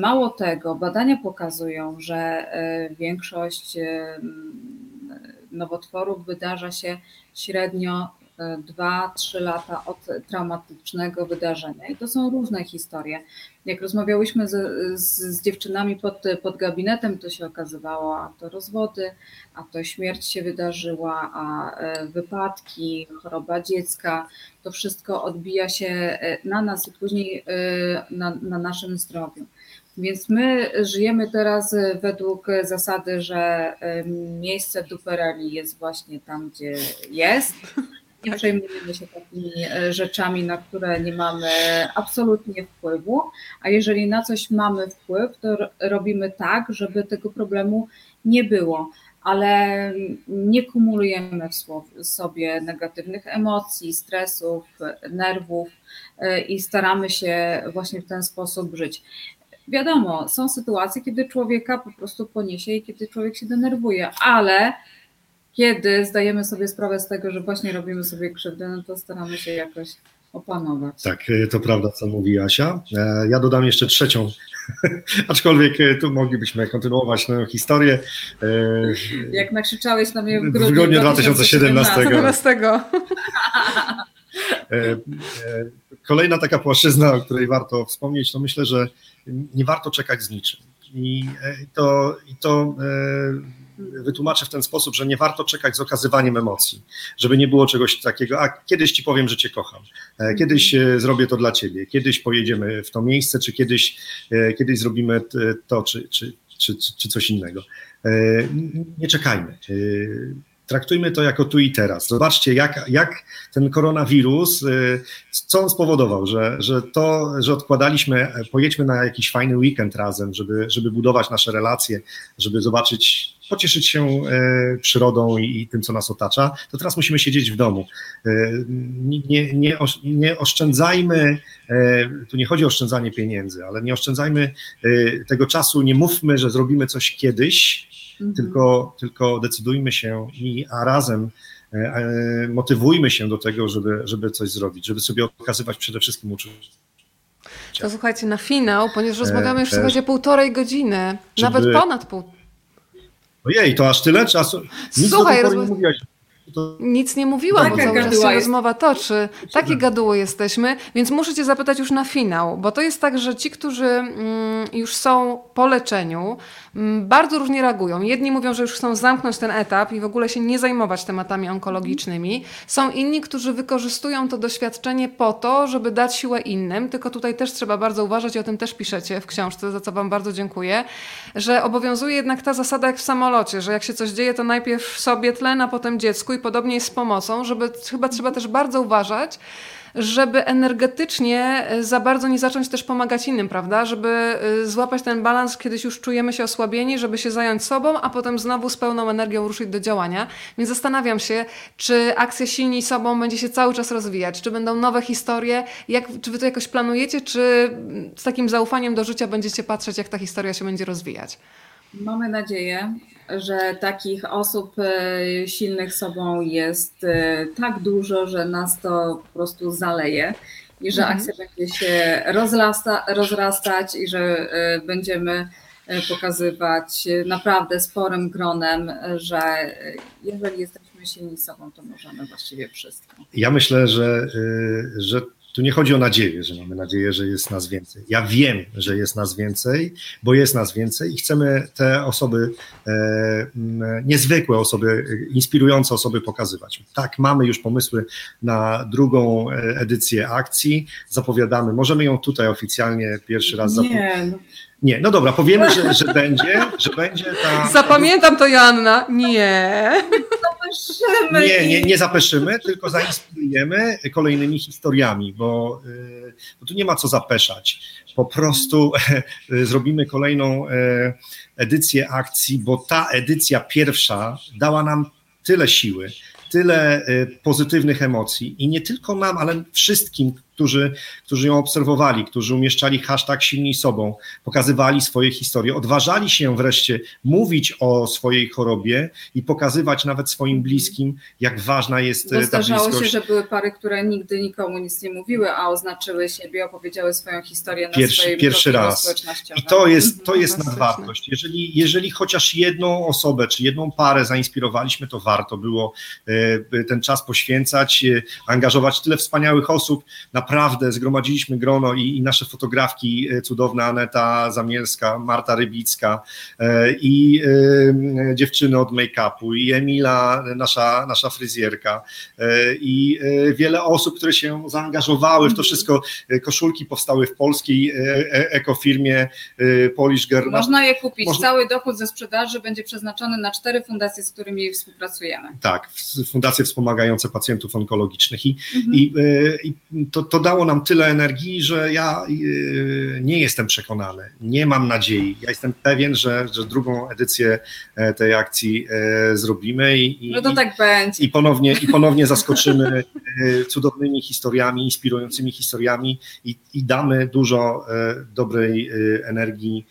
Mało tego, badania pokazują, że większość nowotworów wydarza się średnio dwa trzy lata od traumatycznego wydarzenia. I to są różne historie. Jak rozmawiałyśmy z, z, z dziewczynami pod, pod gabinetem, to się okazywało, a to rozwody, a to śmierć się wydarzyła, a wypadki, choroba dziecka. To wszystko odbija się na nas i później na, na naszym zdrowiu. Więc my żyjemy teraz według zasady, że miejsce dupereli jest właśnie tam, gdzie jest. Nie przejmujemy się takimi rzeczami, na które nie mamy absolutnie wpływu, a jeżeli na coś mamy wpływ, to robimy tak, żeby tego problemu nie było, ale nie kumulujemy w sobie negatywnych emocji, stresów, nerwów i staramy się właśnie w ten sposób żyć. Wiadomo, są sytuacje, kiedy człowieka po prostu poniesie i kiedy człowiek się denerwuje, ale kiedy zdajemy sobie sprawę z tego, że właśnie robimy sobie krzywdę, no to staramy się jakoś opanować. Tak, to prawda, co mówi Jasia. Ja dodam jeszcze trzecią, aczkolwiek tu moglibyśmy kontynuować tę historię. Jak nakrzyczałeś na mnie w grudniu, w grudniu dwa tysiące siedemnastego. Kolejna taka płaszczyzna, o której warto wspomnieć, to myślę, że nie warto czekać z niczym. I to, i to wytłumaczę w ten sposób, że nie warto czekać z okazywaniem emocji, żeby nie było czegoś takiego, a kiedyś ci powiem, że cię kocham, kiedyś zrobię to dla ciebie, kiedyś pojedziemy w to miejsce, czy kiedyś, kiedyś zrobimy to, czy, czy, czy, czy coś innego. Nie czekajmy. Traktujmy to jako tu i teraz. Zobaczcie, jak, jak ten koronawirus, co on spowodował, że, że to, że odkładaliśmy, pojedźmy na jakiś fajny weekend razem, żeby, żeby budować nasze relacje, żeby zobaczyć, pocieszyć się przyrodą i tym, co nas otacza, to teraz musimy siedzieć w domu. Nie, nie, nie oszczędzajmy, tu nie chodzi o oszczędzanie pieniędzy, ale nie oszczędzajmy tego czasu, nie mówmy, że zrobimy coś kiedyś, Mhm. Tylko, tylko decydujmy się i a razem e, motywujmy się do tego, żeby, żeby coś zrobić, żeby sobie okazywać przede wszystkim uczucie. To słuchajcie, na finał, ponieważ rozmawiamy już e, półtorej godziny, żeby... nawet ponad pół. Ojej, to aż tyle czasu. Nic Słuchaj, do tej pory nie mówiłaś. To... Nic nie mówiłam, bo cały czas się rozmowa toczy. Takie gaduły jesteśmy, więc muszę cię zapytać już na finał, bo to jest tak, że ci, którzy już są po leczeniu, bardzo różnie reagują. Jedni mówią, że już chcą zamknąć ten etap i w ogóle się nie zajmować tematami onkologicznymi. Są inni, którzy wykorzystują to doświadczenie po to, żeby dać siłę innym, tylko tutaj też trzeba bardzo uważać i o tym też piszecie w książce, za co wam bardzo dziękuję, że obowiązuje jednak ta zasada jak w samolocie, że jak się coś dzieje, to najpierw sobie tlen, a potem dziecku. I podobnie jest z pomocą, żeby chyba trzeba też bardzo uważać, żeby energetycznie za bardzo nie zacząć też pomagać innym, prawda? Żeby złapać ten balans, kiedyś już czujemy się osłabieni, żeby się zająć sobą, a potem znowu z pełną energią ruszyć do działania. Więc zastanawiam się, czy akcja Silni Sobą będzie się cały czas rozwijać, czy będą nowe historie, jak, czy wy to jakoś planujecie, czy z takim zaufaniem do życia będziecie patrzeć, jak ta historia się będzie rozwijać? Mamy nadzieję, że takich osób silnych sobą jest tak dużo, że nas to po prostu zaleje i że akcja mhm. będzie się rozrasta, rozrastać i że będziemy pokazywać naprawdę sporym gronem, że jeżeli jesteśmy silni sobą, to możemy właściwie wszystko. Ja myślę, że, że tu nie chodzi o nadzieję, że mamy nadzieję, że jest nas więcej. Ja wiem, że jest nas więcej, bo jest nas więcej i chcemy te osoby, e, niezwykłe osoby, inspirujące osoby pokazywać. Tak, mamy już pomysły na drugą edycję akcji, zapowiadamy, możemy ją tutaj oficjalnie pierwszy raz zapowiedzieć. Nie, no dobra, powiemy, że, że będzie, że będzie ta... Zapamiętam to, Joanna. Nie. Zapeszymy. Nie, nie, nie zapeszymy, tylko zainspirujemy kolejnymi historiami, bo, bo tu nie ma co zapeszać. Po prostu zrobimy kolejną edycję akcji, bo ta edycja pierwsza dała nam tyle siły, tyle pozytywnych emocji i nie tylko nam, ale wszystkim, którzy, którzy ją obserwowali, którzy umieszczali hashtag Silni Sobą, pokazywali swoje historie, odważali się wreszcie mówić o swojej chorobie i pokazywać nawet swoim bliskim, jak ważna jest ta bliskość. Zdarzało się, że były pary, które nigdy nikomu nic nie mówiły, a oznaczyły siebie, opowiedziały swoją historię na pierwszy, swoim pierwszy raz. I to jest, to jest nadwartość. Jeżeli, jeżeli chociaż jedną osobę czy jedną parę zainspirowaliśmy, to warto było ten czas poświęcać, angażować tyle wspaniałych osób. Naprawdę zgromadziliśmy grono i, i nasze fotografki cudowna Aneta Zamielska, Marta Rybicka i dziewczyny od make-upu i Emila, nasza, nasza fryzjerka i wiele osób, które się zaangażowały w to wszystko. Koszulki powstały w polskiej ekofirmie Polish Girl. Można je kupić. Można... Cały dochód ze sprzedaży będzie przeznaczony na cztery fundacje, z którymi współpracujemy. Tak, fundacje wspomagające pacjentów onkologicznych i, mhm. i, i to, to dało nam tyle energii, że ja nie jestem przekonany, nie mam nadziei. Ja jestem pewien, że, że drugą edycję tej akcji zrobimy i, no to tak będzie. i ponownie, i ponownie zaskoczymy cudownymi historiami, inspirującymi historiami i, i damy dużo dobrej energii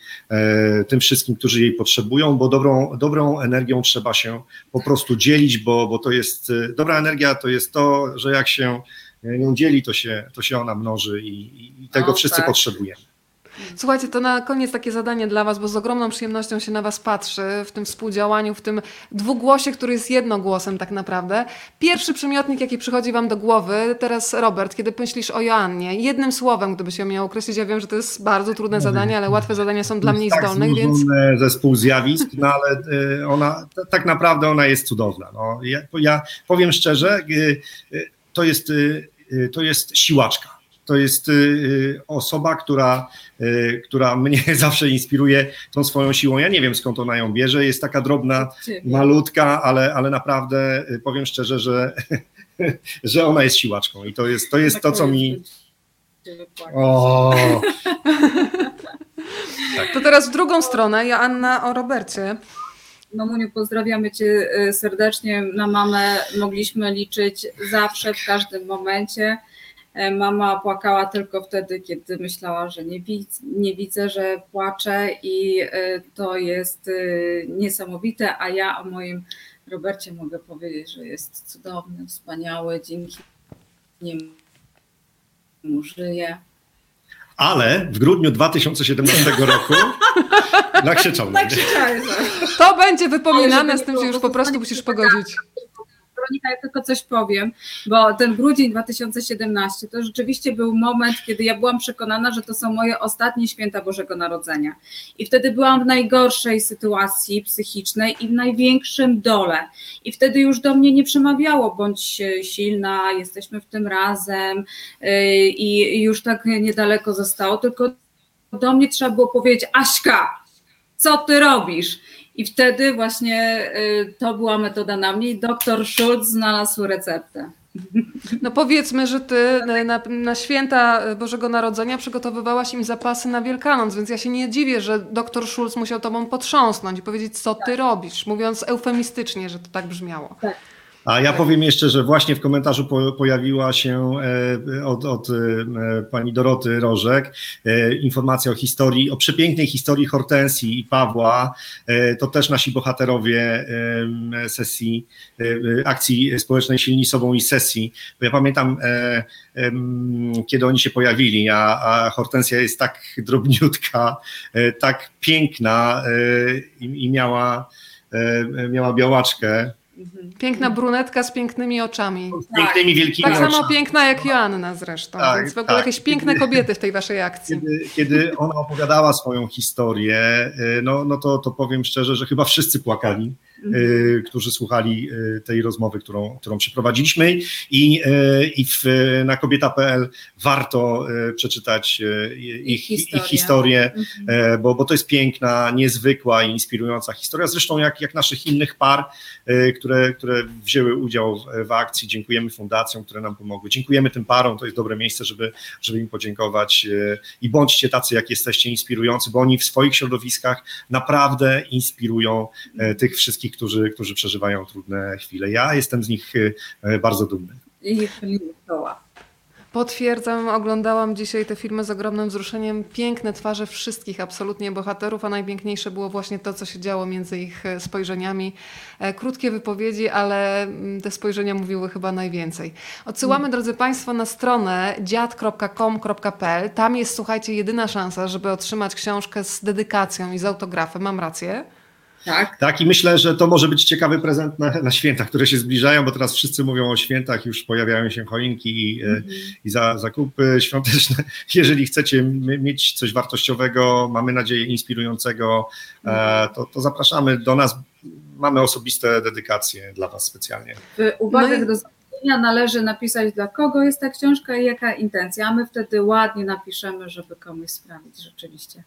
tym wszystkim, którzy jej potrzebują, bo dobrą, dobrą energią trzeba się po prostu dzielić, bo, bo to jest, dobra energia to jest to, że jak się nią dzieli, to się, to się ona mnoży i, i tego o, wszyscy tak. potrzebujemy. Słuchajcie, to na koniec takie zadanie dla Was, bo z ogromną przyjemnością się na Was patrzy w tym współdziałaniu, w tym dwugłosie, który jest jednogłosem tak naprawdę. Pierwszy przymiotnik, jaki przychodzi Wam do głowy, teraz Robert, kiedy myślisz o Joannie, jednym słowem, gdybyś ją miał określić, ja wiem, że to jest bardzo trudne zadanie, ale łatwe zadania są dla mniej tak zdolnych. Więc zespół zjawisk, no ale ona, tak naprawdę ona jest cudowna. No, ja, ja powiem szczerze, to jest, to jest siłaczka. To jest osoba, która, która mnie zawsze inspiruje tą swoją siłą. Ja nie wiem, skąd ona ją bierze. Jest taka drobna, malutka, ale, ale naprawdę powiem szczerze, że, że ona jest siłaczką. I to jest to, jest to co mi... O. To teraz w drugą stronę. Joanna o Robercie. Mamuniu, pozdrawiamy Cię serdecznie. Na mamę mogliśmy liczyć zawsze, w każdym momencie. Mama płakała tylko wtedy, kiedy myślała, że nie, widz, nie widzę, że płacze i to jest niesamowite, a ja o moim Robercie mogę powiedzieć, że jest cudowny, wspaniały, dzięki niemu żyję. Ale w grudniu dwa tysiące siedemnastego roku nakrzyczał mnie. To będzie wypominane, z tym się już po prostu musisz pogodzić. Ja tylko coś powiem, bo ten grudzień dwa tysiące siedemnasty to rzeczywiście był moment, kiedy ja byłam przekonana, że to są moje ostatnie święta Bożego Narodzenia i wtedy byłam w najgorszej sytuacji psychicznej i w największym dole i wtedy już do mnie nie przemawiało bądź silna, jesteśmy w tym razem i już tak niedaleko zostało, tylko do mnie trzeba było powiedzieć: Aśka, co ty robisz? I wtedy właśnie to była metoda na mnie i doktor Schulz znalazł receptę. No powiedzmy, że ty na, na święta Bożego Narodzenia przygotowywałaś im zapasy na Wielkanoc, więc ja się nie dziwię, że doktor Schulz musiał tobą potrząsnąć i powiedzieć, co ty robisz, mówiąc eufemistycznie, że to tak brzmiało. Tak. A ja powiem jeszcze, że właśnie w komentarzu po, pojawiła się e, od, od e, pani Doroty Rożek e, informacja o historii, o przepięknej historii Hortensji i Pawła. E, to też nasi bohaterowie e, sesji, e, akcji społecznej Silni Sobą i sesji. Bo ja pamiętam, e, e, kiedy oni się pojawili, a, a Hortensja jest tak drobniutka, e, tak piękna e, i, i miała, e, miała białaczkę. Piękna brunetka z pięknymi oczami. Z pięknymi, wielkimi oczami. Tak samo piękna jak Joanna zresztą. Tak, więc w ogóle tak. Jakieś piękne kobiety w tej waszej akcji. Kiedy, kiedy ona opowiadała swoją historię, no, no to, to powiem szczerze, że chyba wszyscy płakali, którzy słuchali tej rozmowy, którą, którą przeprowadziliśmy i, i w, na kobieta kropka pe el warto przeczytać ich, ich historię, mhm. bo, bo to jest piękna, niezwykła i inspirująca historia. Zresztą jak, jak naszych innych par, które, które wzięły udział w akcji. Dziękujemy fundacjom, które nam pomogły. Dziękujemy tym parom, to jest dobre miejsce, żeby, żeby im podziękować i bądźcie tacy, jak jesteście, inspirujący, bo oni w swoich środowiskach naprawdę inspirują tych wszystkich, Którzy, którzy przeżywają trudne chwile. Ja jestem z nich bardzo dumny. I Potwierdzam, oglądałam dzisiaj te filmy z ogromnym wzruszeniem. Piękne twarze wszystkich absolutnie bohaterów, a najpiękniejsze było właśnie to, co się działo między ich spojrzeniami. Krótkie wypowiedzi, ale te spojrzenia mówiły chyba najwięcej. Odsyłamy, drodzy Państwo, na stronę dziad kropka com kropka pe el. Tam jest, słuchajcie, jedyna szansa, żeby otrzymać książkę z dedykacją i z autografem. Mam rację? Tak. Tak, i myślę, że to może być ciekawy prezent na, na święta, które się zbliżają, bo teraz wszyscy mówią o świętach, już pojawiają się choinki i, mm. i za, zakupy świąteczne. Jeżeli chcecie mieć coś wartościowego, mamy nadzieję inspirującego, mm. to, to zapraszamy do nas. Mamy osobiste dedykacje dla Was specjalnie. Uwagę no i... do zapytania należy napisać, dla kogo jest ta książka i jaka intencja, a my wtedy ładnie napiszemy, żeby komuś sprawić rzeczywiście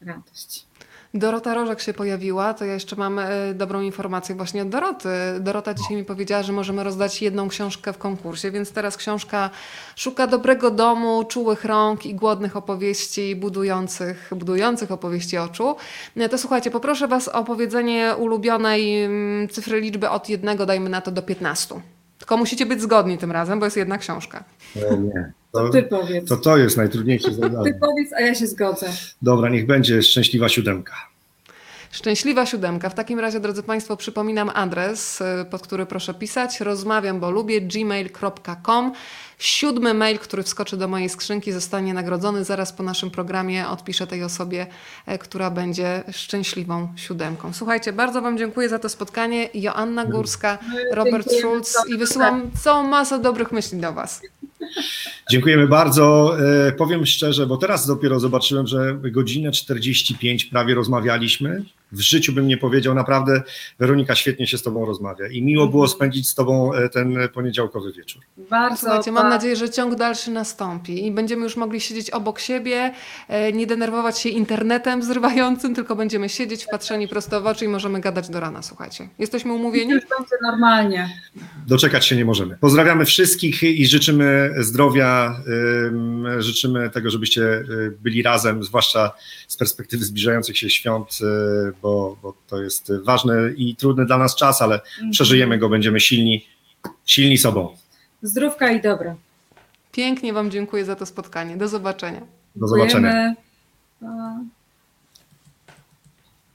radość. Dorota Rożek się pojawiła, to ja jeszcze mam dobrą informację właśnie od Doroty. Dorota dzisiaj mi powiedziała, że możemy rozdać jedną książkę w konkursie, więc teraz książka szuka dobrego domu, czułych rąk i głodnych opowieści, budujących, budujących opowieści oczu. To słuchajcie, poproszę Was o powiedzenie ulubionej cyfry liczby od jednego, dajmy na to, do piętnastu. Tylko musicie być zgodni tym razem, bo jest jedna książka. No nie. To, ty powiedz. To to jest najtrudniejsze zadanie. Ty powiedz, a ja się zgodzę. Dobra, niech będzie szczęśliwa siódemka. Szczęśliwa siódemka. W takim razie, drodzy Państwo, przypominam adres, pod który proszę pisać. Rozmawiam, bo lubię, gmail kropka com. Siódmy mail, który wskoczy do mojej skrzynki, zostanie nagrodzony. Zaraz po naszym programie odpiszę tej osobie, która będzie szczęśliwą siódemką. Słuchajcie, bardzo Wam dziękuję za to spotkanie. Joanna Górska, Robert Schulz i wysyłam całą masę dobrych myśli do Was. Dziękujemy bardzo. E, powiem szczerze, bo teraz dopiero zobaczyłem, że godzinę czterdzieści pięć prawie rozmawialiśmy. W życiu bym nie powiedział, naprawdę Weronika, świetnie się z Tobą rozmawia i miło było spędzić z Tobą ten poniedziałkowy wieczór. Bardzo. Słuchajcie, mam nadzieję, że ciąg dalszy nastąpi i będziemy już mogli siedzieć obok siebie, nie denerwować się internetem zrywającym, tylko będziemy siedzieć wpatrzeni prosto w oczy i możemy gadać do rana, słuchajcie. Jesteśmy umówieni? Jesteśmy normalnie. Doczekać się nie możemy. Pozdrawiamy wszystkich i życzymy zdrowia, życzymy tego, żebyście byli razem, zwłaszcza z perspektywy zbliżających się świąt, Bo, bo to jest ważny i trudny dla nas czas, ale przeżyjemy go, będziemy silni, silni sobą. Zdrówka i dobra. Pięknie Wam dziękuję za to spotkanie. Do zobaczenia. Do zobaczenia. Dziękujemy.